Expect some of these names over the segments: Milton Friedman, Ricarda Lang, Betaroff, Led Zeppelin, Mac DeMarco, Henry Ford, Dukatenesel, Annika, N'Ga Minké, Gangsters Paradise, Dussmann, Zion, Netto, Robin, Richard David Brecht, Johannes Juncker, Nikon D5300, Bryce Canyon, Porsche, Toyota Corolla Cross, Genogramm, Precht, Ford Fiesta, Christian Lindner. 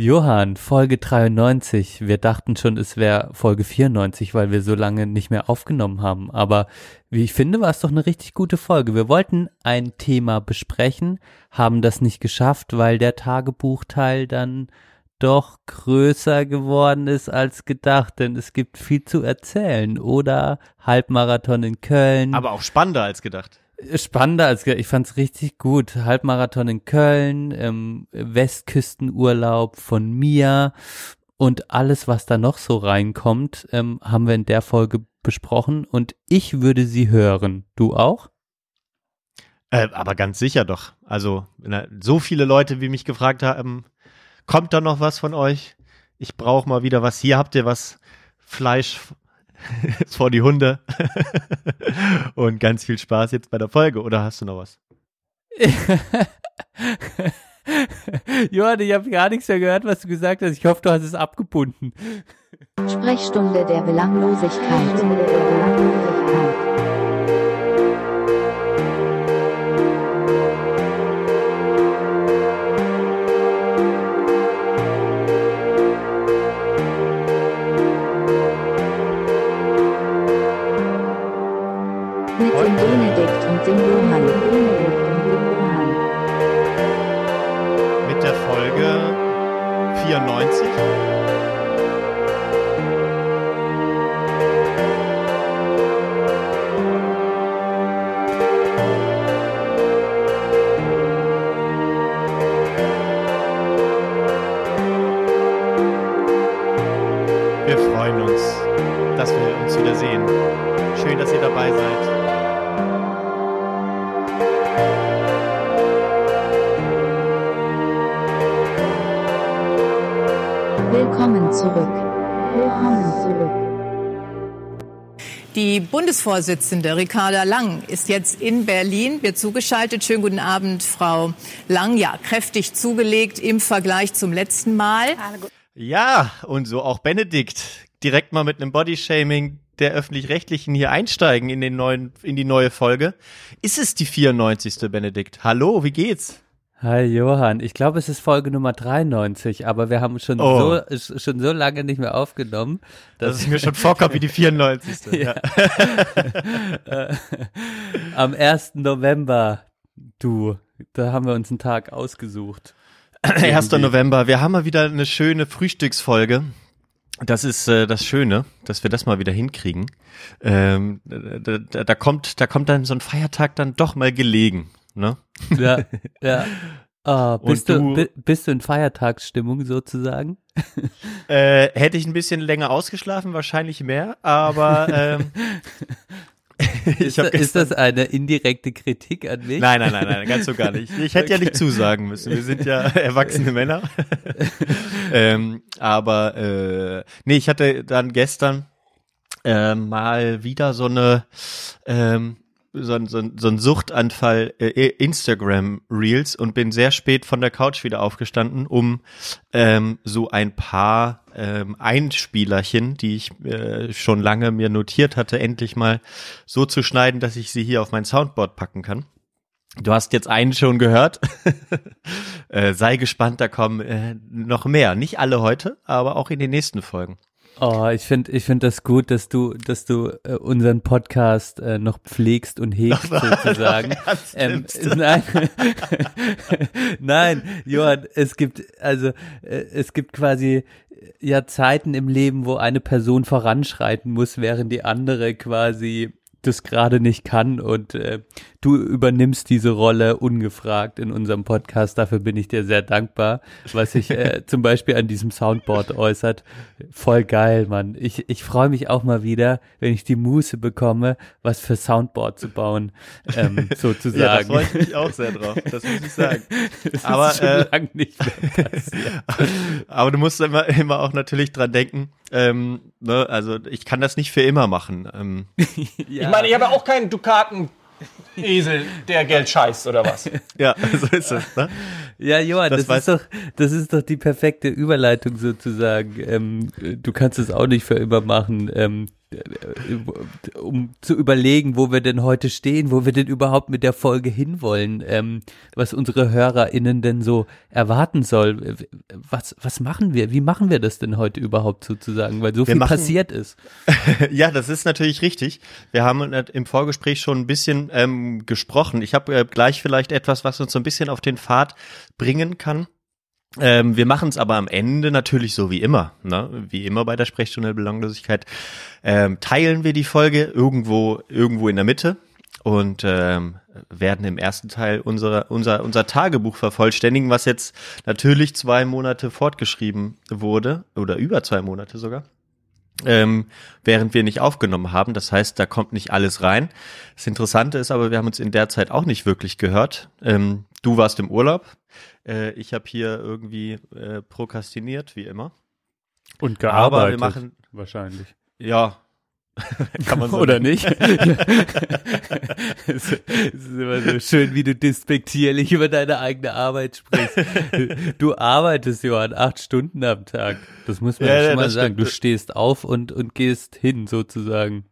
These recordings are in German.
Johann, Folge 93. Wir dachten schon, es wäre Folge 94, weil wir so lange nicht mehr aufgenommen haben. Aber wie ich finde, war es doch eine richtig gute Folge. Wir wollten ein Thema besprechen, haben das nicht geschafft, weil der Tagebuchteil dann doch größer geworden ist als gedacht, denn es gibt viel zu erzählen. Oder Halbmarathon in Köln. Aber auch spannender als gedacht. Ich fand's richtig gut. Halbmarathon in Köln, Westküstenurlaub von mir und alles, was da noch so reinkommt, haben wir in der Folge besprochen und ich würde sie hören. Du auch? Aber ganz sicher doch. Also so viele Leute, wie mich gefragt haben, kommt da noch was von euch? Ich brauche mal wieder was. Hier habt ihr was, Fleisch vor die Hunde und ganz viel Spaß jetzt bei der Folge. Oder hast du noch was? Johann, ich habe gar nichts mehr gehört, was du gesagt hast. Ich hoffe, du hast es abgebunden. Sprechstunde der Belanglosigkeit. Mit dem Benedikt und dem Johann. Mit der Folge 94. Wir freuen uns, dass wir uns wiedersehen. Schön, dass ihr dabei seid. Willkommen zurück. Die Bundesvorsitzende Ricarda Lang ist jetzt in Berlin, wird zugeschaltet. Schönen guten Abend, Frau Lang. Ja, kräftig zugelegt im Vergleich zum letzten Mal. Ja, und so auch Benedikt. Direkt mal mit einem Bodyshaming der Öffentlich-Rechtlichen hier einsteigen in die neue Folge. Ist es die 94. Benedikt? Hallo, wie geht's? Hi Johann, ich glaube, es ist Folge Nummer 93, aber wir haben schon so lange nicht mehr aufgenommen. Dass es mir schon vorkommt wie die 94. Ja. Ja. Am 1. November, da haben wir uns einen Tag ausgesucht. 1. November, wir haben mal wieder eine schöne Frühstücksfolge. Das ist das Schöne, dass wir das mal wieder hinkriegen. Da kommt dann so ein Feiertag dann doch mal gelegen. Ne? Ja, ja. Oh, bist du in Feiertagsstimmung sozusagen? Hätte ich ein bisschen länger ausgeschlafen, wahrscheinlich mehr, aber ist das eine indirekte Kritik an mich? Nein, ganz so gar nicht. Ich hätte ja nicht zusagen müssen, wir sind ja erwachsene Männer. Ich hatte dann gestern mal wieder so ein Suchtanfall Instagram-Reels und bin sehr spät von der Couch wieder aufgestanden, um so ein paar Einspielerchen, die ich schon lange mir notiert hatte, endlich mal so zu schneiden, dass ich sie hier auf mein Soundboard packen kann. Du hast jetzt einen schon gehört. Sei gespannt, da kommen noch mehr. Nicht alle heute, aber auch in den nächsten Folgen. Oh, ich finde das gut, dass du unseren Podcast noch pflegst und hegst sozusagen. Nein, Johann, es gibt quasi ja Zeiten im Leben, wo eine Person voranschreiten muss, während die andere quasi das gerade nicht kann und du übernimmst diese Rolle ungefragt in unserem Podcast. Dafür bin ich dir sehr dankbar, was sich zum Beispiel an diesem Soundboard äußert. Voll geil, Mann. Ich freue mich auch mal wieder, wenn ich die Muße bekomme, was für Soundboard zu bauen, sozusagen. Ja, da freue ich mich auch sehr drauf, das muss ich sagen. Aber ist schon lang nicht mehr passiert. Aber du musst immer auch natürlich dran denken, also ich kann das nicht für immer machen. Ja. Ich meine, ich habe ja auch keinen Dukatenesel, der Geld scheißt oder was. Ja, so ist es. Ne? Ja, Johann, das ist doch die perfekte Überleitung sozusagen. Du kannst es auch nicht für immer machen. um zu überlegen, wo wir denn heute stehen, wo wir denn überhaupt mit der Folge hinwollen, was unsere HörerInnen denn so erwarten soll. Was machen wir? Wie machen wir das denn heute überhaupt sozusagen? Weil so viel passiert ist. Ja, das ist natürlich richtig. Wir haben im Vorgespräch schon ein bisschen gesprochen. Ich habe gleich vielleicht etwas, was uns so ein bisschen auf den Pfad bringen kann. Wir machen es aber am Ende natürlich so wie immer, ne? Wie immer bei der Sprechstunde der Belanglosigkeit teilen wir die Folge irgendwo in der Mitte und werden im ersten Teil unser Tagebuch vervollständigen, was jetzt natürlich 2 Monate fortgeschrieben wurde oder über 2 Monate sogar, während wir nicht aufgenommen haben. Das heißt, da kommt nicht alles rein. Das Interessante ist aber, wir haben uns in der Zeit auch nicht wirklich gehört. Du warst im Urlaub, ich habe hier irgendwie prokrastiniert, wie immer. Und gearbeitet, aber wir machen, wahrscheinlich. Ja, kann man so oder nicht? Es ist immer so schön, wie du despektierlich über deine eigene Arbeit sprichst. Du arbeitest, Johann, 8 Stunden am Tag. Das muss man ja schon mal sagen. Stimmt. Du stehst auf und gehst hin, sozusagen.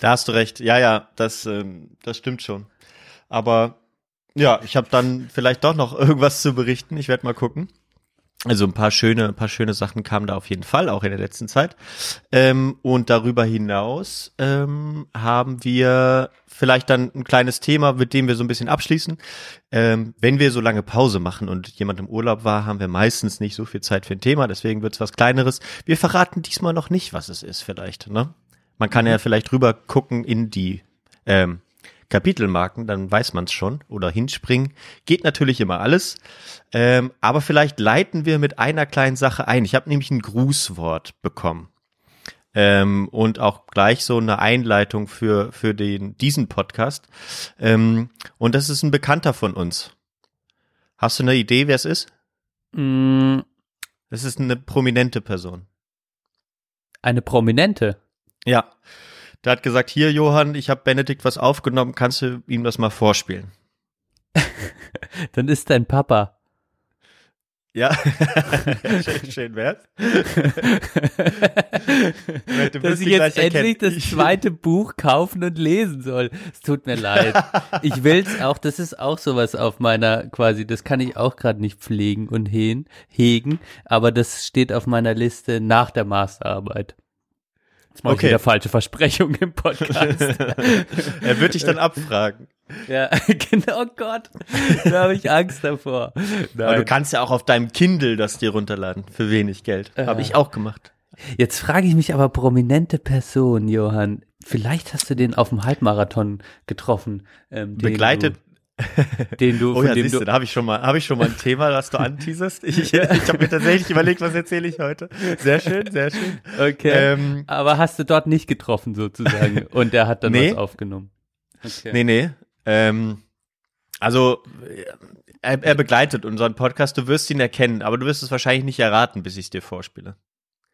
Da hast du recht. Ja, das stimmt schon. Aber ja, ich habe dann vielleicht doch noch irgendwas zu berichten. Ich werde mal gucken. Also ein paar schöne Sachen kamen da auf jeden Fall, auch in der letzten Zeit. Und darüber hinaus haben wir vielleicht dann ein kleines Thema, mit dem wir so ein bisschen abschließen. Wenn wir so lange Pause machen und jemand im Urlaub war, haben wir meistens nicht so viel Zeit für ein Thema. Deswegen wird's was Kleineres. Wir verraten diesmal noch nicht, was es ist vielleicht. Ne? Man kann ja vielleicht rüber gucken in die Kapitelmarken, dann weiß man es schon, oder hinspringen. Geht natürlich immer alles, aber vielleicht leiten wir mit einer kleinen Sache ein. Ich habe nämlich ein Grußwort bekommen und auch gleich so eine Einleitung für diesen Podcast. Und das ist ein Bekannter von uns. Hast du eine Idee, wer es ist? Das ist eine prominente Person. Eine prominente? Ja. Der hat gesagt, hier Johann, ich habe Benedikt was aufgenommen, kannst du ihm das mal vorspielen? Dann ist dein Papa. Ja, schön wär's. Dass ich jetzt endlich das zweite Buch kaufen und lesen soll. Es tut mir leid. Ich will's auch, das ist auch sowas auf meiner quasi, das kann ich auch gerade nicht pflegen und hegen, aber das steht auf meiner Liste nach der Masterarbeit. Jetzt mache ich wieder falsche Versprechungen im Podcast. Er wird dich dann abfragen. Ja, genau, Gott, da habe ich Angst davor. Nein. Aber du kannst ja auch auf deinem Kindle das dir runterladen, für wenig Geld. Habe ich auch gemacht. Jetzt frage ich mich aber, prominente Person, Johann, vielleicht hast du den auf dem Halbmarathon getroffen. Begleitet. Da habe ich schon mal ein Thema, das du anteaserst. Ich habe mir tatsächlich überlegt, was erzähle ich heute. Sehr schön, sehr schön. Okay. Aber hast du dort nicht getroffen sozusagen? Und der hat dann was aufgenommen. Okay. Nee. Also er begleitet unseren Podcast. Du wirst ihn erkennen, aber du wirst es wahrscheinlich nicht erraten, bis ich es dir vorspiele.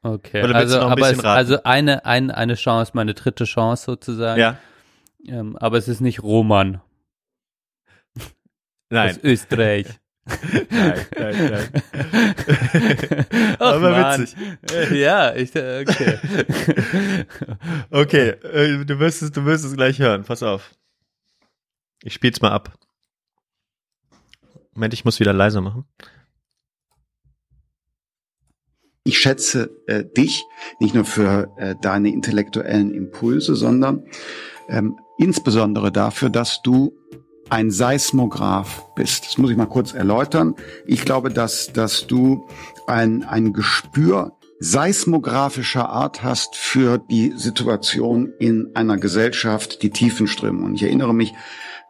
Okay. Oder willst du noch ein bisschen raten? Also eine Chance, meine dritte Chance sozusagen. Ja. Aber es ist nicht Roman. Nein. Aus Österreich. Nein. Aber Mann. Witzig. Ja, okay. Okay, du wirst es gleich hören, pass auf. Ich spiel's mal ab. Moment, ich muss wieder leiser machen. Ich schätze dich, nicht nur für deine intellektuellen Impulse, sondern insbesondere dafür, dass du ein Seismograph bist. Das muss ich mal kurz erläutern. Ich glaube, dass du ein Gespür seismografischer Art hast für die Situation in einer Gesellschaft, die Tiefenströmung. Ich erinnere mich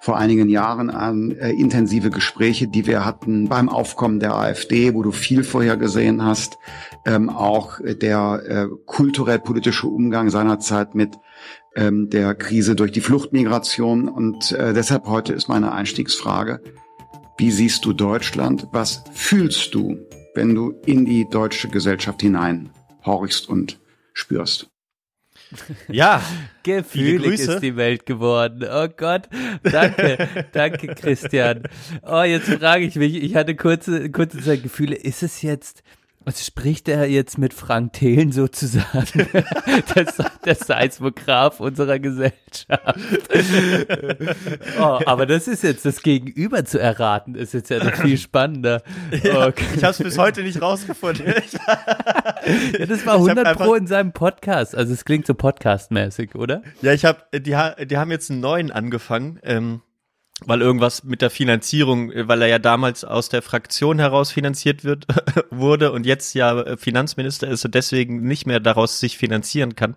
vor einigen Jahren an intensive Gespräche, die wir hatten beim Aufkommen der AfD, wo du viel vorhergesehen hast. Auch der kulturell-politische Umgang seinerzeit mit der Krise durch die Fluchtmigration. Und deshalb heute ist meine Einstiegsfrage, wie siehst du Deutschland? Was fühlst du, wenn du in die deutsche Gesellschaft hinein horchst und spürst? Ja, gefühlig ist die Welt geworden. Oh Gott, danke Christian. Oh, jetzt frage ich mich, ich hatte kurze Zeit Gefühle, ist es jetzt Also spricht er jetzt mit Frank Thelen sozusagen, der Seismograf unserer Gesellschaft. Oh, aber das ist jetzt, das Gegenüber zu erraten, ist jetzt ja noch viel spannender. Ja, okay. Ich habe es bis heute nicht rausgefunden. Ja, das war 100 Pro in seinem Podcast, also es klingt so podcastmäßig, oder? Ja, die haben jetzt einen neuen angefangen, weil irgendwas mit der Finanzierung, weil er ja damals aus der Fraktion heraus finanziert wurde und jetzt ja Finanzminister ist und deswegen nicht mehr daraus sich finanzieren kann,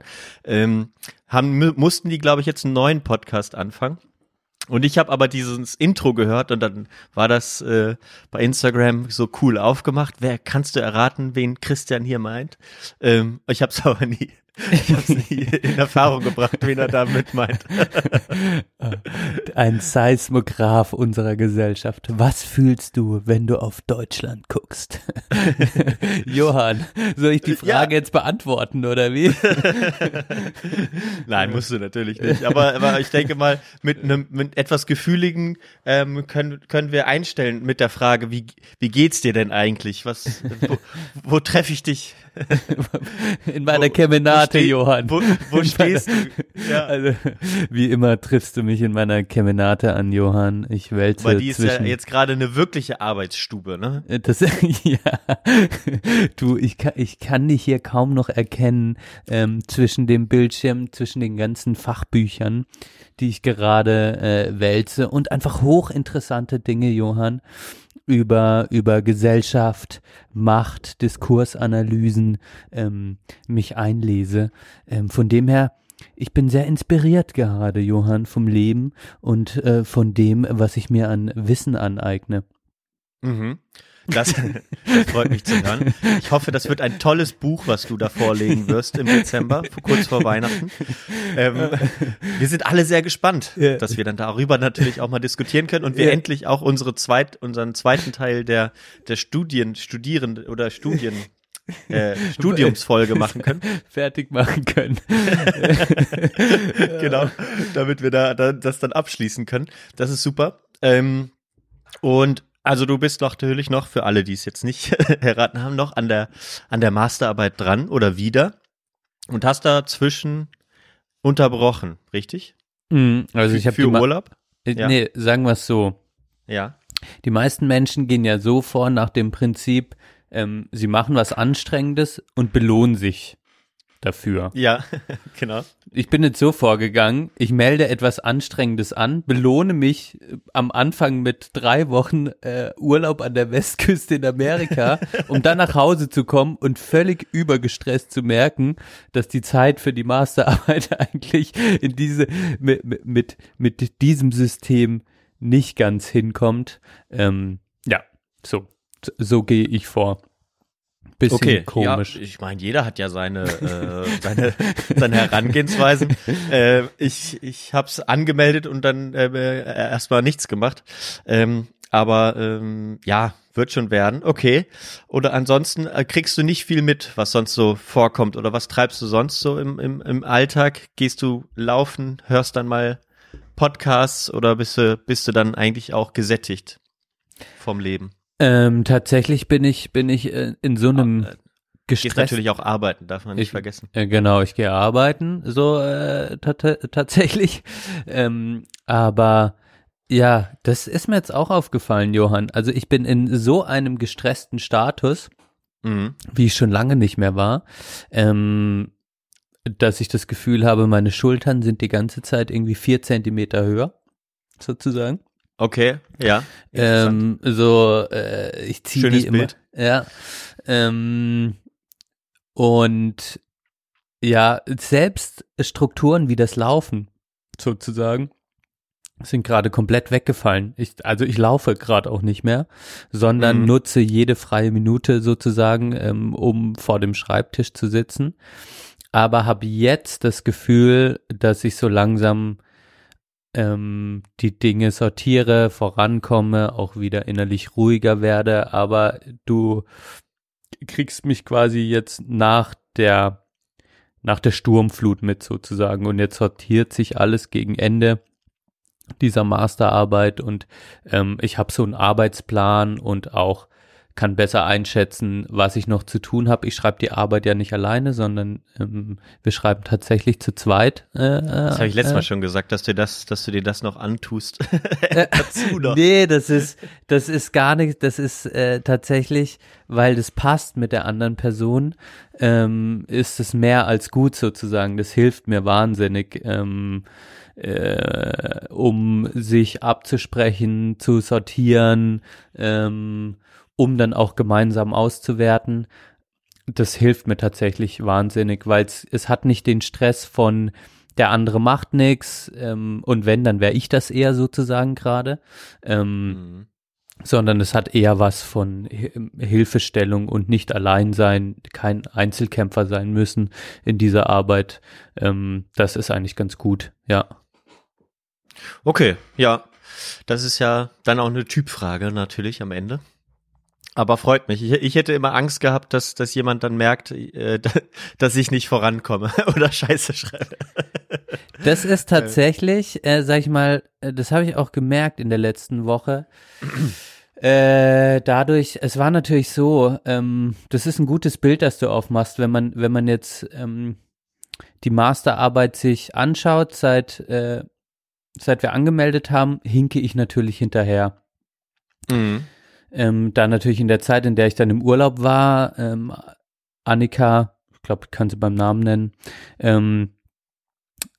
mussten die, glaube ich, jetzt einen neuen Podcast anfangen. Und ich habe aber dieses Intro gehört und dann war das bei Instagram so cool aufgemacht. Kannst du erraten, wen Christian hier meint? Ich habe es aber nie. Ich habe es nie in Erfahrung gebracht, wen er damit meint. Ein Seismograf unserer Gesellschaft. Was fühlst du, wenn du auf Deutschland guckst? Johann, soll ich die Frage jetzt beantworten, oder wie? Nein, musst du natürlich nicht. Aber ich denke mal, mit etwas Gefühligen können wir einstellen mit der Frage, wie geht's dir denn eigentlich? Wo treffe ich dich? In meiner Kemenate. Johann. Wo stehst du? Ja. Also, wie immer triffst du mich in meiner Kemenate an, Johann. Ich wälze zwischen. Aber die ist ja jetzt gerade eine wirkliche Arbeitsstube, ne? Das, ja. Du, ich kann dich hier kaum noch erkennen zwischen dem Bildschirm, zwischen den ganzen Fachbüchern, die ich gerade wälze und einfach hochinteressante Dinge, Johann. Über Gesellschaft, Macht, Diskursanalysen mich einlese. Von dem her, ich bin sehr inspiriert gerade, Johann, vom Leben und von dem, was ich mir an Wissen aneigne. Mhm. Das freut mich zu hören. Ich hoffe, das wird ein tolles Buch, was du da vorlegen wirst im Dezember, kurz vor Weihnachten. Wir sind alle sehr gespannt, dass wir dann darüber natürlich auch mal diskutieren können und wir endlich auch unseren zweiten Teil der Studiumsfolge machen können. Fertig machen können. Genau, damit wir das dann abschließen können. Das ist super. Also du bist natürlich noch, für alle, die es jetzt nicht erraten haben, noch an der Masterarbeit dran oder wieder und hast dazwischen unterbrochen, richtig? Also ich habe für Urlaub? Nee, sagen wir es so. Ja. Die meisten Menschen gehen ja so vor nach dem Prinzip, sie machen was Anstrengendes und belohnen sich dafür. Ja, genau. Ich bin jetzt so vorgegangen, ich melde etwas Anstrengendes an, belohne mich am Anfang mit 3 Wochen Urlaub an der Westküste in Amerika, um dann nach Hause zu kommen und völlig übergestresst zu merken, dass die Zeit für die Masterarbeit eigentlich in mit diesem System nicht ganz hinkommt. So gehe ich vor. Bisschen komisch. Ja, ich meine, jeder hat ja seine Herangehensweisen. Ich habe es angemeldet und dann erstmal nichts gemacht. Aber wird schon werden. Okay. Oder ansonsten kriegst du nicht viel mit, was sonst so vorkommt. Oder was treibst du sonst so im Alltag? Gehst du laufen, hörst dann mal Podcasts oder bist du dann eigentlich auch gesättigt vom Leben? Tatsächlich bin ich in so einem gestresst. Geht natürlich auch arbeiten, darf man nicht vergessen. Genau, ich gehe arbeiten, so tatsächlich. Aber ja, das ist mir jetzt auch aufgefallen, Johann. Also ich bin in so einem gestressten Status, wie ich schon lange nicht mehr war, dass ich das Gefühl habe, meine Schultern sind die ganze Zeit irgendwie 4 Zentimeter höher, sozusagen. Okay, ja. Ich ziehe schönes die immer. Bild. Ja. Und ja, selbst Strukturen wie das Laufen sozusagen sind gerade komplett weggefallen. Ich laufe gerade auch nicht mehr, sondern nutze jede freie Minute sozusagen, um vor dem Schreibtisch zu sitzen. Aber habe jetzt das Gefühl, dass ich so langsam die Dinge sortiere, vorankomme, auch wieder innerlich ruhiger werde, aber du kriegst mich quasi jetzt nach der Sturmflut mit sozusagen und jetzt sortiert sich alles gegen Ende dieser Masterarbeit und ich habe so einen Arbeitsplan und auch kann besser einschätzen, was ich noch zu tun habe. Ich schreibe die Arbeit ja nicht alleine, sondern wir schreiben tatsächlich zu zweit. Das habe ich letztes Mal schon gesagt, dass du dir das noch antust. Dazu noch. Nee, das ist gar nichts. Das ist tatsächlich, weil das passt mit der anderen Person, ist es mehr als gut sozusagen. Das hilft mir wahnsinnig, um sich abzusprechen, zu sortieren, um dann auch gemeinsam auszuwerten. Das hilft mir tatsächlich wahnsinnig, weil es hat nicht den Stress von der andere macht nichts und wenn, dann wäre ich das eher sozusagen gerade, sondern es hat eher was von Hilfestellung und nicht allein sein, kein Einzelkämpfer sein müssen in dieser Arbeit. Das ist eigentlich ganz gut, ja. Okay, ja, das ist ja dann auch eine Typfrage natürlich am Ende. Aber freut mich. Ich hätte immer Angst gehabt, dass jemand dann merkt, dass ich nicht vorankomme oder Scheiße schreibe. Das ist tatsächlich, sag ich mal, das habe ich auch gemerkt in der letzten Woche. Dadurch, es war natürlich so, das ist ein gutes Bild, das du aufmachst, wenn man jetzt die Masterarbeit sich anschaut, seit wir angemeldet haben, hinke ich natürlich hinterher. Mhm. Dann natürlich in der Zeit, in der ich dann im Urlaub war, Annika, ich glaube, ich kann sie beim Namen nennen,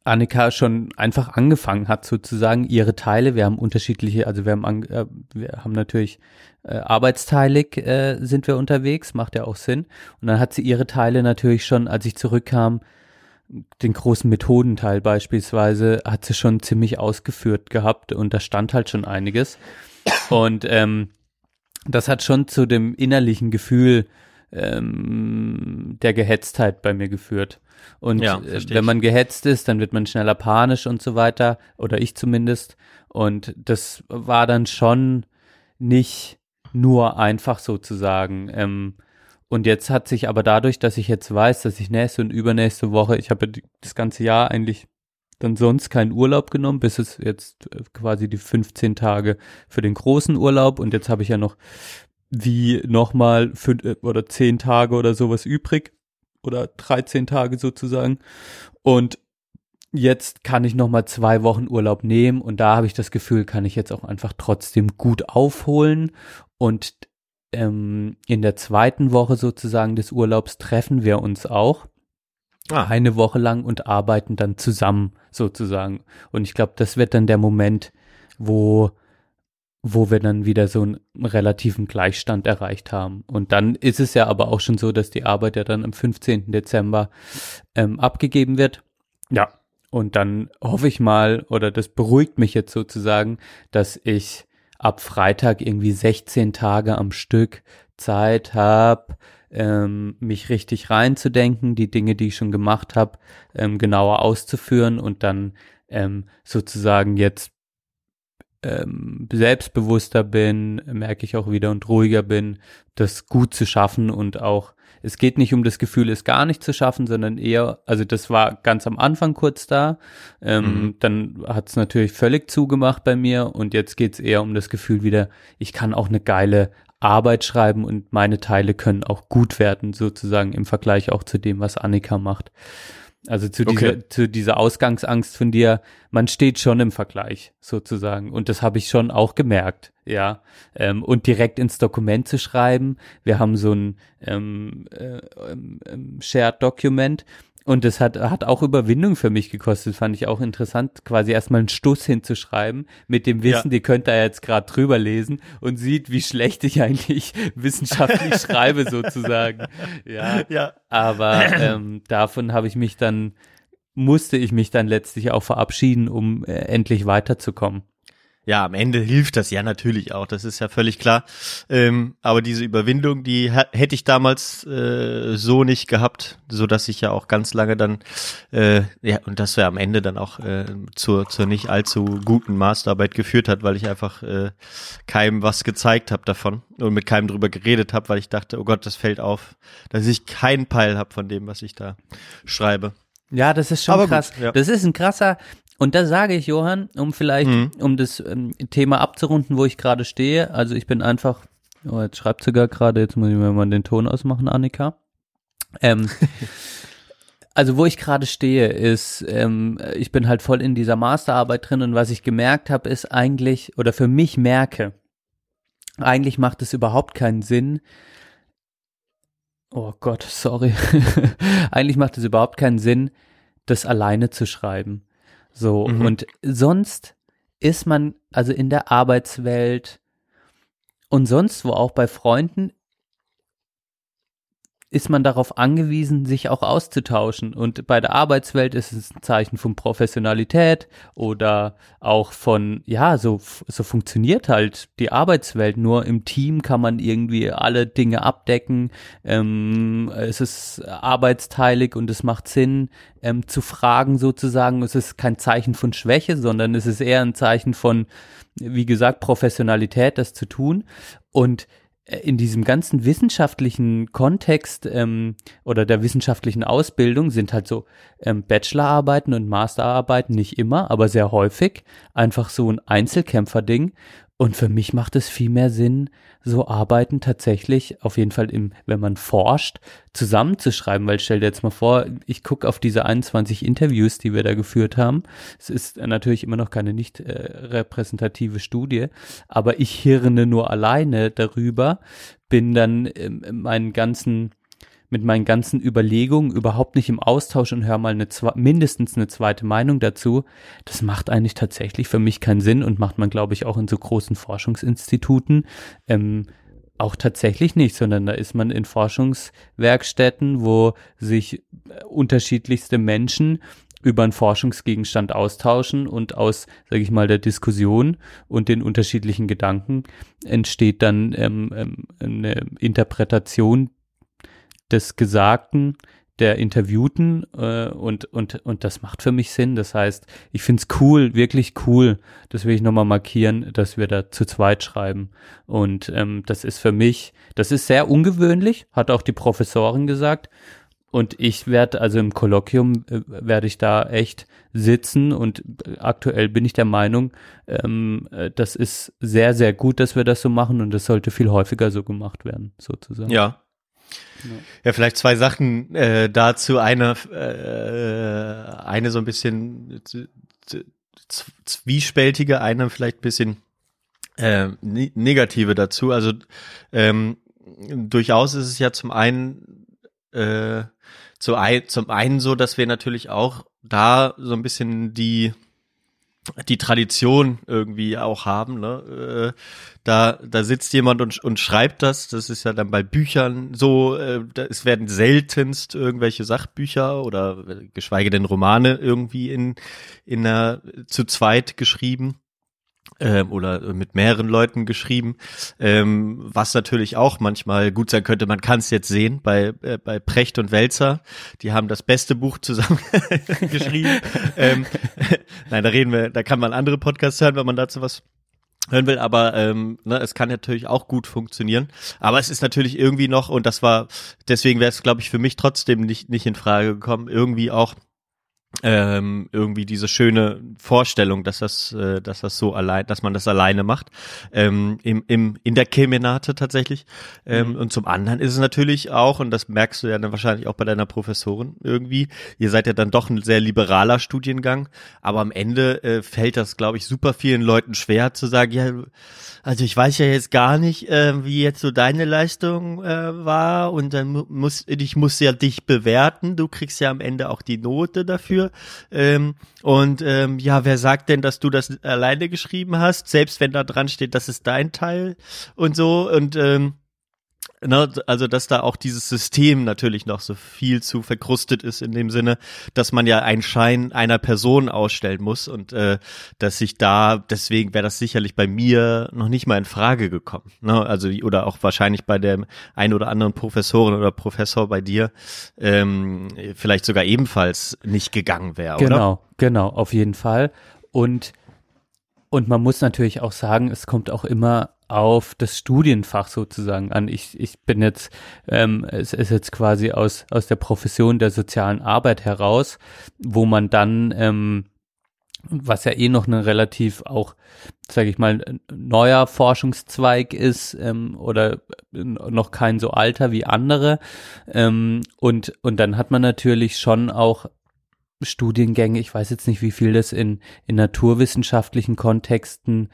Annika schon einfach angefangen hat sozusagen ihre Teile. Wir haben unterschiedliche, also wir haben natürlich arbeitsteilig sind wir unterwegs, macht ja auch Sinn. Und dann hat sie ihre Teile natürlich schon, als ich zurückkam, den großen Methodenteil beispielsweise, hat sie schon ziemlich ausgeführt gehabt und da stand halt schon einiges. Und das hat schon zu dem innerlichen Gefühl der Gehetztheit bei mir geführt. Und ja, wenn man gehetzt ist, dann wird man schneller panisch und so weiter, oder ich zumindest. Und das war dann schon nicht nur einfach sozusagen. Und jetzt hat sich aber dadurch, dass ich jetzt weiß, dass ich nächste und übernächste Woche, ich habe das ganze Jahr eigentlich dann sonst keinen Urlaub genommen, bis es jetzt quasi die 15 Tage für den großen Urlaub und jetzt habe ich ja noch wie nochmal 10 Tage oder sowas übrig oder 13 Tage sozusagen und jetzt kann ich nochmal 2 Wochen Urlaub nehmen und da habe ich das Gefühl, kann ich jetzt auch einfach trotzdem gut aufholen und in der zweiten Woche sozusagen des Urlaubs treffen wir uns auch eine Woche lang und arbeiten dann zusammen sozusagen. Und ich glaube, das wird dann der Moment, wo wir dann wieder so einen relativen Gleichstand erreicht haben. Und dann ist es ja aber auch schon so, dass die Arbeit ja dann am 15. Dezember abgegeben wird. Ja, und dann hoffe ich mal, oder das beruhigt mich jetzt sozusagen, dass ich ab Freitag irgendwie 16 Tage am Stück Zeit habe, mich richtig reinzudenken, die Dinge, die ich schon gemacht habe, genauer auszuführen und dann sozusagen jetzt selbstbewusster bin, merke ich auch wieder, und ruhiger bin, das gut zu schaffen und auch, es geht nicht um das Gefühl, es gar nicht zu schaffen, sondern eher, also das war ganz am Anfang kurz da, dann hat es natürlich völlig zugemacht bei mir und jetzt geht es eher um das Gefühl wieder, ich kann auch eine geile Arbeit schreiben und meine Teile können auch gut werden, sozusagen im Vergleich auch zu dem, was Annika macht. Also zu dieser Ausgangsangst von dir, man steht schon im Vergleich sozusagen und das habe ich schon auch gemerkt, ja. Und direkt ins Dokument zu schreiben, wir haben so ein Shared Document und das hat auch Überwindung für mich gekostet, fand ich auch interessant, quasi erstmal einen Stuss hinzuschreiben, mit dem Wissen, ihr könnt da jetzt gerade drüber lesen und sieht, wie schlecht ich eigentlich wissenschaftlich schreibe sozusagen. Ja. Aber davon musste ich mich dann letztlich auch verabschieden, um endlich weiterzukommen. Ja, am Ende hilft das ja natürlich auch, das ist ja völlig klar. Aber diese Überwindung, die hätte ich damals so nicht gehabt, sodass ich ja auch ganz lange dann, und das wäre am Ende dann auch zur nicht allzu guten Masterarbeit geführt hat, weil ich einfach keinem was gezeigt habe davon und mit keinem drüber geredet habe, weil ich dachte, oh Gott, das fällt auf, dass ich keinen Peil habe von dem, was ich da schreibe. Ja, das ist schon aber krass. Gut, ja. Das ist ein krasser. Und da sage ich, Johann, um das Thema abzurunden, wo ich gerade stehe, also ich bin einfach Oh, jetzt schreibt sogar gerade, jetzt muss ich mir mal den Ton ausmachen, Annika. Also wo ich gerade stehe ist, ich bin halt voll in dieser Masterarbeit drin und was ich gemerkt habe ist eigentlich, oder für mich merke, eigentlich macht es überhaupt keinen Sinn, oh Gott, sorry, eigentlich macht es überhaupt keinen Sinn, das alleine zu schreiben. So, und sonst ist man, also in der Arbeitswelt und sonst wo auch bei Freunden, ist man darauf angewiesen, sich auch auszutauschen. Und bei der Arbeitswelt ist es ein Zeichen von Professionalität oder auch von, ja, so funktioniert halt die Arbeitswelt. Nur im Team kann man irgendwie alle Dinge abdecken. Es ist arbeitsteilig und es macht Sinn, zu fragen sozusagen. Es ist kein Zeichen von Schwäche, sondern es ist eher ein Zeichen von, wie gesagt, Professionalität, das zu tun. Und in diesem ganzen wissenschaftlichen Kontext oder der wissenschaftlichen Ausbildung sind halt so Bachelorarbeiten und Masterarbeiten nicht immer, aber sehr häufig einfach so ein Einzelkämpferding. Und für mich macht es viel mehr Sinn, so Arbeiten tatsächlich, auf jeden Fall, wenn man forscht, zusammenzuschreiben. Weil stell dir jetzt mal vor, ich gucke auf diese 21 Interviews, die wir da geführt haben. Es ist natürlich immer noch keine nicht repräsentative Studie, aber ich hirne nur alleine darüber, bin dann mit meinen ganzen Überlegungen überhaupt nicht im Austausch und höre mal mindestens eine zweite Meinung dazu. Das macht eigentlich tatsächlich für mich keinen Sinn und macht man, glaube ich, auch in so großen Forschungsinstituten auch tatsächlich nicht, sondern da ist man in Forschungswerkstätten, wo sich unterschiedlichste Menschen über einen Forschungsgegenstand austauschen und aus, sage ich mal, der Diskussion und den unterschiedlichen Gedanken entsteht dann eine Interpretation des Gesagten, der Interviewten und das macht für mich Sinn. Das heißt, ich finde es cool, wirklich cool, das will ich nochmal markieren, dass wir da zu zweit schreiben. Und das ist für mich, das ist sehr ungewöhnlich, hat auch die Professorin gesagt. Und ich werde, also im Kolloquium werde ich da echt sitzen und aktuell bin ich der Meinung, das ist sehr, sehr gut, dass wir das so machen und das sollte viel häufiger so gemacht werden, sozusagen. Ja. Ja, vielleicht zwei Sachen dazu. Eine so ein bisschen zwiespältige, eine vielleicht ein bisschen negative dazu. Also durchaus ist es ja zum einen so, dass wir natürlich auch da so ein bisschen die Tradition irgendwie auch haben, ne? Da sitzt jemand und schreibt das. Das ist ja dann bei Büchern so, es werden seltenst irgendwelche Sachbücher oder geschweige denn Romane irgendwie in einer zu zweit geschrieben oder mit mehreren Leuten geschrieben, was natürlich auch manchmal gut sein könnte. Man kann es jetzt sehen bei Precht und Wälzer, die haben das beste Buch zusammen geschrieben. Nein, da kann man andere Podcasts hören, wenn man dazu was hören will, aber es kann natürlich auch gut funktionieren, aber es ist natürlich irgendwie noch, und deswegen wäre es, glaube ich, für mich trotzdem nicht in Frage gekommen, irgendwie auch irgendwie diese schöne Vorstellung, dass das so allein, dass man das alleine macht, in der Kemenate tatsächlich. Und zum anderen ist es natürlich auch, und das merkst du ja dann wahrscheinlich auch bei deiner Professorin irgendwie, ihr seid ja dann doch ein sehr liberaler Studiengang, aber am Ende fällt das, glaube ich, super vielen Leuten schwer zu sagen, ja, also ich weiß ja jetzt gar nicht, wie jetzt so deine Leistung war, und dann ich muss ja dich bewerten, du kriegst ja am Ende auch die Note dafür. Ja, wer sagt denn, dass du das alleine geschrieben hast, selbst wenn da dran steht, das ist dein Teil und so, und also dass da auch dieses System natürlich noch so viel zu verkrustet ist in dem Sinne, dass man ja einen Schein einer Person ausstellen muss, und deswegen wäre das sicherlich bei mir noch nicht mal in Frage gekommen, ne? Also, oder auch wahrscheinlich bei der ein oder anderen Professorin oder Professor bei dir vielleicht sogar ebenfalls nicht gegangen wäre, oder? Genau, auf jeden Fall. Und man muss natürlich auch sagen, es kommt auch immer auf das Studienfach sozusagen an. Ich bin jetzt, es ist jetzt quasi aus der Profession der sozialen Arbeit heraus, wo man dann was ja eh noch eine relativ auch, sage ich mal, neuer Forschungszweig ist, oder noch kein so alter wie andere. Und dann hat man natürlich schon auch Studiengänge, ich weiß jetzt nicht, wie viel das in naturwissenschaftlichen Kontexten,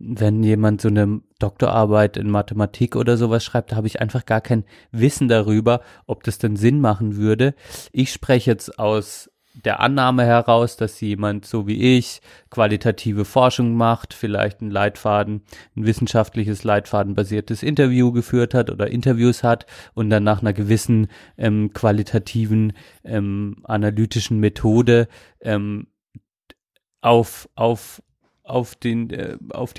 wenn jemand so eine Doktorarbeit in Mathematik oder sowas schreibt, da habe ich einfach gar kein Wissen darüber, ob das denn Sinn machen würde. Ich spreche jetzt aus der Annahme heraus, dass jemand so wie ich qualitative Forschung macht, vielleicht einen Leitfaden, ein wissenschaftliches leitfadenbasiertes Interview geführt hat oder Interviews hat und dann nach einer gewissen qualitativen analytischen Methode auf die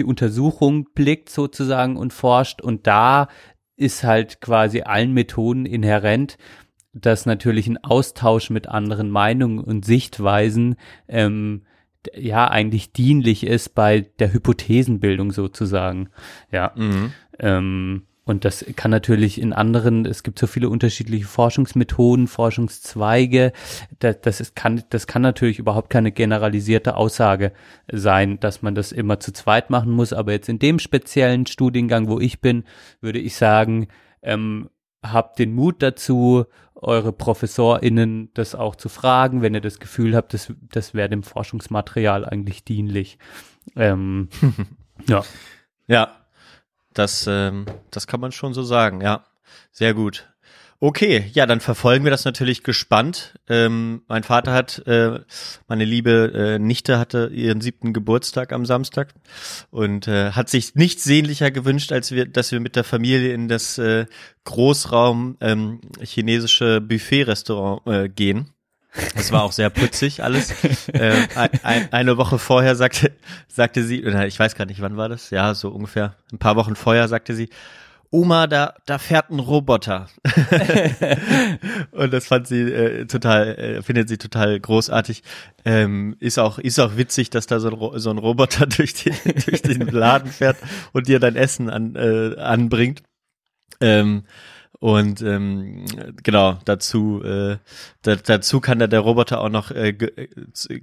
Untersuchung blickt sozusagen und forscht, und da ist halt quasi allen Methoden inhärent, dass natürlich ein Austausch mit anderen Meinungen und Sichtweisen eigentlich dienlich ist bei der Hypothesenbildung sozusagen. Ja. Mhm. Und das kann natürlich in anderen, es gibt so viele unterschiedliche Forschungsmethoden, Forschungszweige, das kann natürlich überhaupt keine generalisierte Aussage sein, dass man das immer zu zweit machen muss. Aber jetzt in dem speziellen Studiengang, wo ich bin, würde ich sagen, habt den Mut dazu, eure ProfessorInnen das auch zu fragen, wenn ihr das Gefühl habt, das wäre dem Forschungsmaterial eigentlich dienlich. Ja. Ja. Das kann man schon so sagen, ja. Sehr gut. Okay, ja, dann verfolgen wir das natürlich gespannt. Mein Vater meine liebe Nichte hatte ihren 7. Geburtstag am Samstag und hat sich nichts sehnlicher gewünscht, als dass wir mit der Familie in das Großraum chinesische Buffet-Restaurant gehen. Das war auch sehr putzig alles. Eine Woche vorher sagte sie, oder ich weiß gerade nicht, wann war das? Ja, so ungefähr ein paar Wochen vorher sagte sie, Oma, da fährt ein Roboter. Und das findet sie total großartig. Ist auch witzig, dass da so ein Roboter durch den Laden fährt und dir dein Essen anbringt. Genau, dazu kann der Roboter auch noch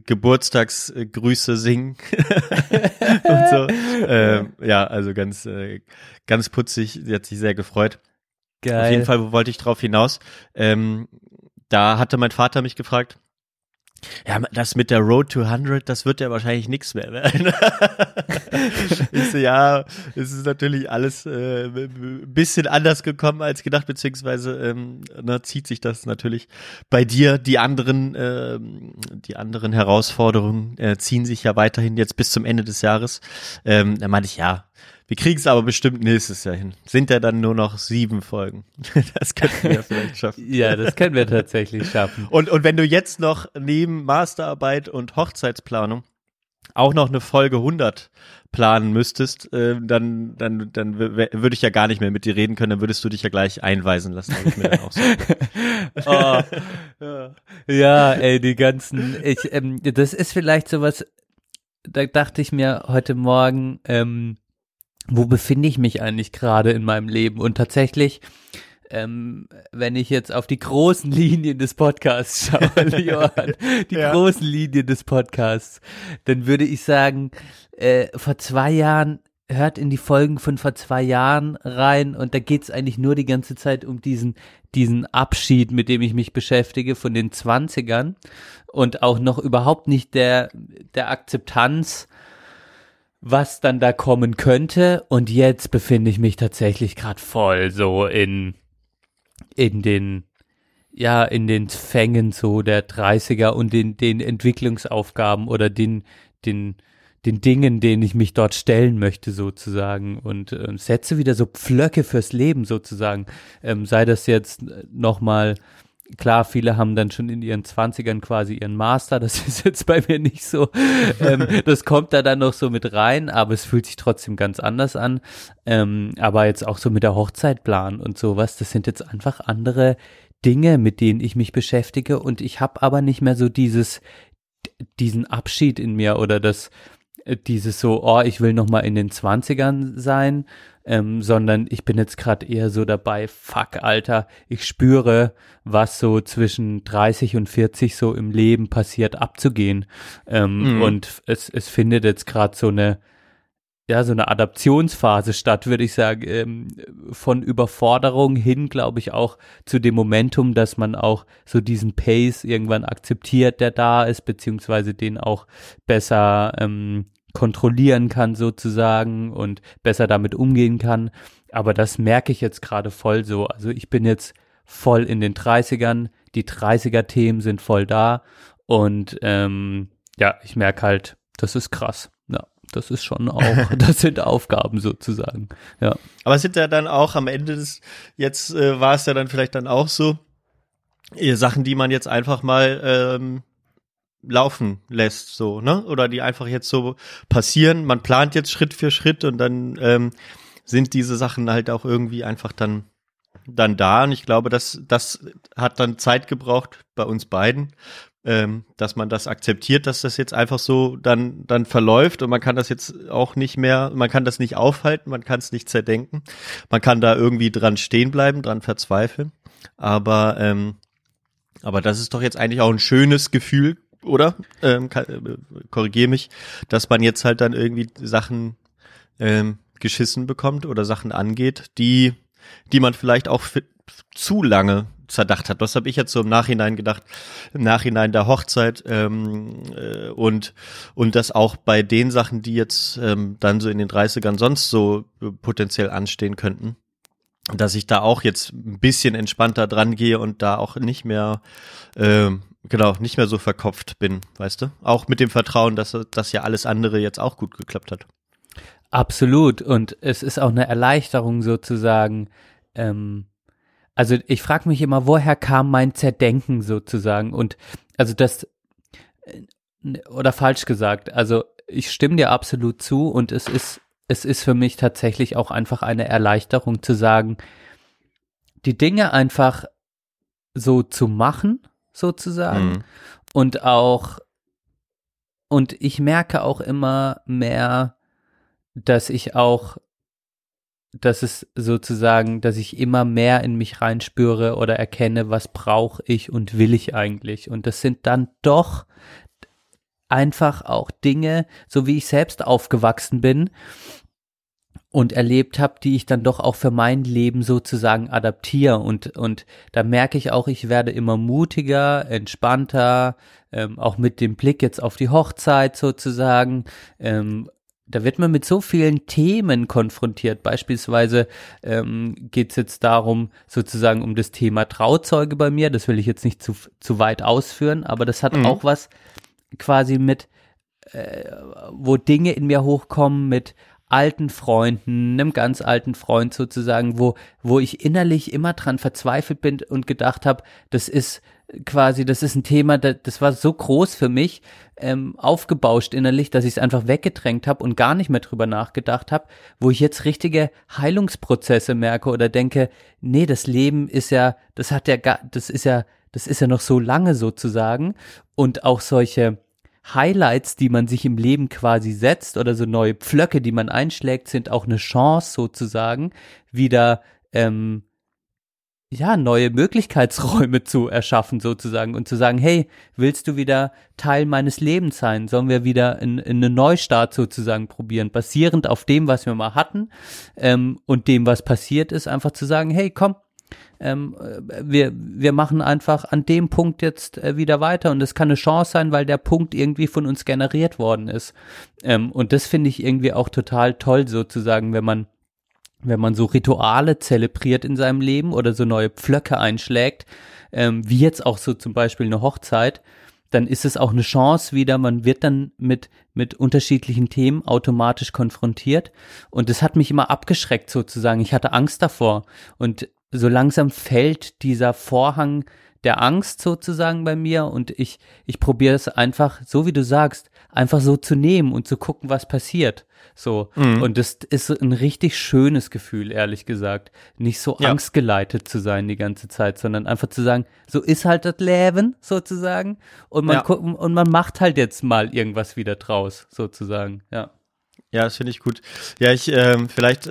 Geburtstagsgrüße singen und so. Also ganz putzig, sie hat sich sehr gefreut. Geil. Auf jeden Fall wollte ich drauf hinaus. Da hatte mein Vater mich gefragt, ja, das mit der Road to 100, das wird ja wahrscheinlich nichts mehr werden. Ich so, ja, es ist natürlich alles ein bisschen anders gekommen als gedacht, beziehungsweise zieht sich das natürlich bei dir. Die anderen Herausforderungen ziehen sich ja weiterhin jetzt bis zum Ende des Jahres. Da meinte ich, ja, wir kriegen es aber bestimmt nächstes Jahr hin. Sind ja dann nur noch 7 Folgen. Das könnten wir ja vielleicht schaffen. Ja, das können wir tatsächlich schaffen. Und wenn du jetzt noch neben Masterarbeit und Hochzeitsplanung auch noch eine Folge 100 planen müsstest, dann würde ich ja gar nicht mehr mit dir reden können, dann würdest du dich ja gleich einweisen lassen. Ich mir dann auch so. Oh. Ja, ey, die ganzen... das ist vielleicht sowas, da dachte ich mir heute Morgen... wo befinde ich mich eigentlich gerade in meinem Leben? Und tatsächlich, wenn ich jetzt auf die großen Linien des Podcasts schaue, Johann, großen Linien des Podcasts, dann würde ich sagen, vor 2 Jahren, hört in die Folgen von vor 2 Jahren rein, und da geht's eigentlich nur die ganze Zeit um diesen Abschied, mit dem ich mich beschäftige, von den 20ern und auch noch überhaupt nicht der Akzeptanz, was dann da kommen könnte. Und jetzt befinde ich mich tatsächlich gerade voll so in den Fängen so der 30er und den Entwicklungsaufgaben oder den Dingen, denen ich mich dort stellen möchte sozusagen, und setze wieder so Pflöcke fürs Leben sozusagen, sei das jetzt nochmal... Klar, viele haben dann schon in ihren 20ern quasi ihren Master, das ist jetzt bei mir nicht so, das kommt da dann noch so mit rein, aber es fühlt sich trotzdem ganz anders an, aber jetzt auch so mit der Hochzeit planen und sowas, das sind jetzt einfach andere Dinge, mit denen ich mich beschäftige, und ich habe aber nicht mehr so diesen Abschied in mir oder dieses so, oh, ich will nochmal in den 20ern sein, sondern ich bin jetzt gerade eher so dabei, fuck, Alter, ich spüre, was so zwischen 30 und 40 so im Leben passiert, abzugehen. Und es findet jetzt gerade so eine Adaptionsphase statt, würde ich sagen, von Überforderung hin, glaube ich, auch zu dem Momentum, dass man auch so diesen Pace irgendwann akzeptiert, der da ist, beziehungsweise den auch besser kontrollieren kann sozusagen und besser damit umgehen kann. Aber das merke ich jetzt gerade voll so. Also ich bin jetzt voll in den 30ern, die 30er-Themen sind voll da und ich merke halt, das ist krass. Das ist schon auch, das sind Aufgaben sozusagen, ja. Aber sind ja dann auch am Ende war es ja dann vielleicht dann auch so, Sachen, die man jetzt einfach mal laufen lässt, so, ne? Oder die einfach jetzt so passieren. Man plant jetzt Schritt für Schritt und dann sind diese Sachen halt auch irgendwie einfach dann da. Und ich glaube, das hat dann Zeit gebraucht bei uns beiden, dass man das akzeptiert, dass das jetzt einfach so dann verläuft und man kann das jetzt auch nicht mehr, man kann das nicht aufhalten, man kann es nicht zerdenken, man kann da irgendwie dran stehen bleiben, dran verzweifeln, aber das ist doch jetzt eigentlich auch ein schönes Gefühl, oder? Korrigiere mich, dass man jetzt halt dann irgendwie Sachen geschissen bekommt oder Sachen angeht, die man vielleicht auch für zu lange zerdacht hat. Das habe ich jetzt so im Nachhinein gedacht, im Nachhinein der Hochzeit und das auch bei den Sachen, die jetzt dann so in den 30ern sonst so potenziell anstehen könnten, dass ich da auch jetzt ein bisschen entspannter dran gehe und da auch nicht mehr nicht mehr so verkopft bin, weißt du? Auch mit dem Vertrauen, dass ja alles andere jetzt auch gut geklappt hat. Absolut, und es ist auch eine Erleichterung sozusagen, also ich frage mich immer, woher kam mein Zerdenken sozusagen? Und also das, oder falsch gesagt, also ich stimme dir absolut zu und es ist für mich tatsächlich auch einfach eine Erleichterung zu sagen, die Dinge einfach so zu machen sozusagen und ich merke auch immer mehr, dass ich immer mehr in mich reinspüre oder erkenne, was brauche ich und will ich eigentlich. Und das sind dann doch einfach auch Dinge, so wie ich selbst aufgewachsen bin und erlebt habe, die ich dann doch auch für mein Leben sozusagen adaptiere. Und da merke ich auch, ich werde immer mutiger, entspannter, auch mit dem Blick jetzt auf die Hochzeit sozusagen, da wird man mit so vielen Themen konfrontiert. Beispielsweise geht es jetzt darum, sozusagen um das Thema Trauzeuge bei mir. Das will ich jetzt nicht zu weit ausführen, aber das hat auch was quasi mit, wo Dinge in mir hochkommen mit alten Freunden, einem ganz alten Freund sozusagen, wo ich innerlich immer dran verzweifelt bin und gedacht habe, das ist ein Thema, das war so groß für mich, aufgebauscht innerlich, dass ich es einfach weggedrängt habe und gar nicht mehr drüber nachgedacht habe, wo ich jetzt richtige Heilungsprozesse merke oder denke, nee, das Leben ist ja, das ist ja noch so lange sozusagen, und auch solche Highlights, die man sich im Leben quasi setzt oder so neue Pflöcke, die man einschlägt, sind auch eine Chance sozusagen, wieder neue Möglichkeitsräume zu erschaffen sozusagen und zu sagen, hey, willst du wieder Teil meines Lebens sein? Sollen wir wieder in einen Neustart sozusagen probieren, basierend auf dem, was wir mal hatten und dem, was passiert ist, einfach zu sagen, hey, komm, wir machen einfach an dem Punkt jetzt wieder weiter, und das kann eine Chance sein, weil der Punkt irgendwie von uns generiert worden ist. Und das finde ich irgendwie auch total toll sozusagen, wenn man so Rituale zelebriert in seinem Leben oder so neue Pflöcke einschlägt, wie jetzt auch so zum Beispiel eine Hochzeit, dann ist es auch eine Chance wieder, man wird dann mit unterschiedlichen Themen automatisch konfrontiert, und das hat mich immer abgeschreckt sozusagen, ich hatte Angst davor, und so langsam fällt dieser Vorhang der Angst sozusagen bei mir, und ich probiere es einfach, so wie du sagst, einfach so zu nehmen und zu gucken, was passiert. So. Und das ist ein richtig schönes Gefühl, ehrlich gesagt. Nicht so angstgeleitet zu sein die ganze Zeit, sondern einfach zu sagen, so ist halt das Leben sozusagen, und man gucken, und man macht halt jetzt mal irgendwas wieder draus sozusagen, ja. Ja, das finde ich gut. Ja, ich vielleicht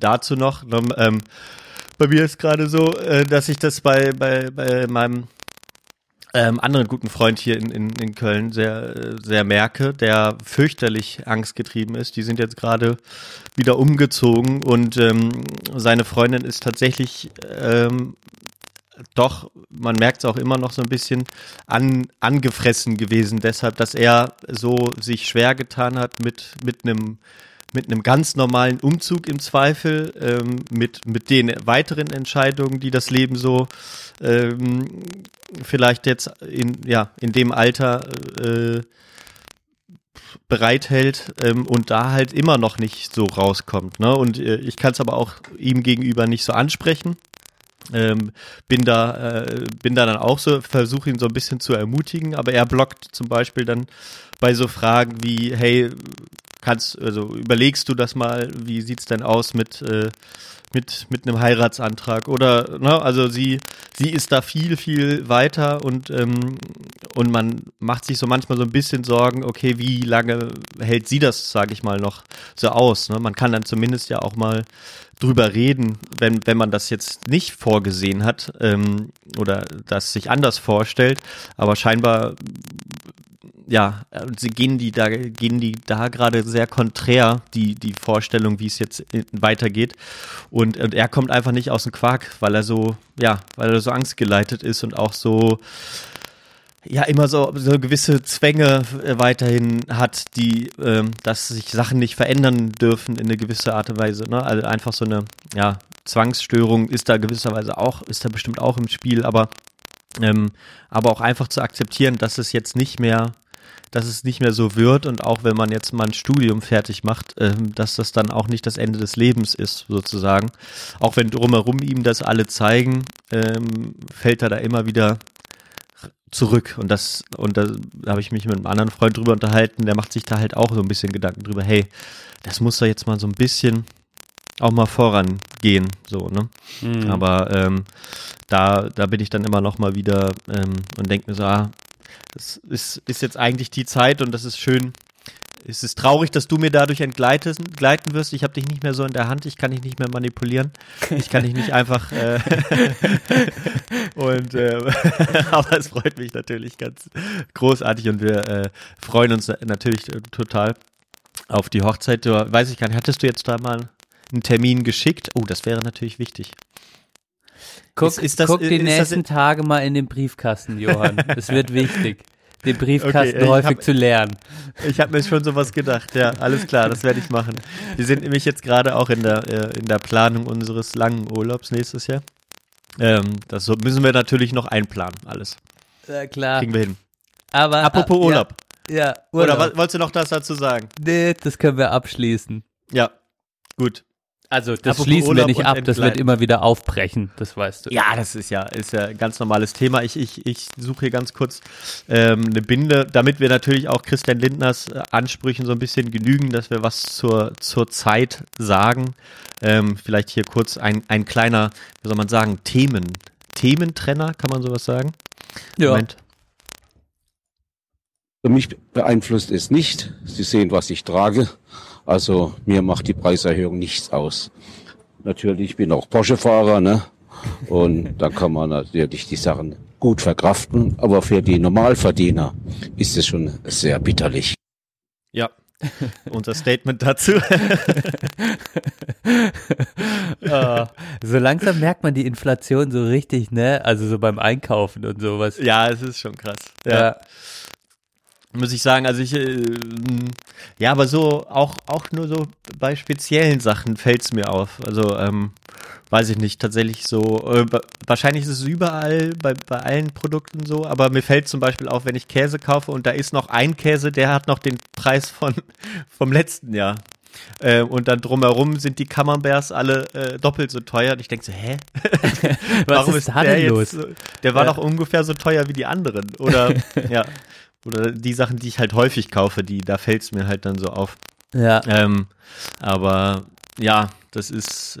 dazu noch, bei mir ist gerade so, dass ich das bei meinem anderen guten Freund hier in Köln sehr merke, der fürchterlich angstgetrieben ist. Die sind jetzt gerade wieder umgezogen und seine Freundin ist tatsächlich doch, man merkt es auch immer noch so ein bisschen, angefressen gewesen deshalb, dass er so sich schwer getan hat mit einem ganz normalen Umzug im Zweifel, mit den weiteren Entscheidungen, die das Leben so vielleicht jetzt in dem Alter bereithält und da halt immer noch nicht so rauskommt. Ne? Und ich kann es aber auch ihm gegenüber nicht so ansprechen. Bin da dann auch so, versuche ihn so ein bisschen zu ermutigen, aber er blockt zum Beispiel dann bei so Fragen wie, hey, überlegst du das mal, wie sieht's denn aus mit einem Heiratsantrag oder, ne, also sie ist da viel weiter und man macht sich so manchmal so ein bisschen Sorgen, okay, wie lange hält sie das, sage ich mal, noch so aus, ne? Man kann dann zumindest ja auch mal drüber reden, wenn man das jetzt nicht vorgesehen hat oder das sich anders vorstellt, aber scheinbar ja, gehen die da gerade sehr konträr, die Vorstellung, wie es jetzt weitergeht. Und er kommt einfach nicht aus dem Quark, weil er so angstgeleitet ist und auch so, ja, immer so gewisse Zwänge weiterhin hat, die, dass sich Sachen nicht verändern dürfen in eine gewisse Art und Weise, ne? Also einfach so eine, ja, Zwangsstörung ist da bestimmt auch im Spiel, aber auch einfach zu akzeptieren, dass es nicht mehr so wird und auch wenn man jetzt mal ein Studium fertig macht, dass das dann auch nicht das Ende des Lebens ist, sozusagen. Auch wenn drumherum ihm das alle zeigen, fällt er da immer wieder zurück. Und da habe ich mich mit einem anderen Freund drüber unterhalten, der macht sich da halt auch so ein bisschen Gedanken drüber, hey, das muss doch jetzt mal so ein bisschen auch mal vorangehen, so, ne? Mhm. Aber da bin ich dann immer noch mal wieder und denke mir so, das ist jetzt eigentlich die Zeit und das ist schön. Es ist traurig, dass du mir dadurch entgleiten wirst. Ich habe dich nicht mehr so in der Hand. Ich kann dich nicht mehr manipulieren. Ich kann dich nicht einfach aber es freut mich natürlich ganz großartig und wir freuen uns natürlich total auf die Hochzeit. Du, weiß ich gar nicht, hattest du jetzt da mal einen Termin geschickt? Oh, das wäre natürlich wichtig. Guck die nächsten Tage mal in den Briefkasten, Johann. Es wird wichtig, den Briefkasten häufig zu leeren. Ich habe mir schon sowas gedacht. Ja, alles klar, das werde ich machen. Wir sind nämlich jetzt gerade auch in der Planung unseres langen Urlaubs nächstes Jahr. Das müssen wir natürlich noch einplanen, alles. Ja, klar. Kriegen wir hin. Aber apropos Urlaub. Ja, Urlaub. Oder wolltest du noch das dazu sagen? Nee, das können wir abschließen. Ja, gut. Also das schließen wir nicht ab, das wird immer wieder aufbrechen, das weißt du. Ja, das ist ja ein ganz normales Thema. Ich suche hier ganz kurz eine Binde, damit wir natürlich auch Christian Lindners Ansprüchen so ein bisschen genügen, dass wir was zur Zeit sagen. Vielleicht hier kurz ein kleiner, wie soll man sagen, Thementrenner, kann man sowas sagen? Ja. Moment. Für mich beeinflusst es nicht. Sie sehen, was ich trage. Also mir macht die Preiserhöhung nichts aus. Natürlich, ich bin auch Porsche-Fahrer, ne? Und da kann man natürlich die Sachen gut verkraften. Aber für die Normalverdiener ist es schon sehr bitterlich. Ja, unser Statement dazu. So langsam merkt man die Inflation so richtig, ne? Also so beim Einkaufen und sowas. Ja, es ist schon krass. Ja. Muss ich sagen, also aber so auch nur so bei speziellen Sachen fällt es mir auf. Also weiß ich nicht, tatsächlich so, wahrscheinlich ist es überall bei allen Produkten so, aber mir fällt zum Beispiel auf, wenn ich Käse kaufe und da ist noch ein Käse, der hat noch den Preis vom letzten Jahr. Und dann drumherum sind die Camemberts alle doppelt so teuer. Und ich denke so, hä? Warum ist da denn los? Der war doch ungefähr so teuer wie die anderen. Oder ja. Oder die Sachen, die ich halt häufig kaufe, da fällt es mir halt dann so auf. Ja. Aber ja, Das ist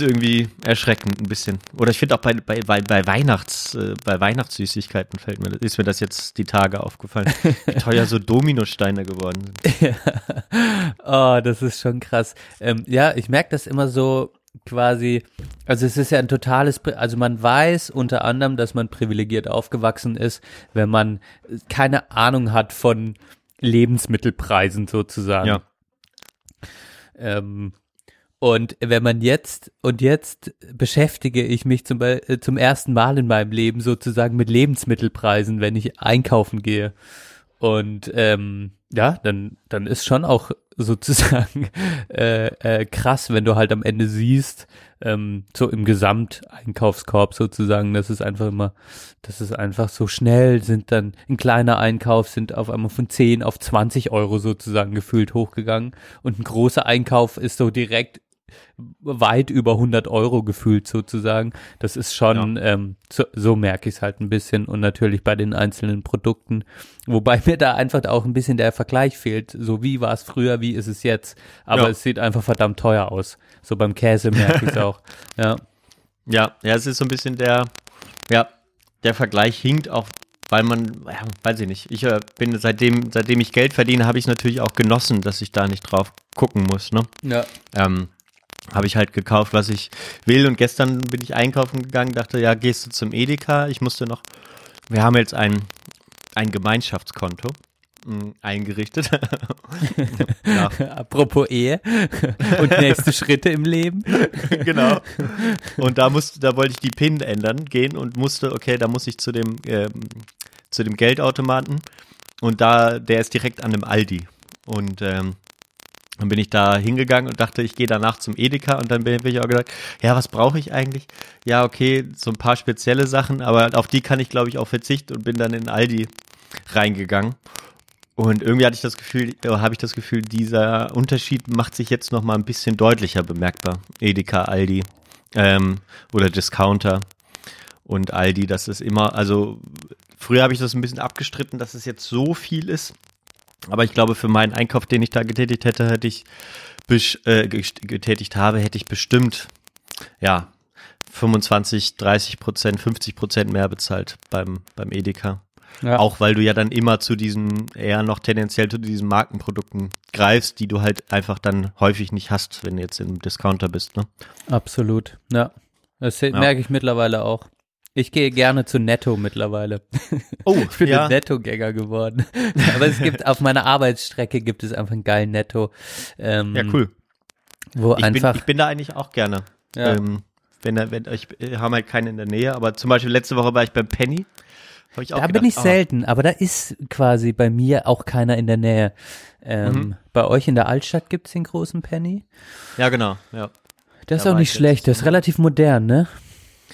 irgendwie erschreckend ein bisschen. Oder ich finde auch bei Weihnachtssüßigkeiten ist mir das jetzt die Tage aufgefallen, wie teuer so Dominosteine geworden sind. Ja. Oh, das ist schon krass. Ja, ich merke das immer so quasi, also es ist ja ein totales, also man weiß unter anderem, dass man privilegiert aufgewachsen ist, wenn man keine Ahnung hat von Lebensmittelpreisen sozusagen. Ja. Und wenn man jetzt beschäftige ich mich zum ersten Mal in meinem Leben sozusagen mit Lebensmittelpreisen, wenn ich einkaufen gehe. Und ja, dann ist schon auch sozusagen krass, wenn du halt am Ende siehst, so im Gesamteinkaufskorb sozusagen, das ist einfach so schnell, sind dann ein kleiner Einkauf, sind auf einmal von 10 auf 20 Euro sozusagen gefühlt hochgegangen und ein großer Einkauf ist so direkt weit über 100 Euro gefühlt sozusagen. Das ist schon, ja. So merke ich es halt ein bisschen und natürlich bei den einzelnen Produkten, wobei mir da einfach auch ein bisschen der Vergleich fehlt, so wie war es früher, wie ist es jetzt, aber es sieht einfach verdammt teuer aus, so beim Käse merke ich es auch. Ja, es ist so ein bisschen der Vergleich hinkt auch, weil man, weiß ich nicht, ich bin seitdem ich Geld verdiene, habe ich natürlich auch genossen, dass ich da nicht drauf gucken muss, ne? Ja. Habe ich halt gekauft, was ich will. Und gestern bin ich einkaufen gegangen, dachte, ja, gehst du zum Edeka? Ich musste noch, wir haben jetzt ein Gemeinschaftskonto eingerichtet. Ja. Apropos Ehe und nächste Schritte im Leben. Genau. Und da wollte ich die PIN ändern gehen und da muss ich zu dem Geldautomaten. Und der ist direkt an dem Aldi. Und, dann bin ich da hingegangen und dachte, ich gehe danach zum Edeka und dann bin ich auch gedacht, ja, was brauche ich eigentlich? Ja, okay, so ein paar spezielle Sachen, aber auf die kann ich, glaube ich, auch verzichten und bin dann in Aldi reingegangen. Und irgendwie habe ich das Gefühl, dieser Unterschied macht sich jetzt nochmal ein bisschen deutlicher bemerkbar. Edeka, Aldi oder Discounter und Aldi, das ist immer, also früher habe ich das ein bisschen abgestritten, dass es jetzt so viel ist. Aber ich glaube, für meinen Einkauf, den ich da getätigt hätte, hätte ich bestimmt, 25, 30%, 50% mehr bezahlt beim Edeka. Ja. Auch weil du ja dann immer zu diesen Markenprodukten greifst, die du halt einfach dann häufig nicht hast, wenn du jetzt im Discounter bist, ne? Absolut, ja. Das merke ich mittlerweile auch. Ich gehe gerne zu Netto mittlerweile. Oh, ich bin ein Netto-Gänger geworden. Aber es gibt auf meiner Arbeitsstrecke einfach einen geilen Netto. Cool. Wo ich bin da eigentlich auch gerne. Ja. Ich habe halt keinen in der Nähe, aber zum Beispiel letzte Woche war ich beim Penny. Bin ich selten, aber da ist quasi bei mir auch keiner in der Nähe. Bei euch in der Altstadt gibt es den großen Penny. Ja, genau. Ja. Das ist auch nicht schlecht, das ist relativ modern, ne?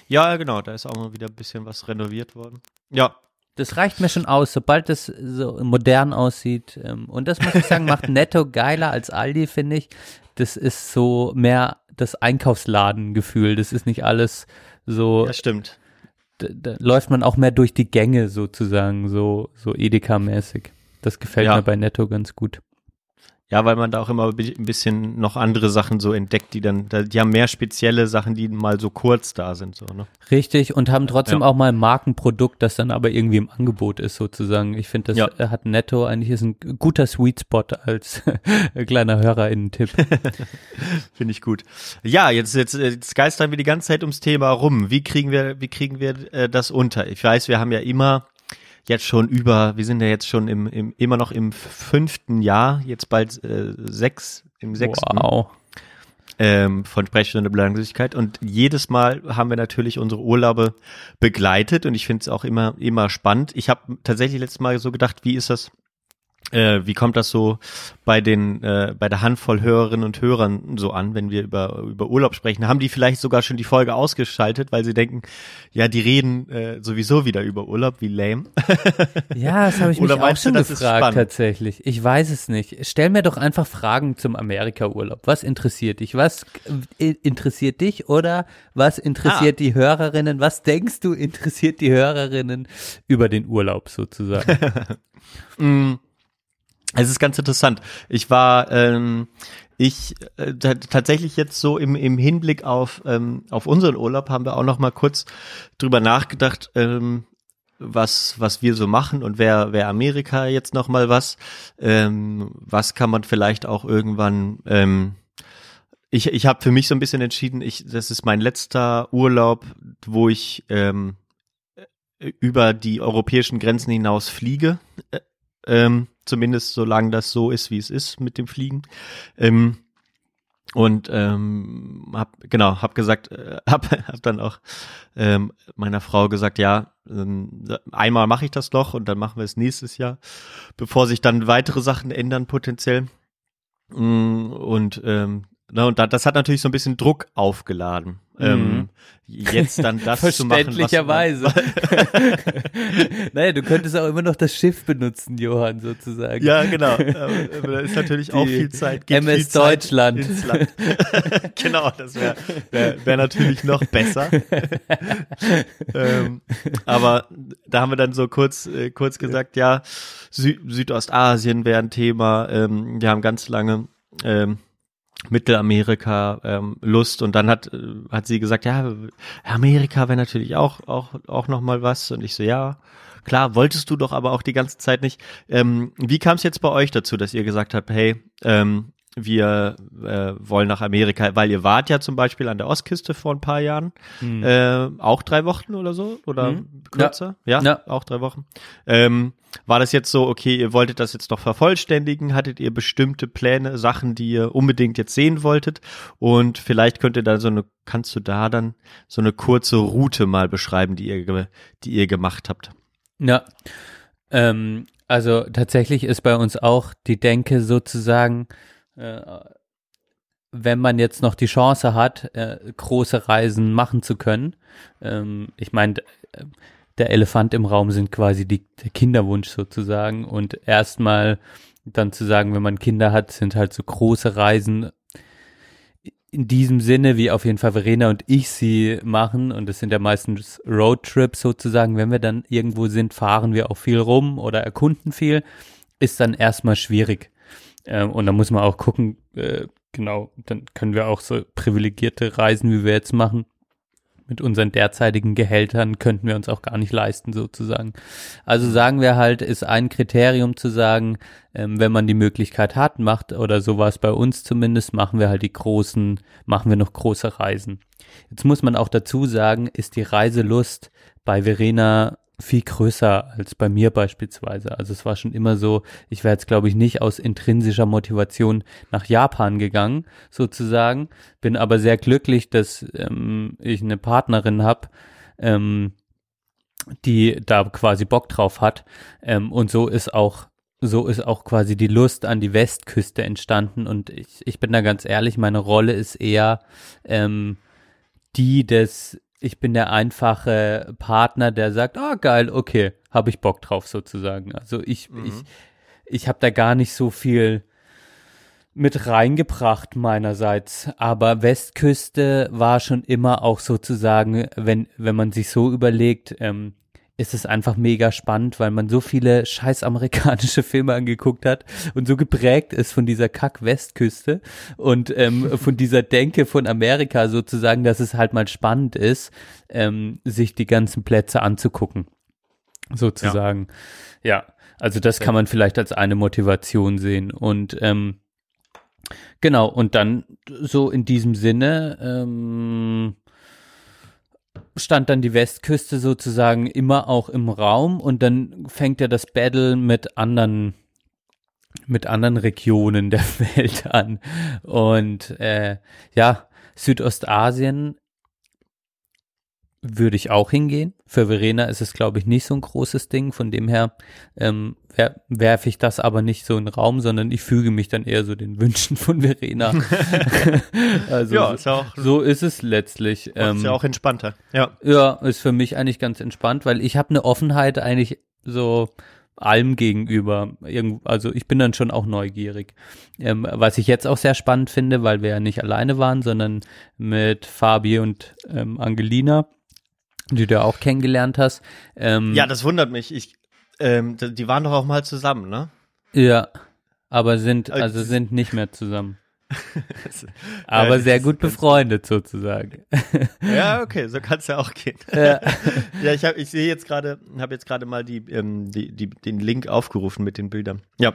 Ja, genau, da ist auch mal wieder ein bisschen was renoviert worden. Ja. Das reicht mir schon aus, sobald das so modern aussieht. Und das muss ich sagen, macht Netto geiler als Aldi, finde ich. Das ist so mehr das Einkaufsladengefühl. Das ist nicht alles so. Das stimmt. Da läuft man auch mehr durch die Gänge sozusagen, so Edeka-mäßig. Das gefällt mir bei Netto ganz gut. Ja, weil man da auch immer ein bisschen noch andere Sachen so entdeckt, die haben mehr spezielle Sachen, die mal so kurz da sind. So, ne? Richtig, und haben trotzdem auch mal ein Markenprodukt, das dann aber irgendwie im Angebot ist sozusagen. Ich finde, das hat Netto eigentlich ist ein guter Sweet Spot als kleiner HörerInnen-Tipp. Finde ich gut. Ja, jetzt geistern wir die ganze Zeit ums Thema rum. Wie kriegen wir das unter? Ich weiß, wir haben ja immer... wir sind ja jetzt schon immer noch im 5. Jahr, jetzt bald 6. Wow. Von Sprechstunde Belanglosigkeit. Und jedes Mal haben wir natürlich unsere Urlaube begleitet und ich finde es auch immer spannend. Ich habe tatsächlich letztes Mal so gedacht, wie ist das, wie kommt das so bei der Handvoll Hörerinnen und Hörern so an, wenn wir über Urlaub sprechen? Haben die vielleicht sogar schon die Folge ausgeschaltet, weil sie denken, ja, die reden sowieso wieder über Urlaub, wie lame. Ja, das habe ich mich auch schon gefragt tatsächlich. Ich weiß es nicht. Stell mir doch einfach Fragen zum Amerika-Urlaub. Was interessiert dich? Was interessiert dich oder was interessiert die Hörerinnen? Was denkst du interessiert die Hörerinnen über den Urlaub sozusagen? Es ist ganz interessant. Ich war tatsächlich jetzt so im Hinblick auf unseren Urlaub haben wir auch noch mal kurz drüber nachgedacht, was wir so machen und wer Amerika jetzt noch mal was kann man vielleicht auch irgendwann ich habe für mich so ein bisschen entschieden, das ist mein letzter Urlaub, wo ich über die europäischen Grenzen hinaus fliege, zumindest solange das so ist, wie es ist mit dem Fliegen. Hab dann auch meiner Frau gesagt, ja, einmal mache ich das doch und dann machen wir es nächstes Jahr, bevor sich dann weitere Sachen ändern potenziell. Und das hat natürlich so ein bisschen Druck aufgeladen. Jetzt dann das zu machen. Verständlicherweise. Naja, du könntest auch immer noch das Schiff benutzen, Johann, sozusagen. Ja, genau. Aber da ist natürlich auch viel Zeit. Geht MS viel Zeit Deutschland. Ins Land. Genau, das wär natürlich noch besser. Aber da haben wir dann so kurz gesagt, ja, Südostasien wäre ein Thema. Wir haben ganz lange Mittelamerika Lust, und dann hat sie gesagt, ja, Amerika wäre natürlich auch noch mal was, und ich so, ja, klar, wolltest du doch aber auch die ganze Zeit nicht. Wie kam es jetzt bei euch dazu, dass ihr gesagt habt, hey, wir wollen nach Amerika, weil ihr wart ja zum Beispiel an der Ostküste vor ein paar Jahren, auch 3 Wochen oder so, oder kürzer, ja, auch 3 Wochen. War das jetzt so, okay, ihr wolltet das jetzt noch vervollständigen, hattet ihr bestimmte Pläne, Sachen, die ihr unbedingt jetzt sehen wolltet, und vielleicht kannst du da dann so eine kurze Route mal beschreiben, die ihr gemacht habt? Ja, also tatsächlich ist bei uns auch die Denke sozusagen, wenn man jetzt noch die Chance hat, große Reisen machen zu können. Ich meine, der Elefant im Raum sind quasi der Kinderwunsch sozusagen, und erstmal dann zu sagen, wenn man Kinder hat, sind halt so große Reisen in diesem Sinne, wie auf jeden Fall Verena und ich sie machen, und das sind ja meistens Roadtrips sozusagen, wenn wir dann irgendwo sind, fahren wir auch viel rum oder erkunden viel, ist dann erstmal schwierig. Und da muss man auch gucken, genau, dann können wir auch so privilegierte Reisen, wie wir jetzt machen, mit unseren derzeitigen Gehältern könnten wir uns auch gar nicht leisten sozusagen. Also sagen wir halt, ist ein Kriterium zu sagen, wenn man die Möglichkeit hat, macht oder sowas, bei uns zumindest, machen wir noch große Reisen. Jetzt muss man auch dazu sagen, ist die Reiselust bei Verena viel größer als bei mir beispielsweise. Also es war schon immer so, ich wäre jetzt, glaube ich, nicht aus intrinsischer Motivation nach Japan gegangen, sozusagen. Bin aber sehr glücklich, dass ich eine Partnerin habe, die da quasi Bock drauf hat. Und so ist auch quasi die Lust an die Westküste entstanden. Und ich bin da ganz ehrlich, meine Rolle ist eher die des ich bin der einfache Partner, der sagt, geil, okay, habe ich Bock drauf sozusagen. Also ich habe da gar nicht so viel mit reingebracht meinerseits. Aber Westküste war schon immer auch sozusagen, wenn man sich so überlegt, ist es einfach mega spannend, weil man so viele scheiß amerikanische Filme angeguckt hat und so geprägt ist von dieser Kack-Westküste und von dieser Denke von Amerika sozusagen, dass es halt mal spannend ist, sich die ganzen Plätze anzugucken, sozusagen. Ja, also das kann man vielleicht als eine Motivation sehen, und genau, und dann so in diesem Sinne stand dann die Westküste sozusagen immer auch im Raum, und dann fängt ja das Battle mit anderen Regionen der Welt an, und Südostasien würde ich auch hingehen. Für Verena ist es, glaube ich, nicht so ein großes Ding, von dem her werfe ich das aber nicht so in den Raum, sondern ich füge mich dann eher so den Wünschen von Verena. Also ja, ist auch, so ist es letztlich. Ist ja auch entspannter. Ja, ist für mich eigentlich ganz entspannt, weil ich habe eine Offenheit eigentlich so allem gegenüber. Also ich bin dann schon auch neugierig. Was ich jetzt auch sehr spannend finde, weil wir ja nicht alleine waren, sondern mit Fabi und Angelina, die du ja auch kennengelernt hast. Ja, das wundert mich. Die waren doch auch mal zusammen, ne? Ja. aber sind nicht mehr zusammen. Aber ja, sehr gut befreundet sozusagen. Ja, okay, so kann es ja auch gehen. Ja, ja, ich habe jetzt gerade mal den Link aufgerufen mit den Bildern. Ja,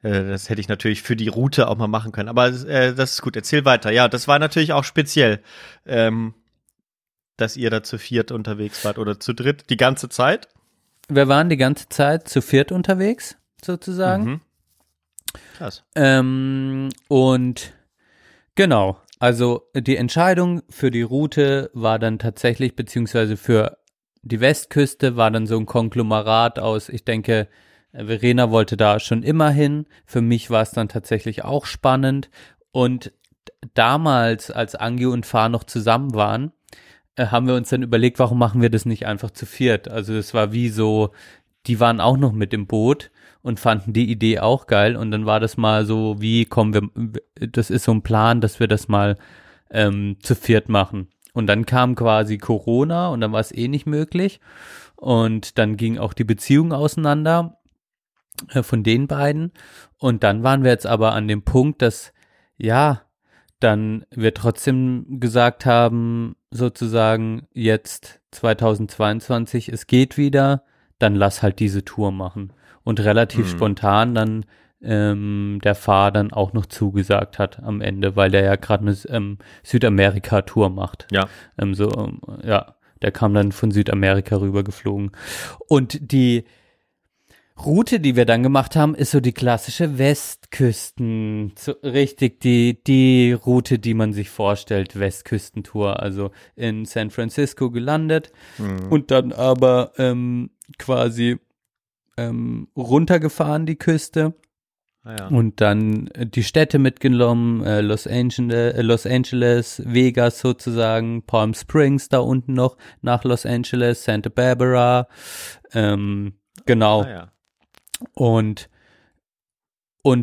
das hätte ich natürlich für die Route auch mal machen können. Aber das ist gut, erzähl weiter. Ja, das war natürlich auch speziell, dass ihr da zu viert unterwegs wart oder zu dritt die ganze Zeit. Wir waren die ganze Zeit zu viert unterwegs sozusagen. Mhm. Krass. Und genau, also die Entscheidung für die Route war dann tatsächlich, beziehungsweise für die Westküste war dann so ein Konglomerat aus, ich denke, Verena wollte da schon immer hin, für mich war es dann tatsächlich auch spannend und damals, als Angi und Fah noch zusammen waren, haben wir uns dann überlegt, warum machen wir das nicht einfach zu viert, also das war wie so, die waren auch noch mit im Boot und fanden die Idee auch geil und dann war das mal so, wie kommen wir, das ist so ein Plan, dass wir das mal zu viert machen. Und dann kam quasi Corona und dann war es eh nicht möglich und dann ging auch die Beziehung auseinander von den beiden und dann waren wir jetzt aber an dem Punkt, dass ja, dann wir trotzdem gesagt haben, sozusagen jetzt 2022, es geht wieder, dann lass halt diese Tour machen. Und relativ spontan dann der Fahrer dann auch noch zugesagt hat am Ende, weil der ja gerade eine Südamerika-Tour macht. Ja. Ja, der kam dann von Südamerika rüber geflogen. Und die Route, die wir dann gemacht haben, ist so die klassische Westküsten, so richtig die Route, die man sich vorstellt, Westküstentour, also in San Francisco gelandet und dann aber quasi runtergefahren die Küste und dann die Städte mitgenommen, Los Angeles, Vegas sozusagen, Palm Springs da unten noch, nach Los Angeles, Santa Barbara, genau. Ah, ja. Und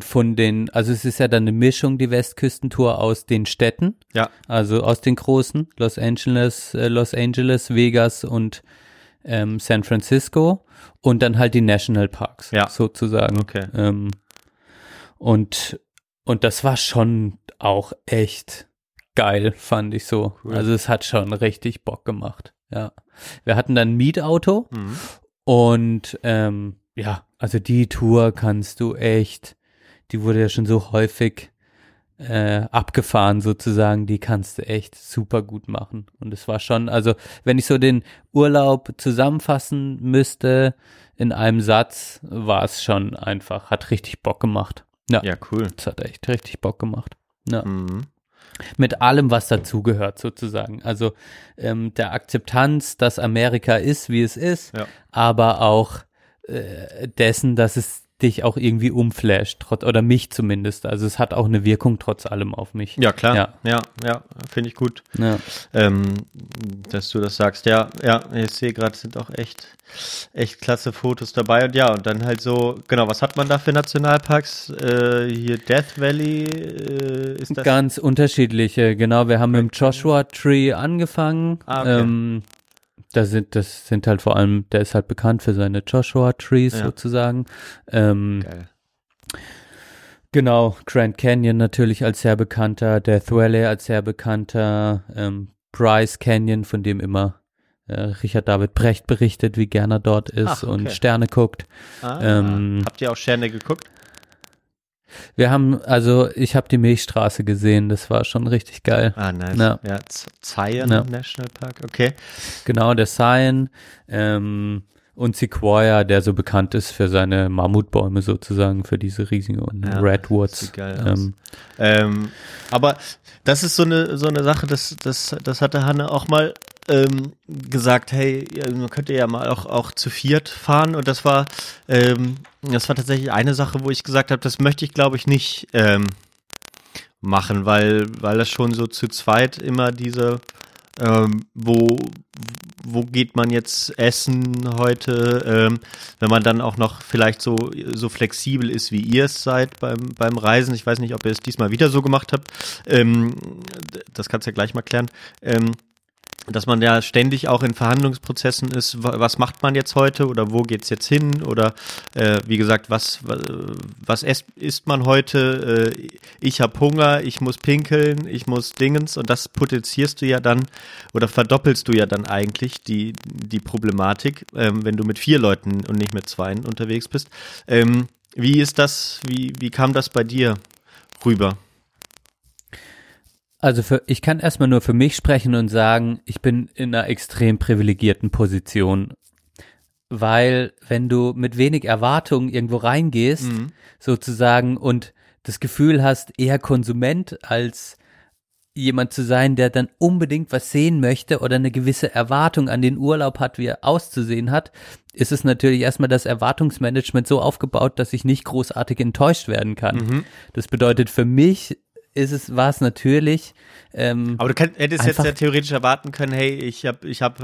von den, also es ist ja dann eine Mischung, die Westküstentour aus den Städten, ja, also aus den großen, Los Angeles, Vegas und San Francisco und dann halt die National Parks, ja, sozusagen. Okay. Und das war schon auch echt geil, fand ich so. Cool. Also es hat schon richtig Bock gemacht, ja. Wir hatten dann ein Mietauto und ja, also die Tour kannst du echt, die wurde ja schon so häufig abgefahren sozusagen, die kannst du echt super gut machen. Und es war schon, also wenn ich so den Urlaub zusammenfassen müsste in einem Satz, war es schon einfach, hat richtig Bock gemacht. Ja, cool. Es hat echt richtig Bock gemacht. Ja. Mhm. Mit allem, was dazugehört sozusagen. Also der Akzeptanz, dass Amerika ist, wie es ist, ja, aber auch dessen, dass es dich auch irgendwie umflasht, oder mich zumindest. Also es hat auch eine Wirkung trotz allem auf mich. Ja, klar. Ja, finde ich gut, ja, dass du das sagst. Ja, ich sehe gerade, sind auch echt klasse Fotos dabei. Und ja, und dann halt so, genau, was hat man da für Nationalparks? Hier Death Valley ist das? Ganz unterschiedliche, genau. Wir haben mit dem Joshua Tree angefangen. Ah, okay. Das sind halt vor allem, der ist halt bekannt für seine Joshua Trees, ja, sozusagen. Geil. Genau, Grand Canyon natürlich als sehr bekannter, Death Valley als sehr bekannter, Bryce Canyon, von dem immer Richard David Brecht berichtet, wie gerne er dort ist. Ach, okay. Und Sterne guckt. Ah, habt ihr auch Sterne geguckt? Wir haben, also ich habe die Milchstraße gesehen, das war schon richtig geil. Ah, nice. Ja, Zion National Park, okay. Genau, der Zion und Sequoia, der so bekannt ist für seine Mammutbäume sozusagen, für diese riesigen Redwoods. Sieht geil aus. Aber das ist so eine Sache, das hatte Hanne auch mal gesagt, hey, man könnte ja mal auch zu viert fahren und das war tatsächlich eine Sache, wo ich gesagt habe, das möchte ich glaube ich nicht machen, weil das schon so zu zweit immer diese wo geht man jetzt essen heute, wenn man dann auch noch vielleicht so flexibel ist, wie ihr es seid beim Reisen. Ich weiß nicht, ob ihr es diesmal wieder so gemacht habt. Das kannst du ja gleich mal klären. dass man ja ständig auch in Verhandlungsprozessen ist, was macht man jetzt heute oder wo geht's jetzt hin oder wie gesagt, was isst man heute, ich habe Hunger, ich muss pinkeln, ich muss Dingens, und das potenzierst du ja dann oder verdoppelst du ja dann eigentlich die Problematik, wenn du mit 4 Leuten und nicht mit 2 unterwegs bist. Wie ist das, wie kam das bei dir rüber? Also ich kann erstmal nur für mich sprechen und sagen, ich bin in einer extrem privilegierten Position, weil wenn du mit wenig Erwartungen irgendwo reingehst, sozusagen, und das Gefühl hast, eher Konsument als jemand zu sein, der dann unbedingt was sehen möchte oder eine gewisse Erwartung an den Urlaub hat, wie er auszusehen hat, ist es natürlich erstmal das Erwartungsmanagement so aufgebaut, dass ich nicht großartig enttäuscht werden kann. Mhm. Das bedeutet für mich, war es natürlich. Aber du hättest jetzt ja theoretisch erwarten können, hey, ich hab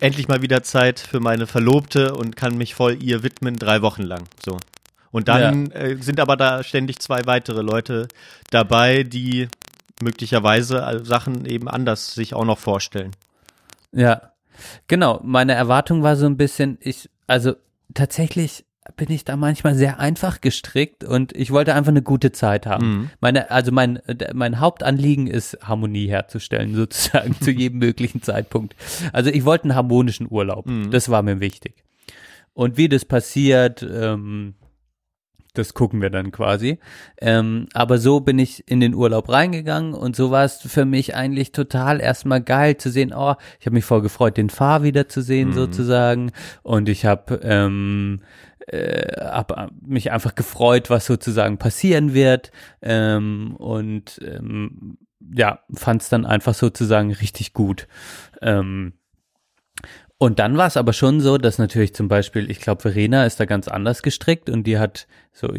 endlich mal wieder Zeit für meine Verlobte und kann mich voll ihr widmen, 3 Wochen lang. So. Und dann sind aber da ständig 2 weitere Leute dabei, die möglicherweise Sachen eben anders sich auch noch vorstellen. Ja, genau. Meine Erwartung war so ein bisschen, tatsächlich bin ich da manchmal sehr einfach gestrickt und ich wollte einfach eine gute Zeit haben. Mhm. Mein Hauptanliegen ist, Harmonie herzustellen, sozusagen, zu jedem möglichen Zeitpunkt. Also ich wollte einen harmonischen Urlaub, das war mir wichtig. Und wie das passiert, das gucken wir dann quasi. Aber so bin ich in den Urlaub reingegangen und so war es für mich eigentlich total erstmal geil zu sehen, ich habe mich voll gefreut, den Fabi wieder zu sehen, sozusagen, und ich habe mich einfach gefreut, was sozusagen passieren wird, fand es dann einfach sozusagen richtig gut. Und dann war es aber schon so, dass natürlich zum Beispiel, ich glaube, Verena ist da ganz anders gestrickt und die hat, das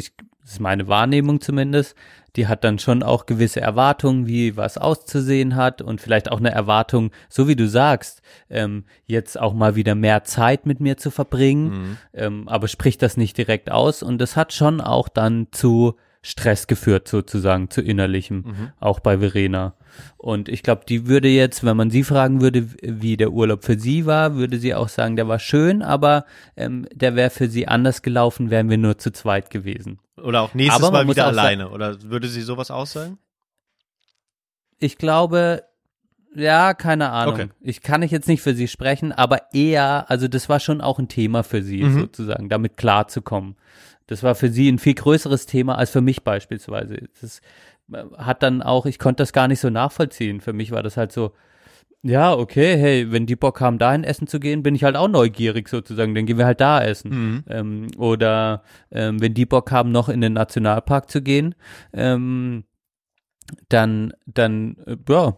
ist meine Wahrnehmung zumindest, die hat dann schon auch gewisse Erwartungen, wie was auszusehen hat, und vielleicht auch eine Erwartung, so wie du sagst, jetzt auch mal wieder mehr Zeit mit mir zu verbringen, aber spricht das nicht direkt aus, und das hat schon auch dann zu Stress geführt, sozusagen, zu innerlichem, auch bei Verena. Und ich glaube, die würde jetzt, wenn man sie fragen würde, wie der Urlaub für sie war, würde sie auch sagen, der war schön, aber der wäre für sie anders gelaufen, wären wir nur zu zweit gewesen. Oder auch nächstes Mal wieder alleine, oder würde sie sowas aussagen? Ich glaube, ja, keine Ahnung. Okay. Ich kann jetzt nicht für sie sprechen, aber eher, also das war schon auch ein Thema für sie, sozusagen, damit klarzukommen. Das war für sie ein viel größeres Thema als für mich beispielsweise. Das hat dann auch, ich konnte das gar nicht so nachvollziehen. Für mich war das halt so, ja, okay, hey, wenn die Bock haben, dahin essen zu gehen, bin ich halt auch neugierig sozusagen, dann gehen wir halt da essen. Wenn die Bock haben, noch in den Nationalpark zu gehen, dann,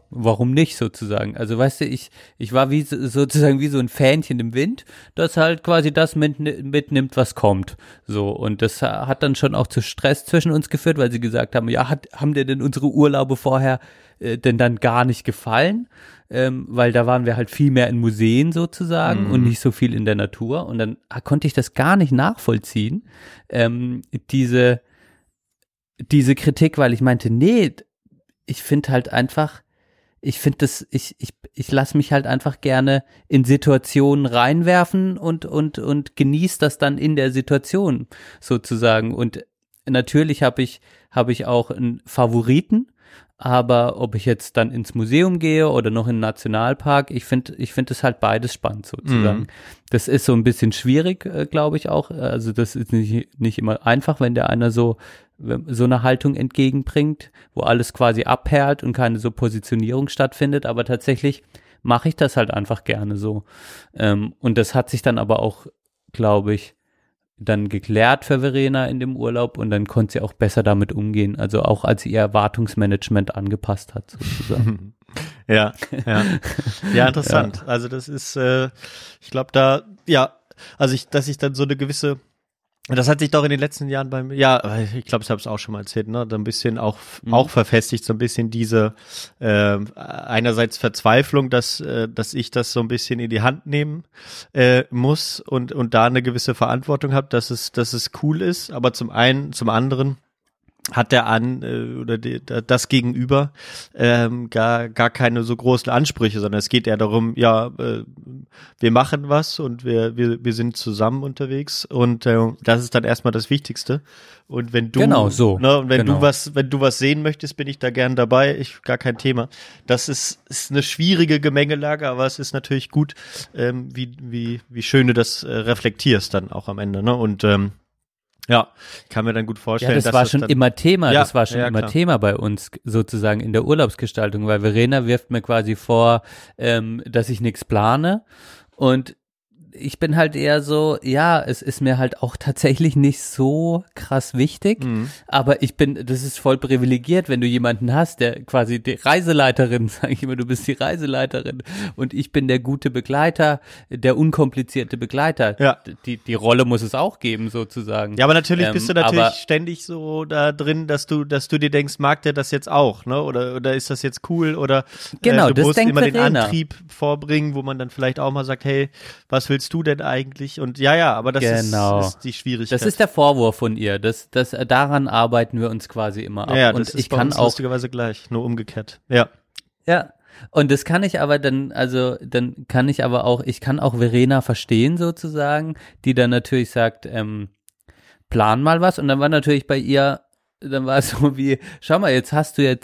warum nicht sozusagen? Also, weißt du, ich war wie so ein Fähnchen im Wind, das halt quasi das mitnimmt, was kommt. So, und das hat dann schon auch zu Stress zwischen uns geführt, weil sie gesagt haben, ja, haben dir denn unsere Urlaube vorher denn dann gar nicht gefallen? Weil da waren wir halt viel mehr in Museen sozusagen und nicht so viel in der Natur. Und dann konnte ich das gar nicht nachvollziehen, diese Kritik, weil ich meinte, nee, ich finde halt einfach, ich lasse mich halt einfach gerne in Situationen reinwerfen und genieße das dann in der Situation sozusagen. Und natürlich habe ich auch einen Favoriten, aber ob ich jetzt dann ins Museum gehe oder noch in den Nationalpark, ich finde es halt beides spannend sozusagen. Mhm. Das ist so ein bisschen schwierig, glaube ich auch. Also das ist nicht immer einfach, wenn der einer so eine Haltung entgegenbringt, wo alles quasi abperlt und keine so Positionierung stattfindet, aber tatsächlich mache ich das halt einfach gerne so. Und das hat sich dann aber auch, glaube ich, dann geklärt für Verena in dem Urlaub, und dann konnte sie auch besser damit umgehen, also auch als sie ihr Erwartungsmanagement angepasst hat sozusagen. Ja, interessant. Ja. Also das ist, ich glaube da, dass ich dann so eine gewisse, das hat sich doch in den letzten Jahren bei mir, ich glaube, ich habe es auch schon mal erzählt, ne, so ein bisschen auch verfestigt, so ein bisschen diese einerseits Verzweiflung, dass ich das so ein bisschen in die Hand nehmen muss und da eine gewisse Verantwortung habe, dass es cool ist, aber zum einen, zum anderen hat der an oder das Gegenüber gar keine so großen Ansprüche, sondern es geht eher darum, ja, wir machen was und wir sind zusammen unterwegs und das ist dann erstmal das Wichtigste. Und wenn du wenn du was sehen möchtest, bin ich da gern dabei, gar kein Thema. Das ist eine schwierige Gemengelage, aber es ist natürlich gut, wie schön du das reflektierst dann auch am Ende, ne? Und ja, kann mir dann gut vorstellen. Ja, das war schon immer Thema, Thema bei uns sozusagen in der Urlaubsgestaltung, weil Verena wirft mir quasi vor, dass ich nichts plane und ich bin halt eher so, ja, es ist mir halt auch tatsächlich nicht so krass wichtig, aber das ist voll privilegiert, wenn du jemanden hast, der quasi die Reiseleiterin, sage ich immer, du bist die Reiseleiterin und ich bin der gute Begleiter, der unkomplizierte Begleiter. Ja. Die Rolle muss es auch geben sozusagen. Ja, aber natürlich bist du ständig so da drin, dass du dir denkst, mag der das jetzt auch, ne? Oder ist das jetzt cool? Oder genau, du musst immer den Antrieb vorbringen, wo man dann vielleicht auch mal sagt, hey, was willst du denn eigentlich? Und ja, aber das ist die Schwierigkeit. Das ist der Vorwurf von ihr. Das, daran arbeiten wir uns quasi immer ab. Ja, das ist bei uns lustigerweise gleich, nur umgekehrt. Ja. Ja. Und das kann ich aber ich kann auch Verena verstehen sozusagen, die dann natürlich sagt, plan mal was. Und dann war natürlich bei ihr, dann war es so wie, schau mal, jetzt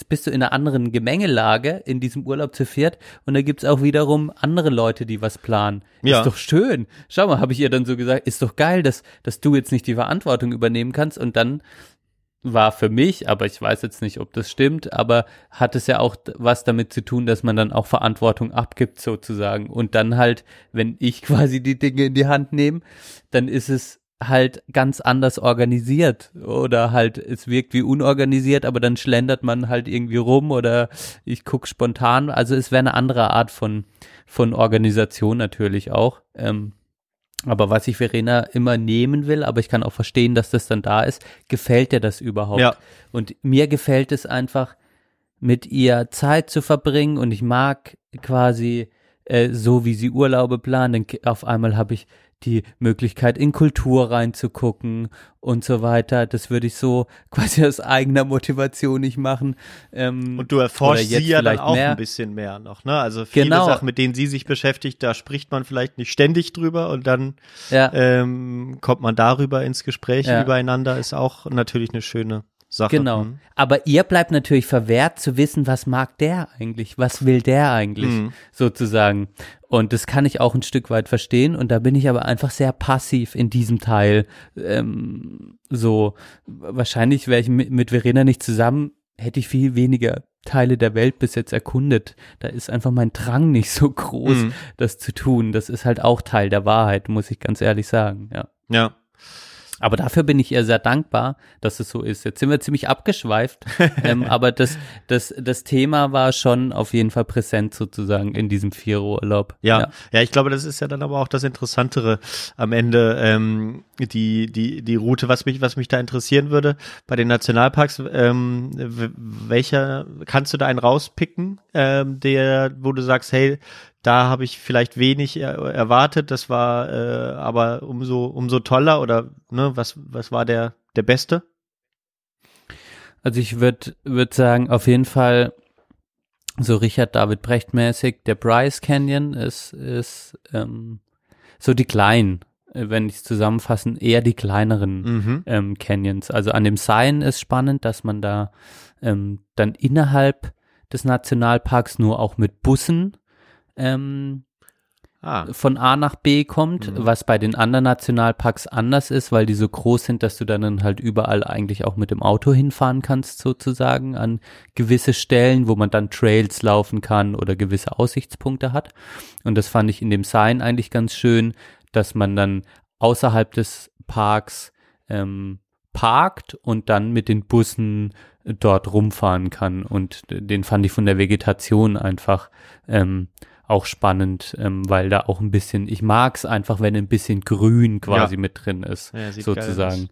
bist du in einer anderen Gemengelage in diesem Urlaub zu viert und da gibt's auch wiederum andere Leute, die was planen. Ja. Ist doch schön. Schau mal, habe ich ihr dann so gesagt, ist doch geil, dass du jetzt nicht die Verantwortung übernehmen kannst. Und dann war für mich, aber ich weiß jetzt nicht, ob das stimmt, aber hat es ja auch was damit zu tun, dass man dann auch Verantwortung abgibt sozusagen. Und dann halt, wenn ich quasi die Dinge in die Hand nehme, dann ist es halt ganz anders organisiert oder halt es wirkt wie unorganisiert, aber dann schlendert man halt irgendwie rum oder ich gucke spontan, also es wäre eine andere Art von Organisation natürlich auch, aber was ich Verena immer nehmen will, aber ich kann auch verstehen, dass das dann da ist, gefällt dir das überhaupt? Ja. Und mir gefällt es einfach, mit ihr Zeit zu verbringen und ich mag quasi so, wie sie Urlaube planen, auf einmal habe ich die Möglichkeit, in Kultur reinzugucken und so weiter. Das würde ich so quasi aus eigener Motivation nicht machen. Und du erforschst sie ja dann auch mehr. Ein bisschen mehr noch, ne? Also viele Sachen, mit denen sie sich beschäftigt, da spricht man vielleicht nicht ständig drüber und dann kommt man darüber ins Gespräch übereinander, ist auch natürlich eine schöne Sache. Genau, aber ihr bleibt natürlich verwehrt zu wissen, was mag der eigentlich, was will der eigentlich, sozusagen. Und das kann ich auch ein Stück weit verstehen und da bin ich aber einfach sehr passiv in diesem Teil. So, wahrscheinlich wäre ich mit Verena nicht zusammen, hätte ich viel weniger Teile der Welt bis jetzt erkundet. Da ist einfach mein Drang nicht so groß, das zu tun. Das ist halt auch Teil der Wahrheit, muss ich ganz ehrlich sagen, ja. Aber dafür bin ich ihr sehr dankbar, dass es so ist. Jetzt sind wir ziemlich abgeschweift, aber das Thema war schon auf jeden Fall präsent sozusagen in diesem Viererurlaub. Ja, ich glaube, das ist ja dann aber auch das Interessantere am Ende, die Route, was mich da interessieren würde bei den Nationalparks. Welcher, kannst du da einen rauspicken, wo du sagst, hey, da habe ich vielleicht wenig erwartet, das war aber umso toller oder ne, was war der Beste? Also ich würde sagen, auf jeden Fall so Richard David Brecht mäßig, der Bryce Canyon ist so die kleinen, wenn ich es zusammenfassen, eher die kleineren Canyons. Also an dem Seinen ist spannend, dass man da dann innerhalb des Nationalparks nur auch mit Bussen von A nach B kommt, was bei den anderen Nationalparks anders ist, weil die so groß sind, dass du dann halt überall eigentlich auch mit dem Auto hinfahren kannst sozusagen an gewisse Stellen, wo man dann Trails laufen kann oder gewisse Aussichtspunkte hat. Und das fand ich in dem Sign eigentlich ganz schön, dass man dann außerhalb des Parks parkt und dann mit den Bussen dort rumfahren kann. Und den fand ich von der Vegetation einfach auch spannend, weil da auch ein bisschen, ich mag es einfach, wenn ein bisschen Grün quasi mit drin ist, sozusagen.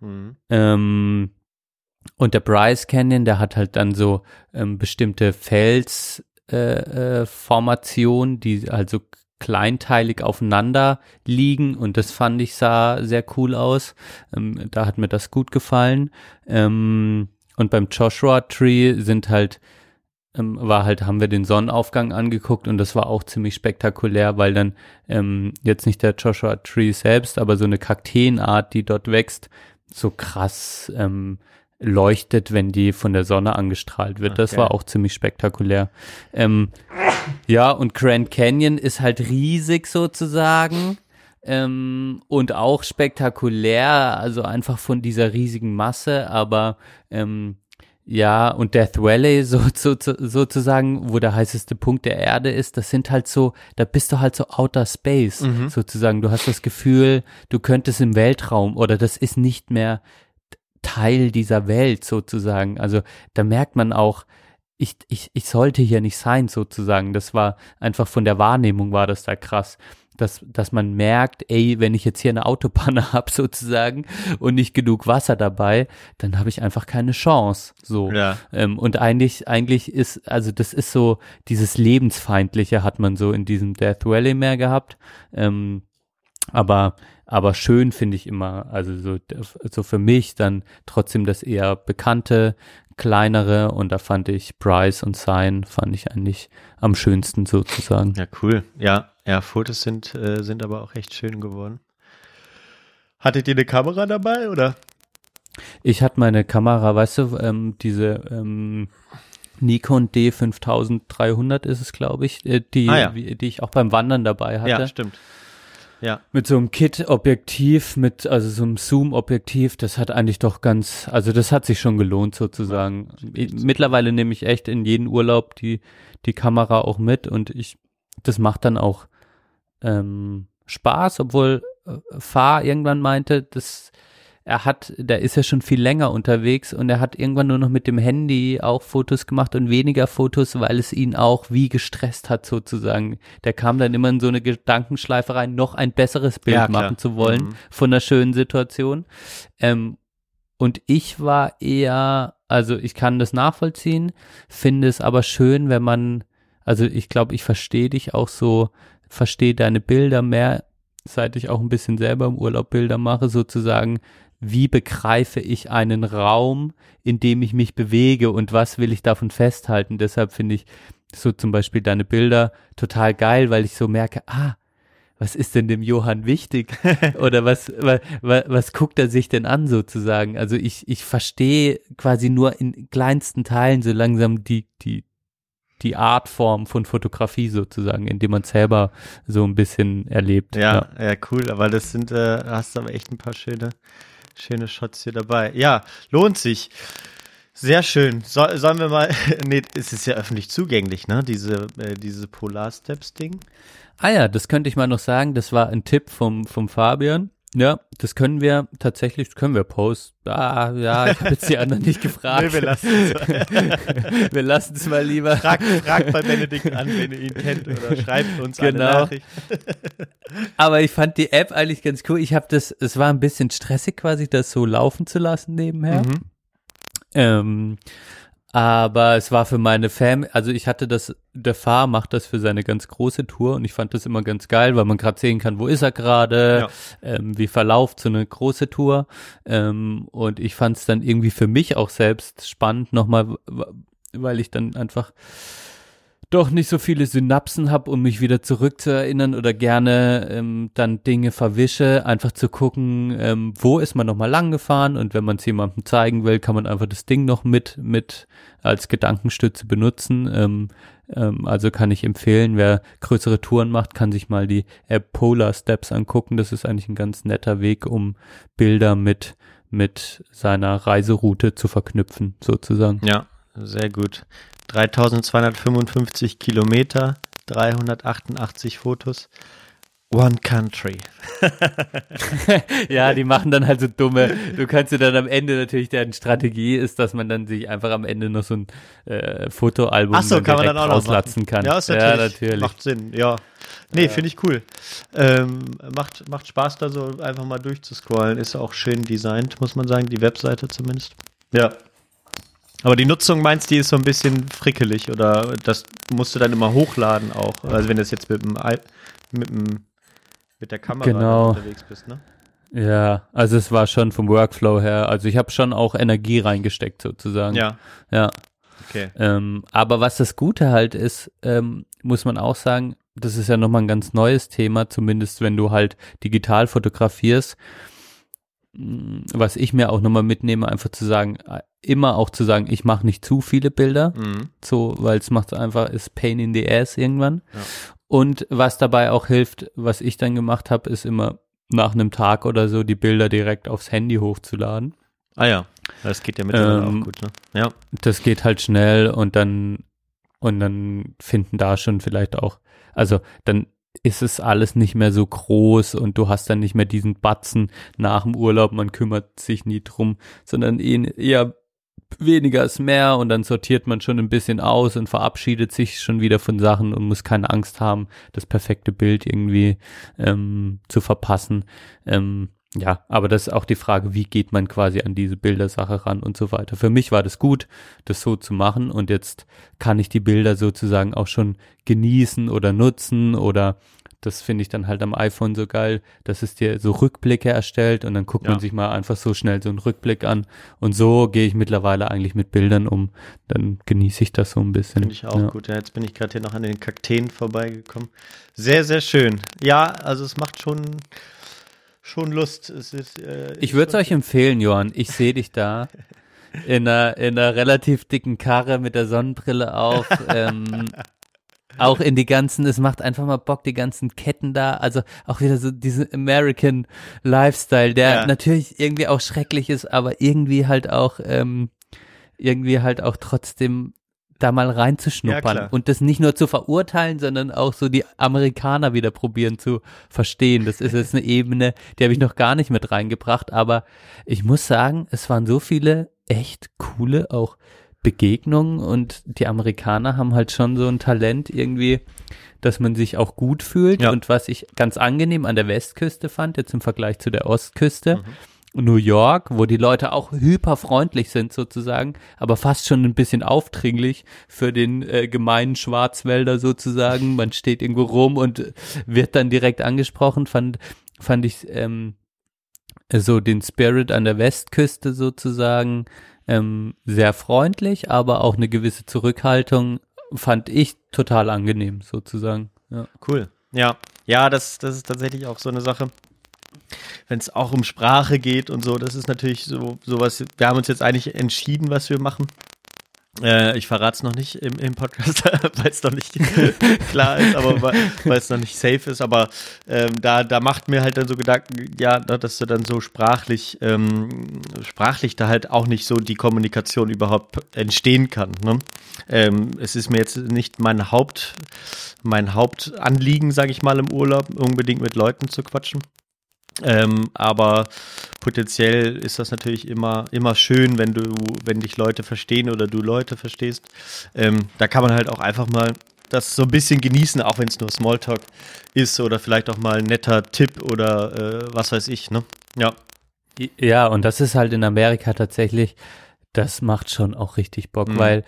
Und der Bryce Canyon, der hat halt dann so bestimmte Felsformationen, die also kleinteilig aufeinander liegen und das fand ich sah sehr cool aus. Da hat mir das gut gefallen. Und beim Joshua Tree sind halt haben wir den Sonnenaufgang angeguckt und das war auch ziemlich spektakulär, weil dann jetzt nicht der Joshua Tree selbst, aber so eine Kakteenart, die dort wächst, so krass leuchtet, wenn die von der Sonne angestrahlt wird. Okay. Das war auch ziemlich spektakulär. Ja, und Grand Canyon ist halt riesig sozusagen. Und auch spektakulär, also einfach von dieser riesigen Masse, aber ja, und Death Valley sozusagen, wo der heißeste Punkt der Erde ist, das sind halt so, da bist du halt so Outer Space sozusagen. Du hast das Gefühl, du könntest im Weltraum oder das ist nicht mehr Teil dieser Welt sozusagen. Also da merkt man auch, ich sollte hier nicht sein sozusagen. Das war einfach von der Wahrnehmung war das da krass. Dass man merkt, ey, wenn ich jetzt hier eine Autopanne habe sozusagen und nicht genug Wasser dabei, dann habe ich einfach keine Chance. So. Ja. Und eigentlich ist, also das ist so, dieses Lebensfeindliche hat man so in diesem Death Valley mehr gehabt. Aber schön finde ich immer, also so für mich dann trotzdem das eher bekannte, kleinere und da fand ich Price und Sign fand ich eigentlich am schönsten sozusagen. Ja, cool. Ja, Fotos sind aber auch echt schön geworden. Hattet ihr eine Kamera dabei, oder? Ich hatte meine Kamera, weißt du, diese Nikon D5300 ist es, glaube ich, die ich auch beim Wandern dabei hatte. Ja, stimmt. Ja. Mit so einem Kit-Objektiv, also so einem Zoom-Objektiv, das hat eigentlich doch ganz, also das hat sich schon gelohnt sozusagen. Ja, mittlerweile nehme ich echt in jeden Urlaub die Kamera auch mit und das macht dann auch Spaß, obwohl Fahr irgendwann meinte, der ist ja schon viel länger unterwegs und er hat irgendwann nur noch mit dem Handy auch Fotos gemacht und weniger Fotos, weil es ihn auch wie gestresst hat sozusagen. Der kam dann immer in so eine Gedankenschleife rein, noch ein besseres Bild machen zu wollen von einer schönen Situation. Und ich war eher, also ich kann das nachvollziehen, finde es aber schön, wenn man, also ich glaube, ich verstehe dich auch so, verstehe deine Bilder mehr, seit ich auch ein bisschen selber im Urlaub Bilder mache sozusagen, wie begreife ich einen Raum, in dem ich mich bewege und was will ich davon festhalten? Deshalb finde ich so zum Beispiel deine Bilder total geil, weil ich so merke, was ist denn dem Johann wichtig? Oder was guckt er sich denn an sozusagen? Also ich verstehe quasi nur in kleinsten Teilen so langsam die Artform von Fotografie sozusagen, indem man es selber so ein bisschen erlebt. Ja, cool, aber das sind, hast aber echt ein paar schöne Shots hier dabei. Ja, lohnt sich. Sehr schön. Sollen wir mal, nee, es ist ja öffentlich zugänglich, ne, diese Polar Steps Ding. Ah ja, das könnte ich mal noch sagen, das war ein Tipp vom Fabian. Ja, das können wir tatsächlich, posten. Ja, ich habe jetzt die anderen nicht gefragt. Nee, wir lassen es. Wir lassen es mal lieber. Fragt bei Benedikt an, wenn ihr ihn kennt oder schreibt uns eine Nachricht. Aber ich fand die App eigentlich ganz cool. Es war ein bisschen stressig quasi, das so laufen zu lassen nebenher. Aber es war für meine Family, also ich hatte das, der Fahr macht das für seine ganz große Tour und ich fand das immer ganz geil, weil man gerade sehen kann, wo ist er gerade, wie verläuft so eine große Tour und ich fand es dann irgendwie für mich auch selbst spannend nochmal, weil ich dann einfach doch nicht so viele Synapsen habe, um mich wieder zurückzuerinnern oder gerne dann Dinge verwische, einfach zu gucken, wo ist man nochmal lang gefahren und wenn man es jemandem zeigen will, kann man einfach das Ding noch mit als Gedankenstütze benutzen. Also kann ich empfehlen, wer größere Touren macht, kann sich mal die App Polar Steps angucken. Das ist eigentlich ein ganz netter Weg, um Bilder mit seiner Reiseroute zu verknüpfen, sozusagen. Ja, sehr gut. 3255 Kilometer, 388 Fotos, One Country. Ja, die machen dann halt so dumme, du kannst dir dann am Ende natürlich, deren Strategie ist, dass man dann sich einfach am Ende noch so ein Fotoalbum auslatzen kann. Ja, ist natürlich. Macht Sinn, ja. Nee, finde ich cool. Macht Spaß da so einfach mal durchzuscrollen, ist auch schön designt, muss man sagen, die Webseite zumindest. Ja. Aber die Nutzung, meinst du, die ist so ein bisschen frickelig oder das musst du dann immer hochladen auch? Also wenn du es jetzt mit dem mit der Kamera unterwegs bist, ne? Ja, also es war schon vom Workflow her, also ich habe schon auch Energie reingesteckt sozusagen. Ja. Ja. Okay. Aber was das Gute halt ist, muss man auch sagen, das ist ja nochmal ein ganz neues Thema, zumindest wenn du halt digital fotografierst, was ich mir auch nochmal mitnehme, einfach zu sagen, immer auch zu sagen, ich mache nicht zu viele Bilder, so, weil es macht einfach, ist Pain in the Ass irgendwann. Ja. Und was dabei auch hilft, was ich dann gemacht habe, ist immer nach einem Tag oder so die Bilder direkt aufs Handy hochzuladen. Ah ja, das geht ja mittlerweile auch gut, ne? Ja. Das geht halt schnell und dann finden da schon vielleicht auch, also dann ist es alles nicht mehr so groß und du hast dann nicht mehr diesen Batzen nach dem Urlaub, man kümmert sich nie drum, sondern eher weniger ist mehr und dann sortiert man schon ein bisschen aus und verabschiedet sich schon wieder von Sachen und muss keine Angst haben, das perfekte Bild irgendwie zu verpassen. Ja, aber das ist auch die Frage, wie geht man quasi an diese Bildersache ran und so weiter. Für mich war das gut, das so zu machen und jetzt kann ich die Bilder sozusagen auch schon genießen oder nutzen oder das finde ich dann halt am iPhone so geil, dass es dir so Rückblicke erstellt und dann guckt man sich mal einfach so schnell so einen Rückblick an und so gehe ich mittlerweile eigentlich mit Bildern um, dann genieße ich das so ein bisschen. Finde ich auch gut, ja, jetzt bin ich gerade hier noch an den Kakteen vorbeigekommen. Sehr, sehr schön. Ja, also es macht schon Lust. Es ist, ich würde es euch empfehlen, Johann. Ich sehe dich da in einer relativ dicken Karre mit der Sonnenbrille auf. Auch in die ganzen, es macht einfach mal Bock, die ganzen Ketten da. Also auch wieder so diesen American Lifestyle, der natürlich irgendwie auch schrecklich ist, aber irgendwie halt auch trotzdem da mal reinzuschnuppern und das nicht nur zu verurteilen, sondern auch so die Amerikaner wieder probieren zu verstehen. Das ist jetzt eine Ebene, die habe ich noch gar nicht mit reingebracht, aber ich muss sagen, es waren so viele echt coole auch Begegnungen und die Amerikaner haben halt schon so ein Talent irgendwie, dass man sich auch gut fühlt und was ich ganz angenehm an der Westküste fand, jetzt im Vergleich zu der Ostküste, New York, wo die Leute auch hyperfreundlich sind sozusagen, aber fast schon ein bisschen aufdringlich für den gemeinen Schwarzwälder sozusagen. Man steht irgendwo rum und wird dann direkt angesprochen, fand ich so den Spirit an der Westküste sozusagen sehr freundlich, aber auch eine gewisse Zurückhaltung fand ich total angenehm sozusagen. Ja. Cool. Ja, das ist tatsächlich auch so eine Sache. Wenn es auch um Sprache geht und so, das ist natürlich sowas, wir haben uns jetzt eigentlich entschieden, was wir machen. Ich verrate es noch nicht im Podcast, weil es noch nicht klar ist, aber weil es noch nicht safe ist, aber da macht mir halt dann so Gedanken, ja, dass du dann so sprachlich da halt auch nicht so die Kommunikation überhaupt entstehen kann, ne? Es ist mir jetzt nicht mein Hauptanliegen, sage ich mal, im Urlaub, unbedingt mit Leuten zu quatschen. Aber potenziell ist das natürlich immer schön, wenn dich Leute verstehen oder du Leute verstehst. Da kann man halt auch einfach mal das so ein bisschen genießen, auch wenn es nur Smalltalk ist oder vielleicht auch mal ein netter Tipp oder was weiß ich, ne? Ja. Ja, und das ist halt in Amerika tatsächlich, das macht schon auch richtig Bock, weil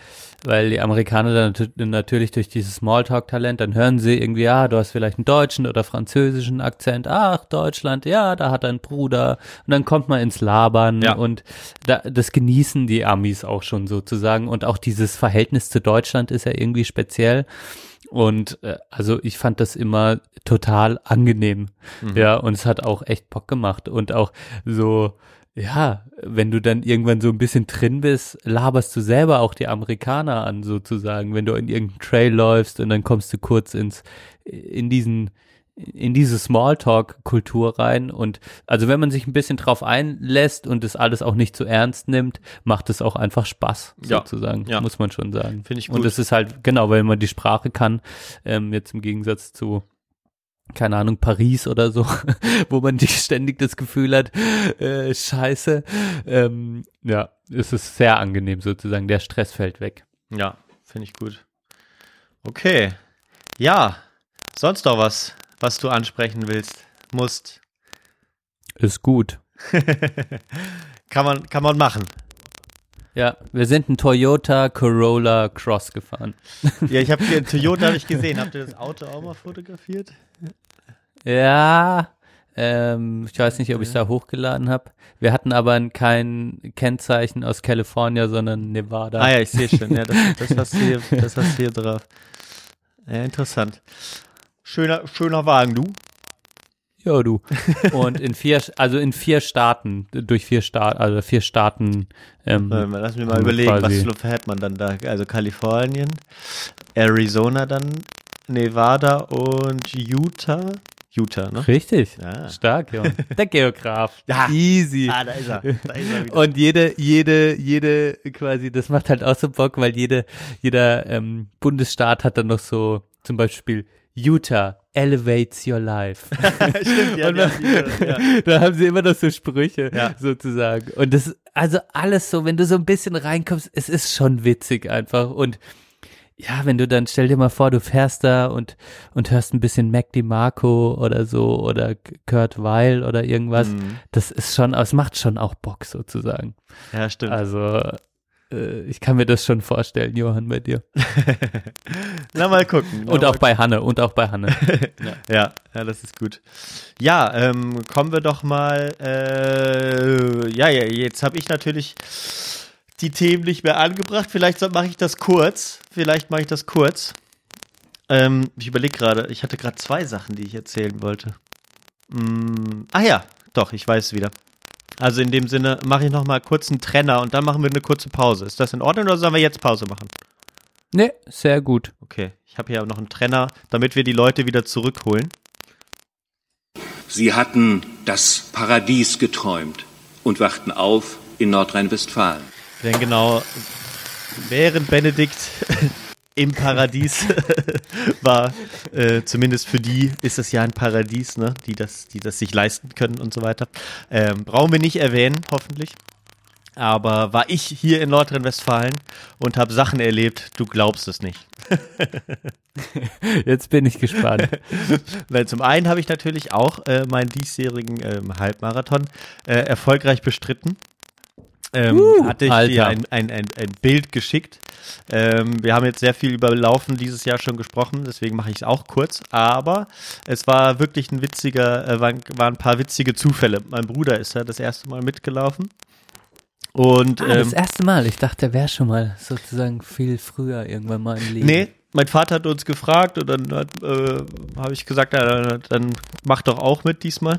die Amerikaner dann natürlich durch dieses Smalltalk-Talent, dann hören sie irgendwie, ja, du hast vielleicht einen deutschen oder französischen Akzent, ach, Deutschland, ja, da hat ein Bruder und dann kommt man ins Labern und das genießen die Amis auch schon sozusagen und auch dieses Verhältnis zu Deutschland ist ja irgendwie speziell und also ich fand das immer total angenehm, ja, und es hat auch echt Bock gemacht und auch so, ja, wenn du dann irgendwann so ein bisschen drin bist, laberst du selber auch die Amerikaner an sozusagen, wenn du in irgendeinen Trail läufst und dann kommst du kurz in diese Smalltalk-Kultur rein und also wenn man sich ein bisschen drauf einlässt und das alles auch nicht zu ernst nimmt, macht es auch einfach Spaß sozusagen, muss man schon sagen. Finde ich gut. Und das ist halt, genau, weil man die Sprache kann, jetzt im Gegensatz zu keine Ahnung, Paris oder so, wo man ständig das Gefühl hat, scheiße. Ja, es ist sehr angenehm sozusagen, der Stress fällt weg. Ja, finde ich gut. Okay, ja, sonst noch was du ansprechen musst. Ist gut. Kann man machen. Ja, wir sind einen Toyota Corolla Cross gefahren. Ja, ich habe hier einen Toyota, habe ich gesehen. Habt ihr das Auto auch mal fotografiert? Ja, ich weiß nicht, ob ich es da hochgeladen habe. Wir hatten aber kein Kennzeichen aus California, sondern Nevada. Ah ja, ich sehe schon. Ja, das hast du hier drauf. Ja, interessant. Schöner Wagen, du. Ja, du. Und in vier Staaten. Lass mich mal überlegen, quasi. Was Schlupfe hat man dann da? Also Kalifornien, Arizona dann, Nevada und Utah. Utah, ne? Richtig. Ja. Stark, ja. Der Geograf. Ja. Easy. Ah, da ist er wieder. Und jede quasi, das macht halt auch so Bock, weil jeder Bundesstaat hat dann noch so, zum Beispiel Utah elevates your life. Stimmt, ja, ja. Da haben sie immer noch so Sprüche, ja, sozusagen. Und das, also alles so, wenn du so ein bisschen reinkommst, es ist schon witzig einfach. Und ja, wenn du dann, stell dir mal vor, du fährst da und hörst ein bisschen Mac DeMarco oder so oder Kurt Weil oder irgendwas. Mhm. Das ist schon, es macht schon auch Bock sozusagen. Ja, stimmt. Also ich kann mir das schon vorstellen, Johann, bei dir. Na, mal gucken. Und auch bei Hanne. ja, das ist gut. Ja, kommen wir doch mal, jetzt habe ich natürlich die Themen nicht mehr angebracht. Vielleicht mache ich das kurz. Ich überlege gerade, ich hatte gerade zwei Sachen, die ich erzählen wollte. Ach ja, doch, ich weiß es wieder. Also in dem Sinne mache ich nochmal kurz einen Trenner und dann machen wir eine kurze Pause. Ist das in Ordnung oder sollen wir jetzt Pause machen? Nee, sehr gut. Okay, ich habe hier noch einen Trenner, damit wir die Leute wieder zurückholen. Sie hatten das Paradies geträumt und wachten auf in Nordrhein-Westfalen. Denn genau, während Benedikt im Paradies war, zumindest für die ist das ja ein Paradies, ne? Die das sich leisten können und so weiter. Brauchen wir nicht erwähnen, hoffentlich. Aber war ich hier in Nordrhein-Westfalen und habe Sachen erlebt, du glaubst es nicht. Jetzt bin ich gespannt. Weil zum einen habe ich natürlich auch meinen diesjährigen Halbmarathon erfolgreich bestritten. Hatte ich dir ein Bild geschickt. Wir haben jetzt sehr viel über Laufen dieses Jahr schon gesprochen, deswegen mache ich es auch kurz. Aber es war wirklich waren ein paar witzige Zufälle. Mein Bruder ist ja das erste Mal mitgelaufen. Und, das erste Mal? Ich dachte, der wäre schon mal sozusagen viel früher irgendwann mal im Leben. Nee, mein Vater hat uns gefragt und dann habe ich gesagt, dann mach doch auch mit diesmal.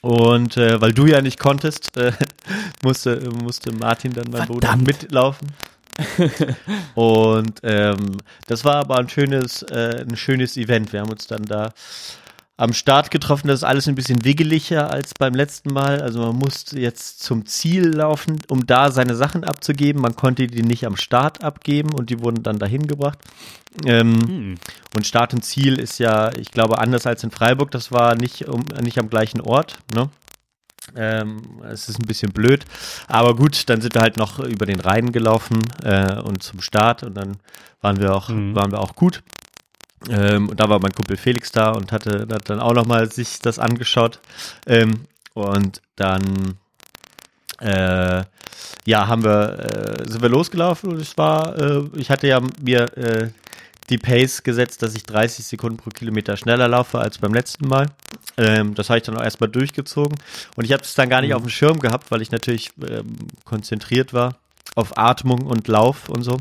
Und weil du ja nicht konntest, musste Martin dann, mein Bruder, mitlaufen. Und das war aber ein schönes Event. Wir haben uns dann da am Start getroffen. Das ist alles ein bisschen wiggeliger als beim letzten Mal. Also man musste jetzt zum Ziel laufen, um da seine Sachen abzugeben. Man konnte die nicht am Start abgeben und die wurden dann dahin gebracht. Und Start und Ziel ist ja, ich glaube, anders als in Freiburg. Das war nicht am gleichen Ort, ne? Es ist ein bisschen blöd, aber gut, dann sind wir halt noch über den Rhein gelaufen und zum Start und dann waren wir auch gut. Und da war mein Kumpel Felix da und hat dann auch nochmal sich das angeschaut. Und dann sind wir losgelaufen und ich hatte ja mir die Pace gesetzt, dass ich 30 Sekunden pro Kilometer schneller laufe als beim letzten Mal. Das habe ich dann auch erstmal durchgezogen. Und ich habe es dann gar nicht auf dem Schirm gehabt, weil ich natürlich konzentriert war auf Atmung und Lauf und so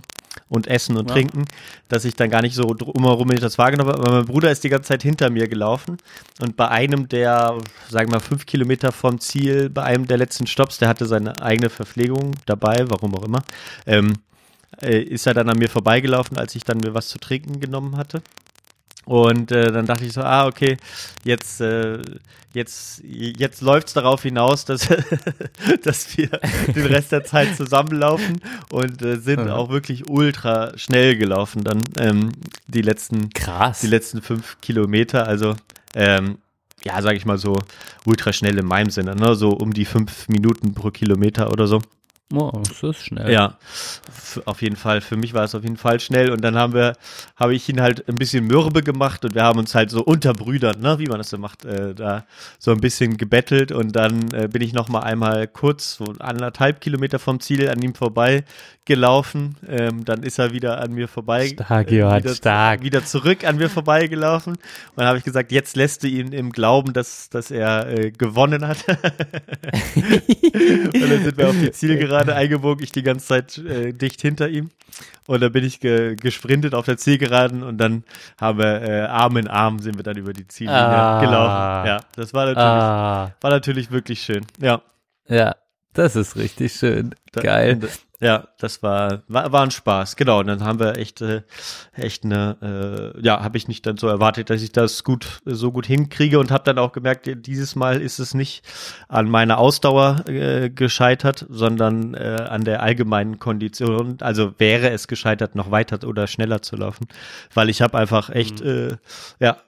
und Essen und Trinken, dass ich dann gar nicht so drumherum das wahrgenommen habe. Aber mein Bruder ist die ganze Zeit hinter mir gelaufen und bei einem der, sagen wir mal, 5 Kilometer vom Ziel, bei einem der letzten Stopps, der hatte seine eigene Verpflegung dabei, warum auch immer, ist er dann an mir vorbeigelaufen, als ich dann mir was zu trinken genommen hatte. Und dann dachte ich so, okay, jetzt läuft's darauf hinaus, dass wir den Rest der Zeit zusammenlaufen und sind auch wirklich ultra schnell gelaufen dann die letzten 5 Kilometer, also sag ich mal so ultra schnell in meinem Sinne, ne? So um die 5 Minuten pro Kilometer oder so. Oh, das ist schnell. Ja, auf jeden Fall. Für mich war es auf jeden Fall schnell. Und dann habe ich ihn halt ein bisschen mürbe gemacht und wir haben uns halt so unter Brüdern, ne, wie man das so macht, da so ein bisschen gebettelt. Und dann bin ich nochmal einmal kurz, so 1,5 Kilometer vom Ziel an ihm vorbei gelaufen. Dann ist er wieder an mir vorbei. Stark, Johann, stark. Wieder zurück an mir vorbeigelaufen. Und dann habe ich gesagt, jetzt lässt du ihn im Glauben, dass er gewonnen hat. Und dann sind wir auf die Zielgerade eingebogen, ich die ganze Zeit dicht hinter ihm und da bin ich gesprintet auf der Zielgeraden und dann haben wir Arm in Arm sind wir dann über die Ziellinie gelaufen. Ja, das war natürlich wirklich schön. Ja, ja, das ist richtig schön. Geil. Ja, das war ein Spaß, genau. Und dann haben wir echt eine, habe ich nicht dann so erwartet, dass ich das so gut hinkriege und habe dann auch gemerkt, dieses Mal ist es nicht an meiner Ausdauer gescheitert, sondern an der allgemeinen Kondition. Also wäre es gescheitert, noch weiter oder schneller zu laufen, weil ich habe einfach echt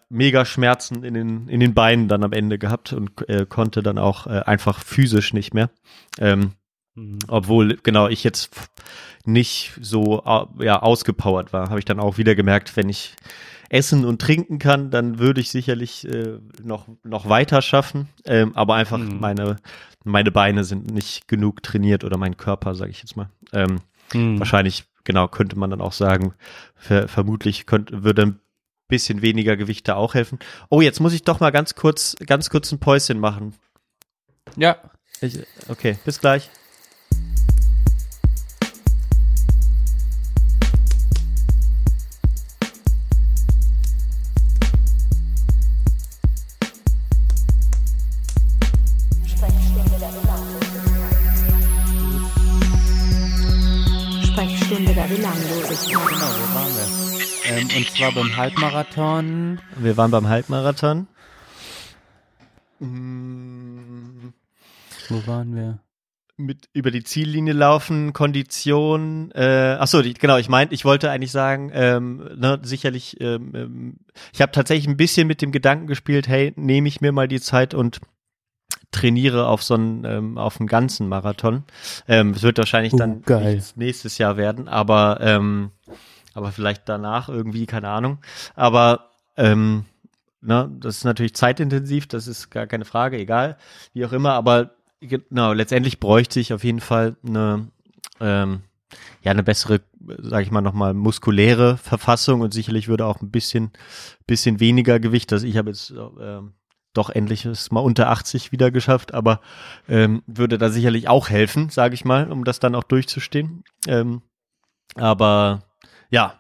mega Schmerzen in den Beinen dann am Ende gehabt und konnte dann auch einfach physisch nicht mehr. Obwohl, genau, ich jetzt nicht so ausgepowert war, habe ich dann auch wieder gemerkt, wenn ich essen und trinken kann, dann würde ich sicherlich noch weiter schaffen, aber einfach meine Beine sind nicht genug trainiert oder mein Körper, sage ich jetzt mal. Wahrscheinlich, genau, könnte man dann auch sagen, vermutlich würde ein bisschen weniger Gewicht da auch helfen. Oh, jetzt muss ich doch mal ganz kurz ein Päuschen machen. Ja. Okay, bis gleich. Sprechstunde der Belanglosigkeit. Genau, wo waren wir? Und zwar beim Halbmarathon. Wir waren beim Halbmarathon. Wo waren wir? Mit über die Ziellinie laufen, Kondition, ich wollte eigentlich sagen, ich habe tatsächlich ein bisschen mit dem Gedanken gespielt, hey, nehme ich mir mal die Zeit und trainiere auf auf einen ganzen Marathon. Es wird wahrscheinlich dann nächstes Jahr werden, aber vielleicht danach irgendwie, keine Ahnung. Aber das ist natürlich zeitintensiv, das ist gar keine Frage, egal, wie auch immer, aber genau, letztendlich bräuchte ich auf jeden Fall eine bessere, sage ich mal nochmal, muskuläre Verfassung und sicherlich würde auch ein bisschen weniger Gewicht, ich habe jetzt doch endlich es mal unter 80 wieder geschafft, aber würde da sicherlich auch helfen, sage ich mal, um das dann auch durchzustehen. Aber ja,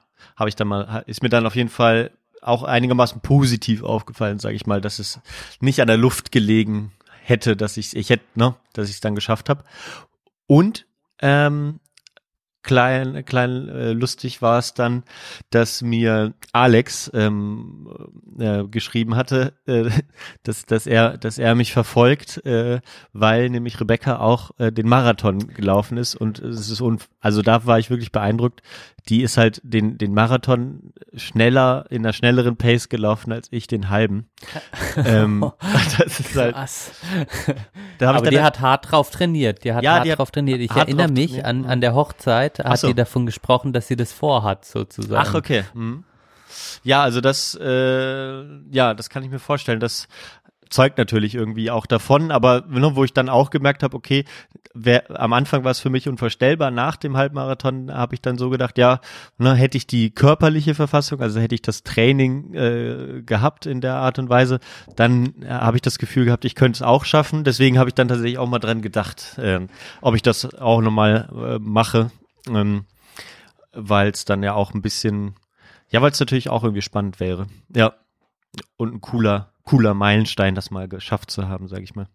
ist mir dann auf jeden Fall auch einigermaßen positiv aufgefallen, sage ich mal, dass es nicht an der Luft gelegen hätte, dass ich es dann geschafft habe. Und klein lustig war es dann, dass mir Alex geschrieben hatte, dass er mich verfolgt, weil nämlich Rebecca auch den Marathon gelaufen ist und es ist also da war ich wirklich beeindruckt. Die ist halt den Marathon in einer schnelleren Pace gelaufen als ich den halben. Das ist halt krass. Aber die hat hart drauf trainiert. Ich erinnere mich an der Hochzeit, hat die davon gesprochen, dass sie das vorhat sozusagen. Ach, okay. Hm. Ja, also das kann ich mir vorstellen, dass zeugt natürlich irgendwie auch davon, aber wo ich dann auch gemerkt habe, okay, am Anfang war es für mich unvorstellbar, nach dem Halbmarathon habe ich dann so gedacht, hätte ich die körperliche Verfassung, also hätte ich das Training gehabt in der Art und Weise, dann habe ich das Gefühl gehabt, ich könnte es auch schaffen, deswegen habe ich dann tatsächlich auch mal dran gedacht, ob ich das auch nochmal mache, weil es dann ja auch ein bisschen, weil es natürlich auch irgendwie spannend wäre, ja, und ein cooler Meilenstein, das mal geschafft zu haben, sage ich mal.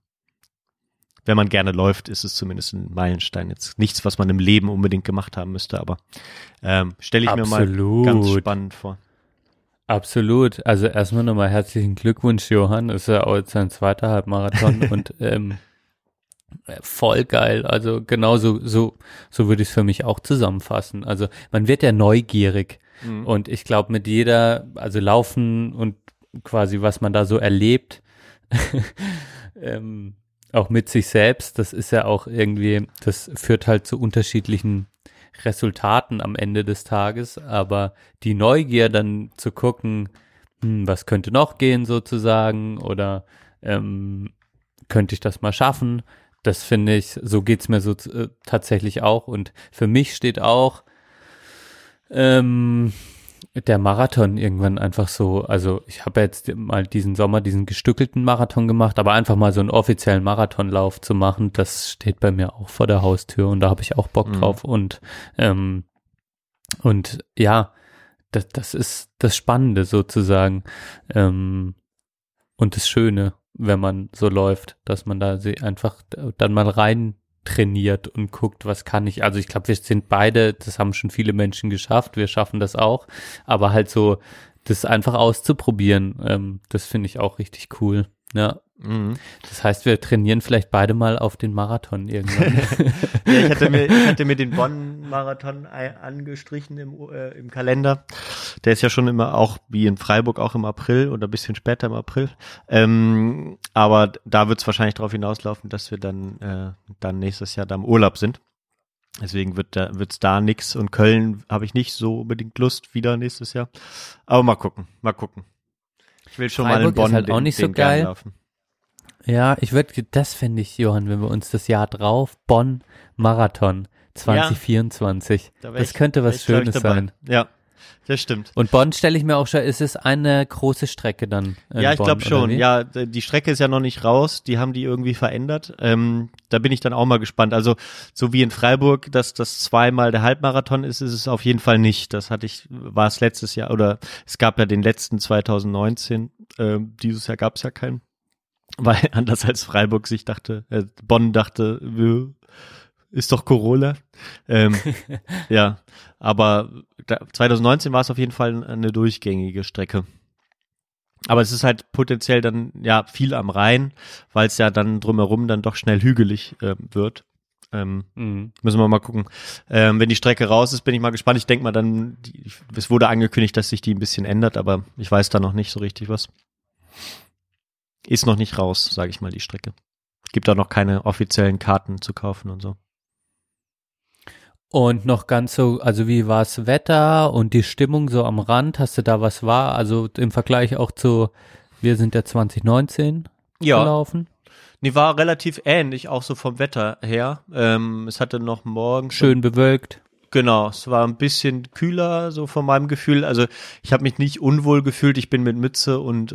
Wenn man gerne läuft, ist es zumindest ein Meilenstein. Jetzt nichts, was man im Leben unbedingt gemacht haben müsste, aber stelle ich mir mal ganz spannend vor. Absolut. Also erstmal nochmal herzlichen Glückwunsch, Johann. Das ist ja auch jetzt ein zweiter Halbmarathon und voll geil. Also genau so würde ich es für mich auch zusammenfassen. Also man wird ja neugierig und ich glaube mit jeder, also laufen und quasi, was man da so erlebt, auch mit sich selbst, das ist ja auch irgendwie, das führt halt zu unterschiedlichen Resultaten am Ende des Tages, aber die Neugier dann zu gucken, was könnte noch gehen sozusagen oder könnte ich das mal schaffen, das finde ich, so geht es mir so tatsächlich auch und für mich steht auch der Marathon irgendwann einfach so, also ich habe jetzt mal diesen Sommer diesen gestückelten Marathon gemacht, aber einfach mal so einen offiziellen Marathonlauf zu machen, das steht bei mir auch vor der Haustür und da habe ich auch Bock drauf und ja, das ist das Spannende sozusagen und das Schöne, wenn man so läuft, dass man da einfach dann mal rein trainiert und guckt, was kann ich, also ich glaube, wir sind beide, das haben schon viele Menschen geschafft, wir schaffen das auch, aber halt so, das einfach auszuprobieren, das finde ich auch richtig cool, ja. Mhm. Das heißt, wir trainieren vielleicht beide mal auf den Marathon irgendwann. Ja, ich hatte mir den Bonn-Marathon angestrichen im Kalender. Der ist ja schon immer auch, wie in Freiburg, auch im April oder ein bisschen später im April. Aber da wird es wahrscheinlich darauf hinauslaufen, dass wir dann nächstes Jahr da im Urlaub sind. Deswegen wird's da nix. Und Köln habe ich nicht so unbedingt Lust wieder nächstes Jahr. Aber mal gucken. Ich will schon Freiburg mal in Bonn ist halt auch nicht so geil laufen. Ja, das fände ich, Johann, wenn wir uns das Jahr drauf, Bonn-Marathon 2024, ja, das könnte was Schönes sein. Ja, das stimmt. Und Bonn stelle ich mir auch schon, ist es eine große Strecke dann? Ja, ich glaube schon, ja, die Strecke ist ja noch nicht raus, die haben die irgendwie verändert, da bin ich dann auch mal gespannt, also so wie in Freiburg, dass das zweimal der Halbmarathon ist, ist es auf jeden Fall nicht, war es letztes Jahr, oder es gab ja den letzten 2019, dieses Jahr gab es ja keinen. Weil anders als Freiburg Bonn dachte, ist doch Corolla. Ja, aber 2019 war es auf jeden Fall eine durchgängige Strecke. Aber es ist halt potenziell dann ja viel am Rhein, weil es ja dann drumherum dann doch schnell hügelig wird. Müssen wir mal gucken. Wenn die Strecke raus ist, bin ich mal gespannt. Ich denke mal dann, es wurde angekündigt, dass sich die ein bisschen ändert, aber ich weiß da noch nicht so richtig was. Ist noch nicht raus, sage ich mal, die Strecke. Gibt auch noch keine offiziellen Karten zu kaufen und so. Und noch ganz so, also wie war das Wetter und die Stimmung so am Rand? Hast du da was wahr? Also im Vergleich auch zu, wir sind ja 2019 gelaufen. Nee, war relativ ähnlich, auch so vom Wetter her. Es hatte noch morgens schön bewölkt. Genau, es war ein bisschen kühler, so von meinem Gefühl. Also ich habe mich nicht unwohl gefühlt. Ich bin mit Mütze und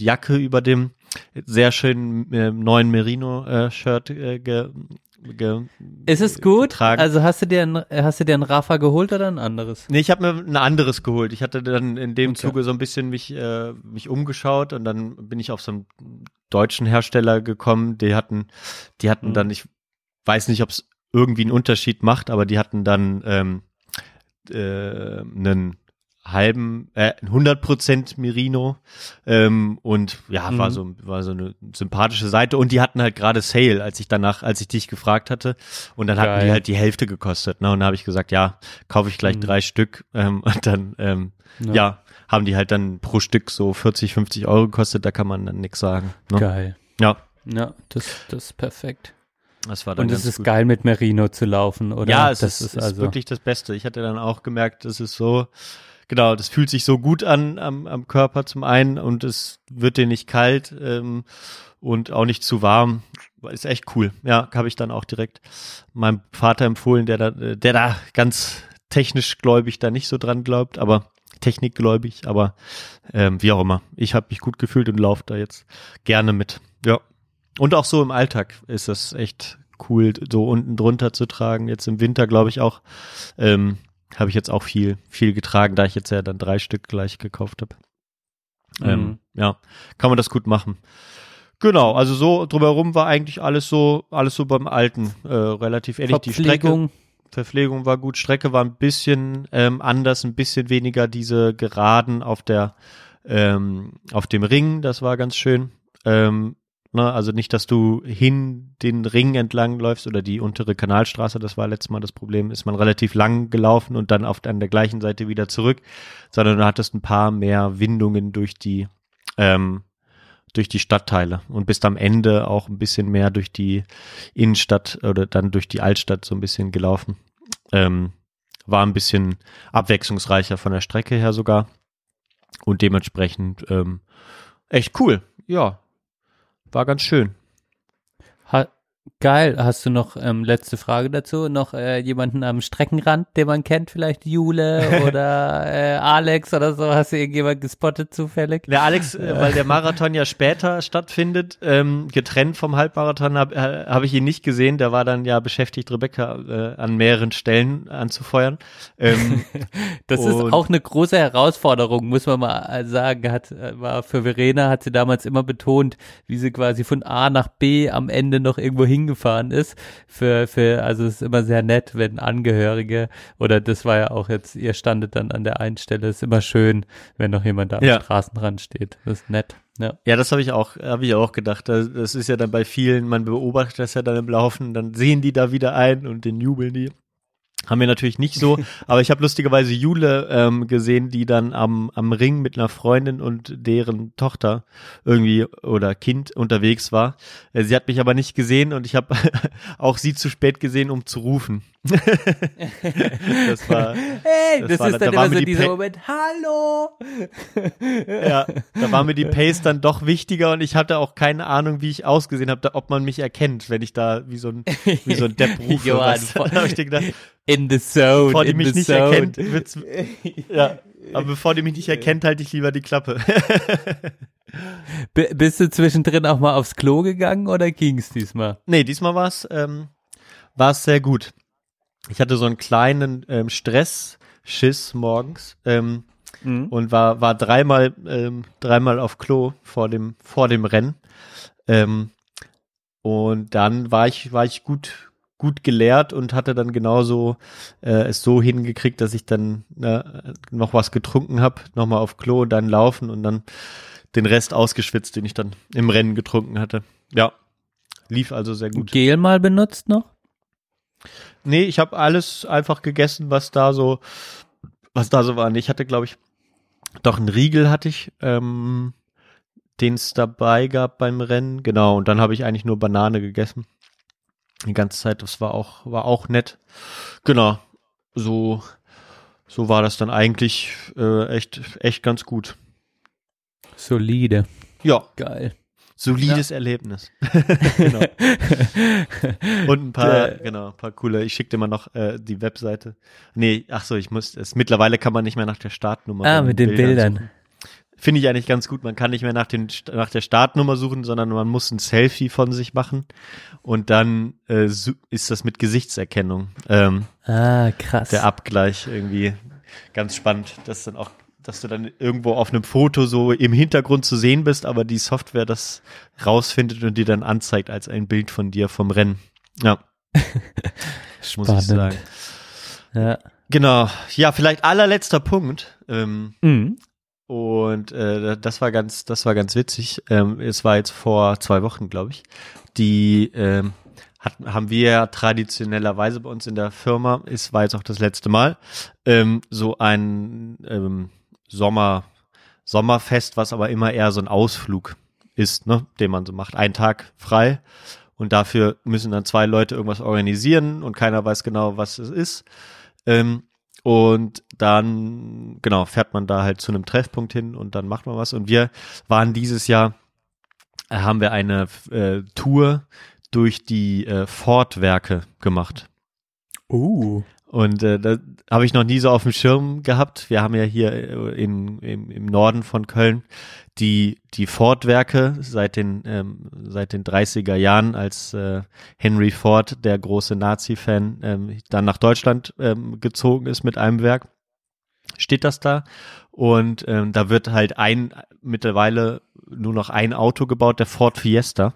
Jacke über dem sehr schönen neuen Merino-Shirt Ist es gut? Getragen. Also hast du dir einen Rafa geholt oder ein anderes? Nee, ich habe mir ein anderes geholt. Ich hatte dann in dem Zuge so ein bisschen mich umgeschaut und dann bin ich auf so einen deutschen Hersteller gekommen. Die hatten dann, ich weiß nicht, ob es irgendwie einen Unterschied macht, aber die hatten dann einen 100% Merino und ja, war so eine sympathische Seite und die hatten halt gerade Sale, als ich dich gefragt hatte und dann hatten die halt die Hälfte gekostet, ne? Und da habe ich gesagt, ja, kaufe ich gleich 3 Stück und dann haben die halt dann pro Stück so 40-50 € gekostet, da kann man dann nichts sagen, ne? Geil. Ja, das ist perfekt. Das war dann und es ist gut, geil, mit Merino zu laufen, oder? Ja, es ist wirklich das Beste. Ich hatte dann auch gemerkt, es ist so, genau, das fühlt sich so gut an am Körper zum einen und es wird dir nicht kalt und auch nicht zu warm. Ist echt cool. Ja, habe ich dann auch direkt meinem Vater empfohlen, der da ganz technisch gläubig da nicht so dran glaubt, aber technikgläubig, aber wie auch immer. Ich habe mich gut gefühlt und laufe da jetzt gerne mit. Ja. Und auch so im Alltag ist das echt cool, so unten drunter zu tragen. Jetzt im Winter, glaube ich, auch, habe ich jetzt auch viel getragen, da ich jetzt ja dann 3 Stück gleich gekauft habe. Ja, kann man das gut machen. Genau, also so drumherum war eigentlich alles so beim Alten, relativ ähnlich. Verpflegung war gut, Strecke war ein bisschen anders, ein bisschen weniger diese Geraden auf dem Ring, das war ganz schön. Also nicht, dass du den Ring entlang läufst oder die untere Kanalstraße, das war letztes Mal das Problem, ist man relativ lang gelaufen und dann an der gleichen Seite wieder zurück, sondern du hattest ein paar mehr Windungen durch die durch die Stadtteile und bist am Ende auch ein bisschen mehr durch die Innenstadt oder dann durch die Altstadt so ein bisschen gelaufen. War ein bisschen abwechslungsreicher von der Strecke her sogar und dementsprechend echt cool. Ja, war ganz schön. Geil. Hast du noch, letzte Frage dazu, noch jemanden am Streckenrand, den man kennt, vielleicht Jule oder Alex oder so? Hast du irgendjemand gespottet zufällig? Der Alex, weil der Marathon ja später stattfindet, getrennt vom Halbmarathon, hab ich ihn nicht gesehen. Der war dann ja beschäftigt, Rebecca an mehreren Stellen anzufeuern. Das ist auch eine große Herausforderung, muss man mal sagen. War für Verena, hat sie damals immer betont, wie sie quasi von A nach B am Ende noch irgendwo hingefahren ist, also es ist immer sehr nett, wenn Angehörige, oder das war ja auch jetzt, ihr standet dann an der einen Stelle, ist immer schön, wenn noch jemand da am Straßenrand steht, das ist nett. Ja, das habe ich auch gedacht, das ist ja dann bei vielen, man beobachtet das ja dann im Laufen, dann sehen die da wieder ein und den jubeln die. Haben wir natürlich nicht so, aber ich habe lustigerweise Jule gesehen, die dann am Ring mit einer Freundin und deren Tochter irgendwie oder Kind unterwegs war. Sie hat mich aber nicht gesehen und ich habe auch sie zu spät gesehen, um zu rufen. Moment, hallo! Ja, da war mir die Pace dann doch wichtiger und ich hatte auch keine Ahnung, wie ich ausgesehen habe, ob man mich erkennt, wenn ich da wie so ein Depp rufe. Johann, da habe ich gedacht, in the zone, bevor die mich nicht erkennt, wird's, ja, aber bevor die mich nicht erkennt, halte ich lieber die Klappe. Bist du zwischendrin auch mal aufs Klo gegangen oder ging's diesmal? Nee, diesmal war es sehr gut. Ich hatte so einen kleinen Stress-Schiss morgens und war dreimal auf Klo vor dem Rennen. Und dann war ich gut gelehrt und hatte dann genauso es so hingekriegt, dass ich dann noch was getrunken habe, nochmal auf Klo, dann laufen und dann den Rest ausgeschwitzt, den ich dann im Rennen getrunken hatte. Ja, lief also sehr gut. Gel mal benutzt noch? Nee, ich habe alles einfach gegessen, was da so war. Ich hatte, glaube ich, doch einen Riegel hatte ich, den es dabei gab beim Rennen. Genau, und dann habe ich eigentlich nur Banane gegessen. Die ganze Zeit, das war auch nett. Genau, so war das dann eigentlich echt ganz gut. Solide. Ja. Geil. Solides Erlebnis. Genau. Und ein paar coole. Ich schicke dir mal noch die Webseite. Nee, ach so, mittlerweile kann man nicht mehr nach der Startnummer. Ah, mit den Bildern. Finde ich eigentlich ganz gut. Man kann nicht mehr nach der Startnummer suchen, sondern man muss ein Selfie von sich machen. Und dann ist das mit Gesichtserkennung. Krass. Der Abgleich irgendwie. Ganz spannend, dass dann auch, dass du dann irgendwo auf einem Foto so im Hintergrund zu sehen bist, aber die Software das rausfindet und dir dann anzeigt als ein Bild von dir vom Rennen. Ja. Spannend. Muss ich sagen. Ja. Genau. Ja, vielleicht allerletzter Punkt. Und das war ganz witzig. Es war jetzt vor 2 Wochen, glaube ich. Haben wir ja traditionellerweise bei uns in der Firma, war jetzt auch das letzte Mal, so ein Sommerfest, was aber immer eher so ein Ausflug ist, ne, den man so macht. Einen Tag frei und dafür müssen dann 2 Leute irgendwas organisieren und keiner weiß genau, was es ist. Und dann, genau, fährt man da halt zu einem Treffpunkt hin und dann macht man was. Und wir waren dieses Jahr, haben wir eine Tour durch die Ford-Werke gemacht. Und das habe ich noch nie so auf dem Schirm gehabt. Wir haben ja hier im Norden von Köln die Ford-Werke seit den 30er Jahren, als Henry Ford, der große Nazi-Fan, dann nach Deutschland gezogen ist mit einem Werk. Steht das da? Und da wird halt mittlerweile nur noch ein Auto gebaut, der Ford Fiesta.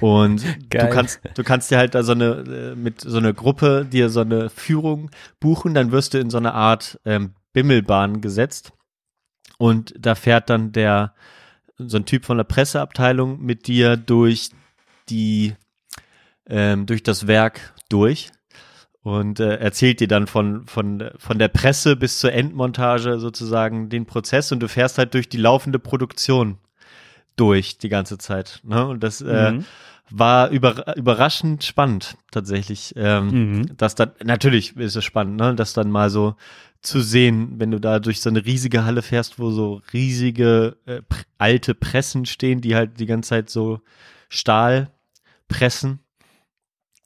Und du kannst dir halt da mit so einer Gruppe dir so eine Führung buchen, dann wirst du in so eine Art Bimmelbahn gesetzt und da fährt dann so ein Typ von der Presseabteilung mit dir durch das Werk durch. und erzählt dir dann von der Presse bis zur Endmontage sozusagen den Prozess, und du fährst halt durch die laufende Produktion durch die ganze Zeit, ne? Und das war überraschend spannend tatsächlich, dass dann, natürlich ist es spannend, ne, das dann mal so zu sehen, wenn du da durch so eine riesige Halle fährst, wo so riesige alte Pressen stehen, die halt die ganze Zeit so Stahl pressen.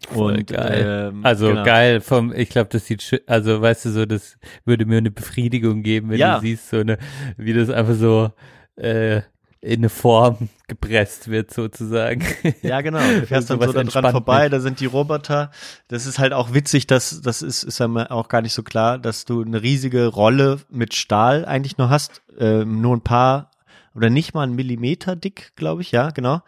Voll geil. Also genau. Geil vom, ich glaube, das sieht schön, also weißt du so, das würde mir eine Befriedigung geben, wenn du siehst, so eine, wie das einfach so in eine Form gepresst wird sozusagen. Ja, genau. Du fährst dann so da dran vorbei, da sind die Roboter. Das ist halt auch witzig, dass das ist einem auch gar nicht so klar, dass du eine riesige Rolle mit Stahl eigentlich nur hast, nur ein paar oder nicht mal einen Millimeter dick, glaube ich, ja, genau.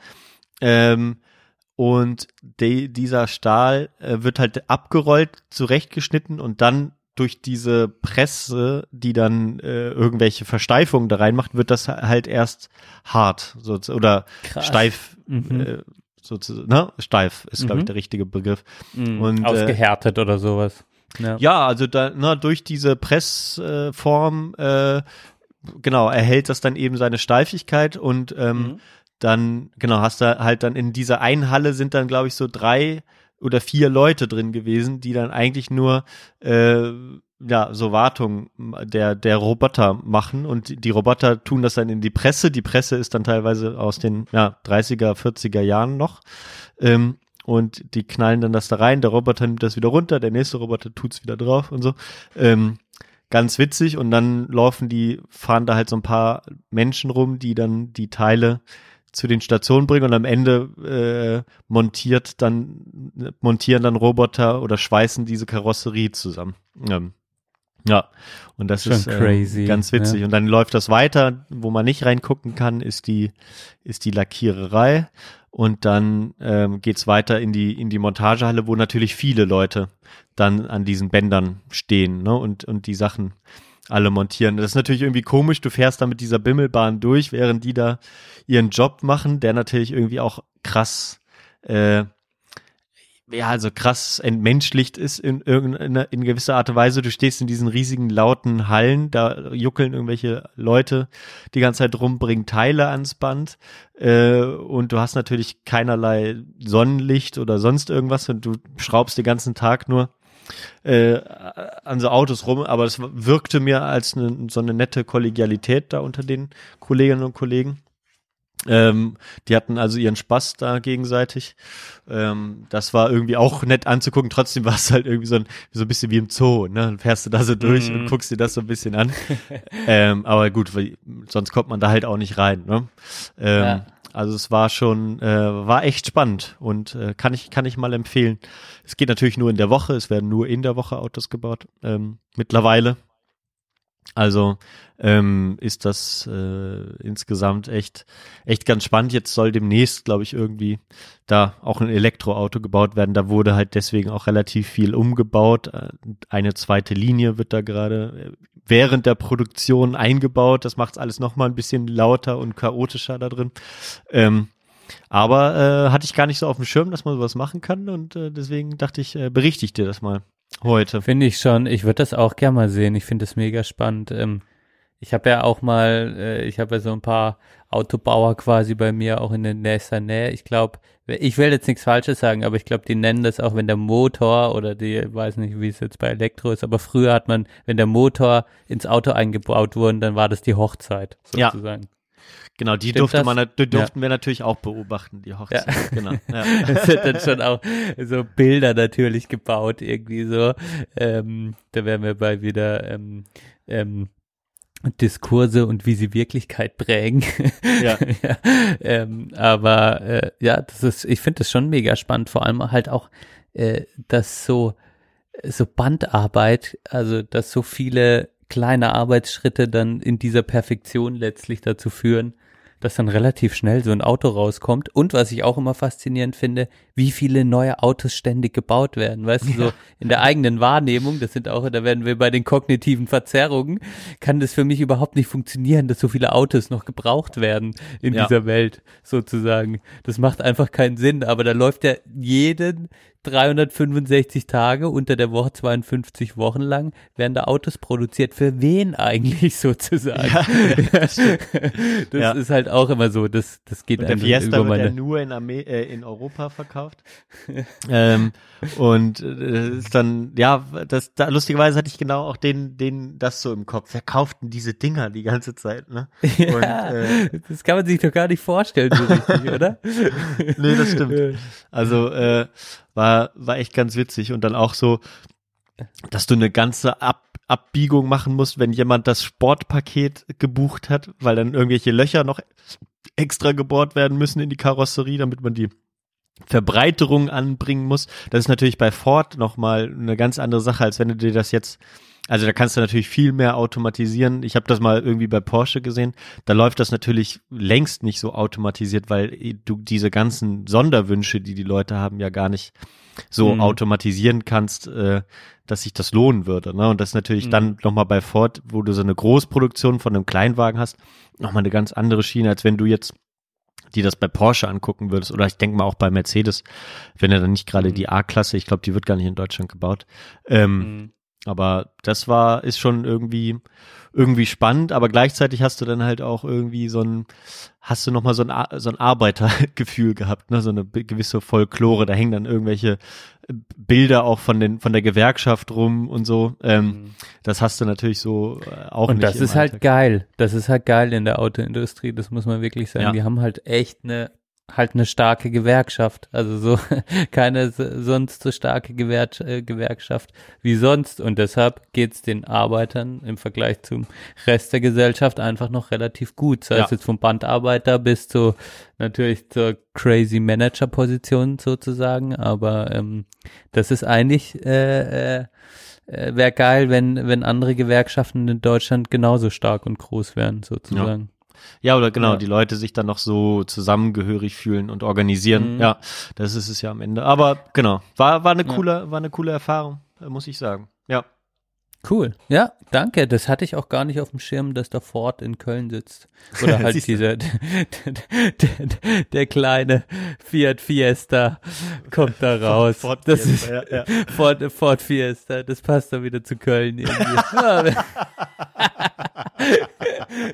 Und dieser Stahl wird halt abgerollt, zurechtgeschnitten und dann durch diese Presse, die dann irgendwelche Versteifungen da reinmacht, wird das halt erst hart oder krass. Steif. Sozusagen, ne? Steif ist, glaube ich, der richtige Begriff. Und, ausgehärtet oder sowas. Ja, also da, na, durch diese Pressform genau, erhält das dann eben seine Steifigkeit und dann, genau, hast du halt dann in dieser einen Halle sind dann, glaube ich, so 3 oder 4 Leute drin gewesen, die dann eigentlich nur so Wartung der Roboter machen, und die Roboter tun das dann in die Presse. Die Presse ist dann teilweise aus den 30er, 40er Jahren noch, und die knallen dann das da rein, der Roboter nimmt das wieder runter, der nächste Roboter tut's wieder drauf und so. Ganz witzig, und dann fahren da halt so ein paar Menschen rum, die dann die Teile zu den Stationen bringen, und am Ende montieren dann Roboter oder schweißen diese Karosserie zusammen. Und das schon ist crazy. Ganz witzig. Ja. Und dann läuft das weiter, wo man nicht reingucken kann, ist die Lackiererei, und dann geht's weiter in die Montagehalle, wo natürlich viele Leute dann an diesen Bändern stehen, ne, und die Sachen alle montieren. Das ist natürlich irgendwie komisch, du fährst da mit dieser Bimmelbahn durch, während die da ihren Job machen, der natürlich irgendwie auch krass, krass entmenschlicht ist in gewisser Art und Weise. Du stehst in diesen riesigen, lauten Hallen, da juckeln irgendwelche Leute die ganze Zeit rum, bringen Teile ans Band, und du hast natürlich keinerlei Sonnenlicht oder sonst irgendwas, und du schraubst den ganzen Tag nur an so Autos rum, aber es wirkte mir als so eine nette Kollegialität da unter den Kolleginnen und Kollegen. Die hatten also ihren Spaß da gegenseitig. Das war irgendwie auch nett anzugucken. Trotzdem war es halt irgendwie so ein bisschen wie im Zoo, ne? Dann fährst du da so durch und guckst dir das so ein bisschen an. Aber gut, sonst kommt man da halt auch nicht rein, ne? Also es war schon, war echt spannend, und kann ich mal empfehlen. Es geht natürlich nur in der Woche, es werden nur in der Woche Autos gebaut, mittlerweile. Also ist das insgesamt echt ganz spannend. Jetzt soll demnächst, glaube ich, irgendwie da auch ein Elektroauto gebaut werden. Da wurde halt deswegen auch relativ viel umgebaut. Eine zweite Linie wird da gerade während der Produktion eingebaut. Das macht alles nochmal ein bisschen lauter und chaotischer da drin. Aber hatte ich gar nicht so auf dem Schirm, dass man sowas machen kann. Und deswegen dachte ich, berichte ich dir das mal heute. Finde ich schon. Ich würde das auch gerne mal sehen. Ich finde das mega spannend. Ich habe ja auch mal, so ein paar Autobauer quasi bei mir auch in der Nähe. Ich glaube, ich will jetzt nichts Falsches sagen, aber ich glaube, die nennen das auch, wenn der Motor oder die, weiß nicht, wie es jetzt bei Elektro ist, aber früher hat man, wenn der Motor ins Auto eingebaut wurde, dann war das die Hochzeit sozusagen. Ja. Genau, die durften wir natürlich auch beobachten, die Hochzeit. Ja. Genau. Ja. Es sind dann schon auch so Bilder natürlich gebaut, irgendwie so. Da wären wir bei wieder Diskurse und wie sie Wirklichkeit prägen. Ja. Das ist, ich finde das schon mega spannend, vor allem halt auch, dass so Bandarbeit, also dass so viele kleine Arbeitsschritte dann in dieser Perfektion letztlich dazu führen, dass dann relativ schnell so ein Auto rauskommt. Und was ich auch immer faszinierend finde, wie viele neue Autos ständig gebaut werden, weißt du, so in der eigenen Wahrnehmung, das sind auch, da werden wir bei den kognitiven Verzerrungen, kann das für mich überhaupt nicht funktionieren, dass so viele Autos noch gebraucht werden in dieser Welt sozusagen. Das macht einfach keinen Sinn, aber da läuft ja jeden 365 Tage, unter der Woche 52 Wochen lang, werden da Autos produziert. Für wen eigentlich sozusagen? Ja, das ja. ist halt auch immer so, das geht einfach über meine... Der Fiesta wird ja nur in Europa verkauft. Und ist dann, ja, das lustigerweise hatte ich genau auch den das so im Kopf. Wer kauft denn diese Dinger die ganze Zeit, ne? Ja, und das kann man sich doch gar nicht vorstellen, so richtig, oder? Nee, das stimmt. Also, war echt ganz witzig und dann auch so, dass du eine ganze Abbiegung machen musst, wenn jemand das Sportpaket gebucht hat, weil dann irgendwelche Löcher noch extra gebohrt werden müssen in die Karosserie, damit man die Verbreiterung anbringen muss. Das ist natürlich bei Ford nochmal eine ganz andere Sache, als wenn du dir das jetzt, also da kannst du natürlich viel mehr automatisieren. Ich habe das mal irgendwie bei Porsche gesehen. Da läuft das natürlich längst nicht so automatisiert, weil du diese ganzen Sonderwünsche, die Leute haben, ja gar nicht so automatisieren kannst, dass sich das lohnen würde. Ne? Und das ist natürlich dann nochmal bei Ford, wo du so eine Großproduktion von einem Kleinwagen hast, nochmal eine ganz andere Schiene, als wenn du jetzt die das bei Porsche angucken würdest, oder ich denke mal auch bei Mercedes, wenn er dann nicht gerade die A-Klasse, ich glaube, die wird gar nicht in Deutschland gebaut, aber das ist schon irgendwie spannend, aber gleichzeitig hast du dann halt auch irgendwie hast du nochmal so ein Arbeitergefühl gehabt, ne, so eine gewisse Folklore, da hängen dann irgendwelche Bilder auch von der Gewerkschaft rum und so, das hast du natürlich so auch und nicht. Und das ist halt geil in der Autoindustrie, das muss man wirklich sagen, ja. Die haben halt echt eine starke Gewerkschaft, also so keine sonst so starke Gewerkschaft wie sonst und deshalb geht's den Arbeitern im Vergleich zum Rest der Gesellschaft einfach noch relativ gut, sei es jetzt vom Bandarbeiter bis zu natürlich zur crazy Manager-Position sozusagen, aber das ist eigentlich wäre geil, wenn andere Gewerkschaften in Deutschland genauso stark und groß wären sozusagen. Ja. Ja, oder genau, die Leute sich dann noch so zusammengehörig fühlen und organisieren. Ja, das ist es ja am Ende. Aber genau, war eine coole Erfahrung, muss ich sagen. Ja. Cool. Ja, danke. Das hatte ich auch gar nicht auf dem Schirm, dass da Ford in Köln sitzt. Oder halt der kleine Fiat Fiesta kommt da raus. Ford Fiesta, Ford Fiesta, das passt dann wieder zu Köln irgendwie.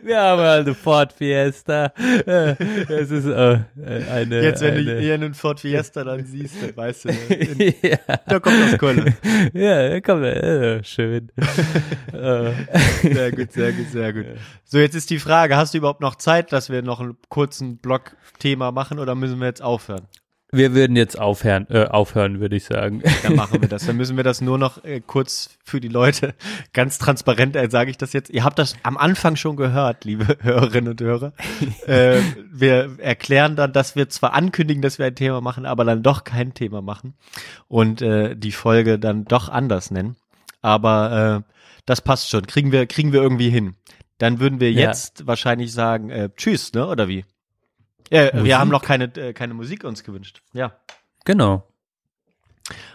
Wir haben halt eine Ford Fiesta. Es ist eine. Jetzt, wenn du hier einen Ford Fiesta dann siehst, dann weißt du, da kommt aus Köln. Ja, da kommt schön. Sehr gut, sehr gut, sehr gut. So, jetzt ist die Frage, hast du überhaupt noch Zeit, dass wir noch einen kurzen Blog-Thema machen oder müssen wir jetzt aufhören? Wir würden jetzt aufhören, würde ich sagen. Dann machen wir das. Dann müssen wir das nur noch kurz für die Leute ganz transparent, sage ich das jetzt. Ihr habt das am Anfang schon gehört, liebe Hörerinnen und Hörer. Wir erklären dann, dass wir zwar ankündigen, dass wir ein Thema machen, aber dann doch kein Thema machen und die Folge dann doch anders nennen. Aber das passt schon. Kriegen wir irgendwie hin. Dann würden wir jetzt wahrscheinlich sagen, tschüss, ne? Oder wie? Ja, wir haben noch keine Musik uns gewünscht. Ja. Genau.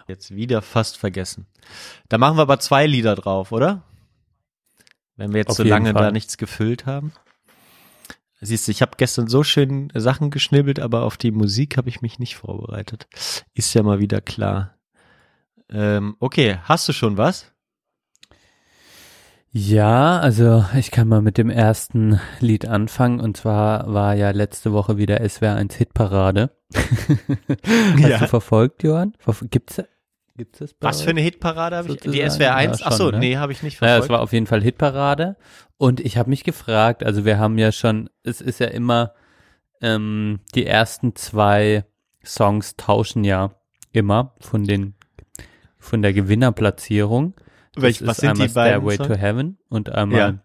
Jetzt wieder fast vergessen. Da machen wir aber 2 Lieder drauf, oder? Wenn wir jetzt so lange da nichts gefüllt haben. Siehst du, ich habe gestern so schön Sachen geschnibbelt, aber auf die Musik habe ich mich nicht vorbereitet. Ist ja mal wieder klar. Okay, hast du schon was? Ja, also ich kann mal mit dem ersten Lied anfangen und zwar war ja letzte Woche wieder SWR1 Hitparade. Hast du verfolgt, Johann? Gibt's das bei was für eine Hitparade habe ich? Die SWR1? Ja, achso, nee, habe ich nicht verfolgt. Ja, es war auf jeden Fall Hitparade und ich habe mich gefragt, also wir haben ja schon, es ist ja immer, die ersten 2 Songs tauschen ja immer von der Gewinnerplatzierung. Was sind die beiden? Stairway to Heaven und einmal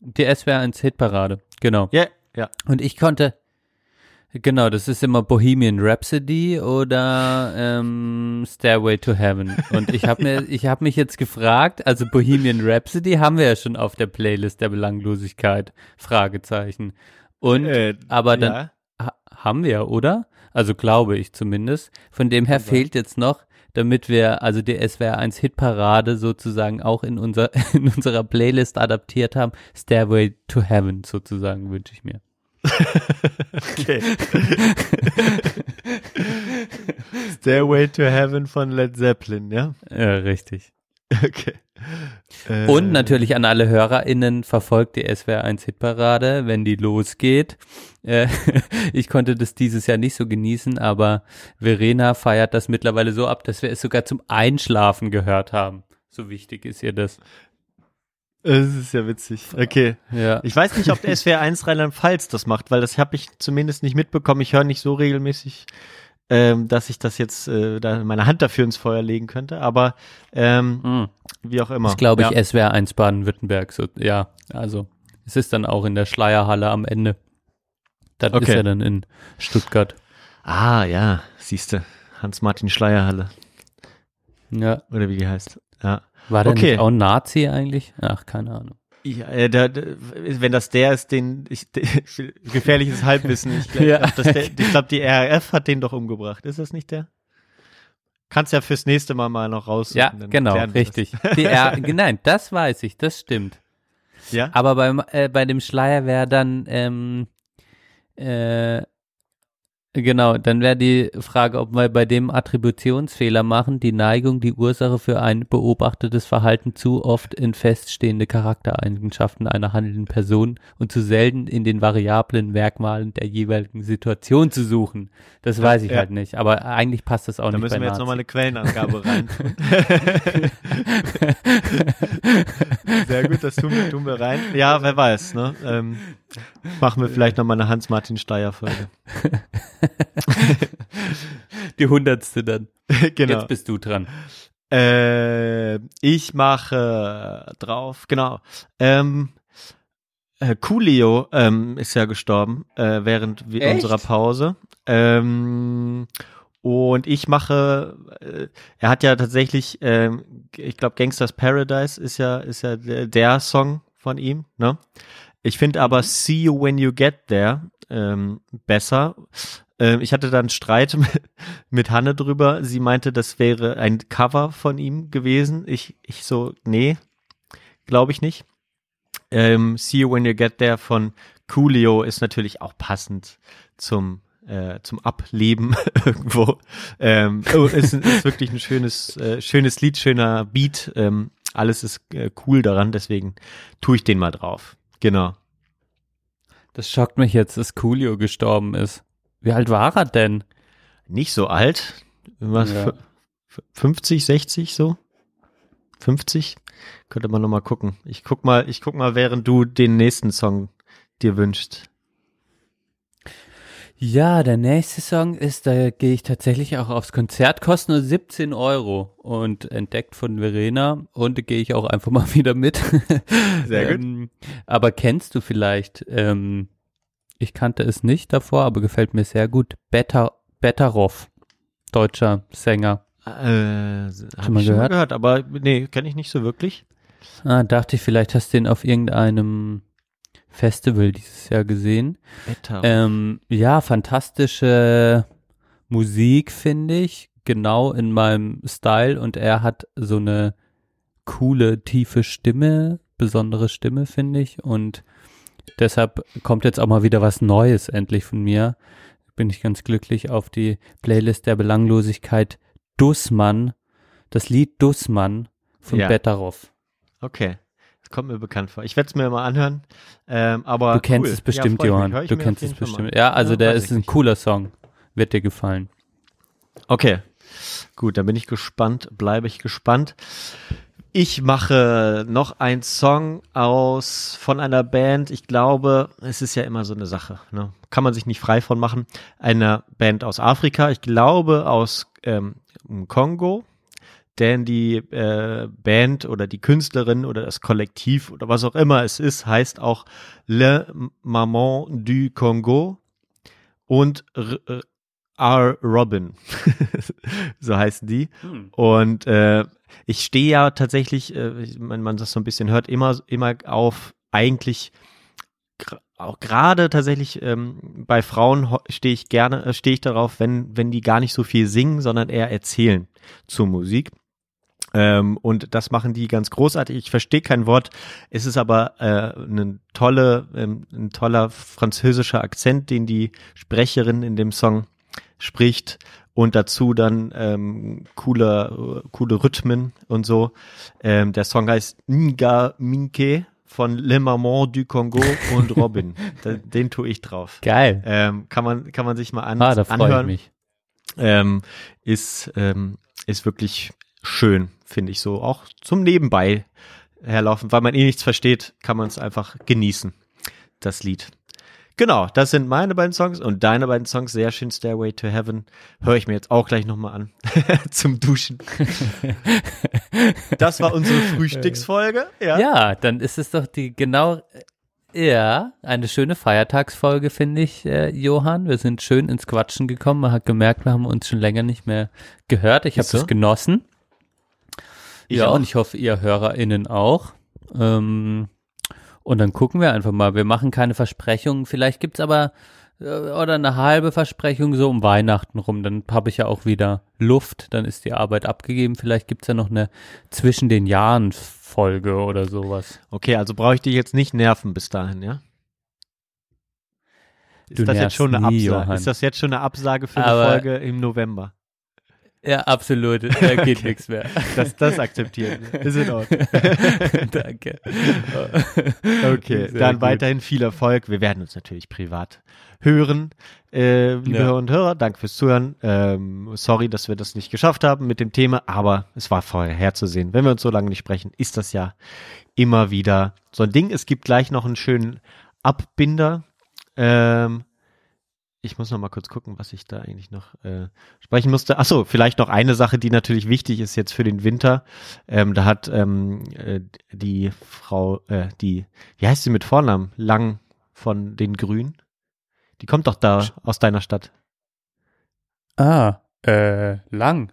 die SWR1 Hitparade, genau. Ja, ja. Und ich konnte, genau, das ist immer Bohemian Rhapsody oder Stairway to Heaven. Und ich habe hab mich jetzt gefragt, also Bohemian Rhapsody haben wir ja schon auf der Playlist der Belanglosigkeit, Fragezeichen. Und, aber dann haben wir, oder? Also glaube ich zumindest. Von dem her fehlt jetzt noch, damit wir also die SWR1 Hitparade sozusagen auch in unserer Playlist adaptiert haben. Stairway to Heaven sozusagen wünsche ich mir. Okay. Stairway to Heaven von Led Zeppelin, ja? Ja, richtig. Okay. Und natürlich an alle HörerInnen, verfolgt die SWR1 Hitparade, wenn die losgeht. Ich konnte das dieses Jahr nicht so genießen, aber Verena feiert das mittlerweile so ab, dass wir es sogar zum Einschlafen gehört haben. So wichtig ist ihr das. Das ist ja witzig. Okay. Ja. Ich weiß nicht, ob der SWR1 Rheinland-Pfalz das macht, weil das habe ich zumindest nicht mitbekommen. Ich höre nicht so regelmäßig, dass ich das jetzt da meine Hand dafür ins Feuer legen könnte, aber wie auch immer. Das glaube ich, ja. SWR1 Baden-Württemberg. So, ja, also es ist dann auch in der Schleierhalle am Ende. Das okay. Ist ja dann in Stuttgart. Ah ja, siehste, Hans-Martin Schleierhalle. Ja. Oder wie die heißt. Ja. War der okay. Nicht auch ein Nazi eigentlich? Ach, keine Ahnung. Ja, wenn das der ist, gefährliches Halbwissen. Ich glaube, ja. Die RAF hat den doch umgebracht. Ist das nicht der? Kannst ja fürs nächste Mal noch raussuchen. Ja, dann genau, richtig. Nein, das weiß ich, das stimmt. Ja. Aber bei dem Schleier wäre dann, genau, dann wäre die Frage, ob wir bei dem Attributionsfehler machen, die Neigung, die Ursache für ein beobachtetes Verhalten zu oft in feststehende Charaktereigenschaften einer handelnden Person und zu selten in den variablen Merkmalen der jeweiligen Situation zu suchen. Das weiß ich halt nicht, aber eigentlich passt das auch da nicht. Da müssen wir jetzt nochmal eine Quellenangabe rein. Sehr gut, das tun wir rein. Ja, wer weiß, ne? Machen wir vielleicht nochmal eine Hans-Martin-Steier-Folge. Die 100. dann. Genau. Jetzt bist du dran. Ich mache drauf, genau. Coolio ist ja gestorben während unserer Pause. Und ich mache, er hat ja tatsächlich, ich glaube, Gangsters Paradise ist ja der Song von ihm, ne? Ich finde aber See You When You Get There besser. Ich hatte da einen Streit mit Hanne drüber. Sie meinte, das wäre ein Cover von ihm gewesen. Ich so, nee, glaube ich nicht. See You When You Get There von Coolio ist natürlich auch passend zum Ableben irgendwo. Ist wirklich ein schönes Lied, schöner Beat. Alles ist cool daran, deswegen tue ich den mal drauf. Genau. Das schockt mich jetzt, dass Coolio gestorben ist. Wie alt war er denn? Nicht so alt. Was, ja. 50, 60 so? 50? Könnte man nochmal gucken. Ich guck mal, während du den nächsten Song dir wünschst. Ja, der nächste Song ist, da gehe ich tatsächlich auch aufs Konzert, kostet nur 17 € und entdeckt von Verena und gehe ich auch einfach mal wieder mit. Sehr gut. Aber kennst du vielleicht, ich kannte es nicht davor, aber gefällt mir sehr gut, Betaroff, deutscher Sänger. Hab ich schon mal gehört, aber nee, kenne ich nicht so wirklich. Ah, dachte ich, vielleicht hast du den auf irgendeinem Festival dieses Jahr gesehen. Ja, fantastische Musik, finde ich, genau in meinem Style, und er hat so eine coole, tiefe Stimme, besondere Stimme, finde ich, und deshalb kommt jetzt auch mal wieder was Neues endlich von mir. Bin ich ganz glücklich auf die Playlist der Belanglosigkeit Dussmann, das Lied Dussmann von Betaroff. Okay. Kommt mir bekannt vor. Ich werde es mir mal anhören. Aber du kennst es bestimmt, ja, Johann. Du kennst es bestimmt. Ja, also ja, der ist ein cooler Song. Wird dir gefallen. Okay. Gut, dann bin ich gespannt. Bleibe ich gespannt. Ich mache noch einen Song von einer Band. Ich glaube, es ist ja immer so eine Sache, ne? Kann man sich nicht frei von machen. Einer Band aus Afrika. Ich glaube aus Kongo. Denn die Band oder die Künstlerin oder das Kollektiv oder was auch immer es ist, heißt auch Le Maman du Congo und Robin. So heißen die. Und ich stehe ja tatsächlich, wenn man das so ein bisschen hört, immer auf eigentlich auch gerade tatsächlich bei Frauen stehe ich darauf, wenn die gar nicht so viel singen, sondern eher erzählen zur Musik. Und das machen die ganz großartig. Ich verstehe kein Wort. Es ist aber ein toller französischer Akzent, den die Sprecherin in dem Song spricht. Und dazu dann coole Rhythmen und so. Der Song heißt N'Ga Minké von Le Maman du Congo und Robin. Den tue ich drauf. Geil. Kann man sich mal anhören. Da freue ich mich. Ist wirklich schön, finde ich, so auch zum Nebenbei herlaufen. Weil man nichts versteht, kann man es einfach genießen, das Lied. Genau, das sind meine beiden Songs und deine beiden Songs. Sehr schön, Stairway to Heaven. Höre ich mir jetzt auch gleich nochmal an. Zum Duschen. Das war unsere Frühstücksfolge. Ja, dann ist es doch eine schöne Feiertagsfolge, finde ich, Johann. Wir sind schön ins Quatschen gekommen. Man hat gemerkt, wir haben uns schon länger nicht mehr gehört. Ich habe das genossen. Ja, und ich hoffe, ihr HörerInnen auch. Und dann gucken wir einfach mal. Wir machen keine Versprechungen. Vielleicht gibt's aber oder eine halbe Versprechung so um Weihnachten rum. Dann habe ich ja auch wieder Luft. Dann ist die Arbeit abgegeben. Vielleicht gibt's ja noch eine zwischen den Jahren Folge oder sowas. Okay, also brauche ich dich jetzt nicht nerven bis dahin, ja? Ist das jetzt schon eine Absage für eine Folge im November? Ja, absolut. Da geht nichts mehr. Das akzeptieren wir. Ist in Ordnung. Danke. Okay, dann weiterhin viel Erfolg. Wir werden uns natürlich privat hören. Liebe Hörer und Hörer, danke fürs Zuhören. Sorry, dass wir das nicht geschafft haben mit dem Thema, aber es war vorherzusehen. Wenn wir uns so lange nicht sprechen, ist das ja immer wieder so ein Ding. Es gibt gleich noch einen schönen Abbinder. Ich muss noch mal kurz gucken, was ich da eigentlich noch sprechen musste. Achso, vielleicht noch eine Sache, die natürlich wichtig ist jetzt für den Winter. Da hat die Frau, wie heißt sie mit Vornamen? Lang von den Grünen. Die kommt doch da aus deiner Stadt. Lang.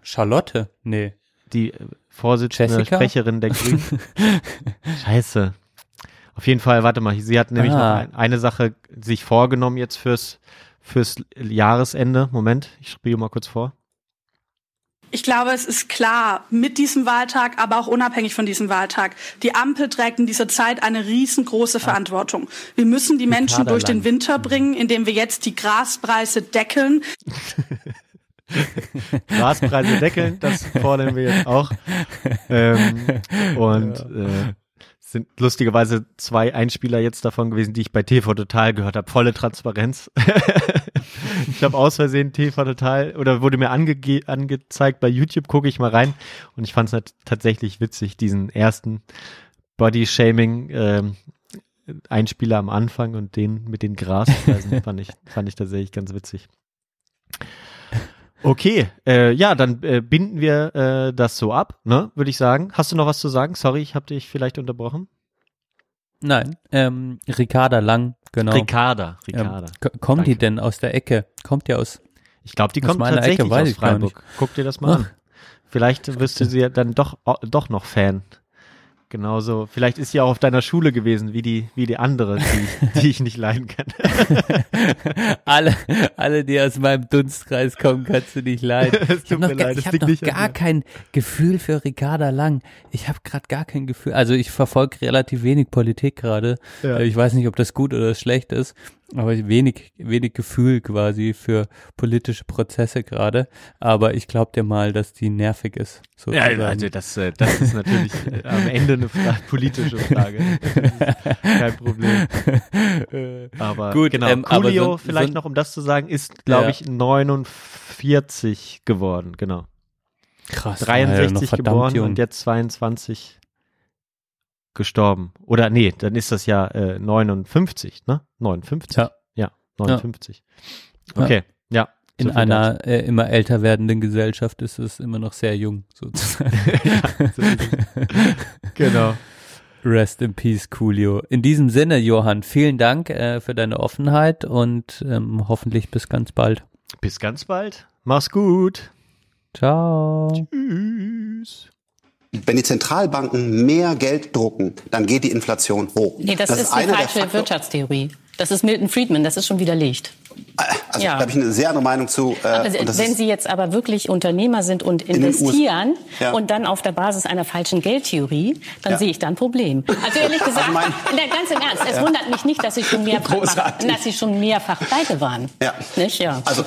Charlotte? Nee. Die Vorsitzende, Jessica? Sprecherin der Grünen. Scheiße. Auf jeden Fall, warte mal, sie hat nämlich noch eine Sache sich vorgenommen jetzt fürs Jahresende. Moment, ich spiele mal kurz vor. Ich glaube, es ist klar, mit diesem Wahltag, aber auch unabhängig von diesem Wahltag, die Ampel trägt in dieser Zeit eine riesengroße Verantwortung. Wir müssen die Menschen durch den Winter bringen, indem wir jetzt die Graspreise deckeln. Graspreise deckeln, das fordern wir jetzt auch. Sind lustigerweise 2 Einspieler jetzt davon gewesen, die ich bei TV Total gehört habe. Volle Transparenz. Ich habe aus Versehen TV Total oder wurde mir angezeigt bei YouTube, gucke ich mal rein. Und ich fand es tatsächlich witzig, diesen ersten Body-Shaming Einspieler am Anfang und den mit den Graspreisen fand ich tatsächlich ganz witzig. Okay, dann binden wir das so ab, ne, würde ich sagen. Hast du noch was zu sagen? Sorry, ich habe dich vielleicht unterbrochen. Nein, Ricarda Lang, genau. Ricarda. Kommt Danke. Die denn aus der Ecke? Kommt die aus? Ich glaube, die kommt tatsächlich aus Freiburg. Guck dir das mal an. Vielleicht wirst du sie ja dann doch noch Fan. Genauso. Vielleicht ist sie auch auf deiner Schule gewesen, wie die andere, die ich nicht leiden kann. Alle, die aus meinem Dunstkreis kommen, kannst du nicht leiden. Ich habe noch kein Gefühl für Ricarda Lang. Ich habe gerade gar kein Gefühl. Also ich verfolge relativ wenig Politik gerade. Ja. Ich weiß nicht, ob das gut oder schlecht ist, aber wenig Gefühl quasi für politische Prozesse gerade. Aber ich glaube dir mal, dass die nervig ist. Sozusagen. Ja, also das ist natürlich am Ende eine politische Frage. Kein Problem. Aber gut, genau. Coolio, aber vielleicht noch, um das zu sagen, ist, glaube ich, 49 geworden. Genau. Krass. 63 geboren jung. Und jetzt 22 gestorben. Oder nee, dann ist das ja 59, ne? 59? Ja 59. Ja. Okay, ja. In einer immer älter werdenden Gesellschaft ist es immer noch sehr jung, sozusagen. Genau. Rest in Peace, Coolio. In diesem Sinne, Johann, vielen Dank für deine Offenheit und hoffentlich bis ganz bald. Bis ganz bald. Mach's gut. Ciao. Tschüss. Wenn die Zentralbanken mehr Geld drucken, dann geht die Inflation hoch. Nee, das ist eine falsche Wirtschaftstheorie. Das ist Milton Friedman, das ist schon widerlegt. Also ja. Da habe ich eine sehr andere Meinung zu. Wenn Sie jetzt aber wirklich Unternehmer sind und investieren und dann auf der Basis einer falschen Geldtheorie, dann sehe ich da ein Problem. Also ehrlich gesagt, ganz im Ernst, es wundert mich nicht, dass Sie schon mehrfach pleite waren. Ja. Nicht? Ja. Also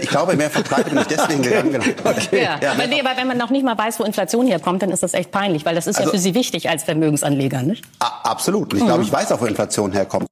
ich glaube, mehrfach pleite bin ich deswegen gegangen. Genau. Okay. Ja. Ja, aber wenn man noch nicht mal weiß, wo Inflation herkommt, dann ist das echt peinlich, weil das ist für Sie wichtig als Vermögensanleger. Nicht? Absolut. Ich glaube, ich weiß auch, wo Inflation herkommt.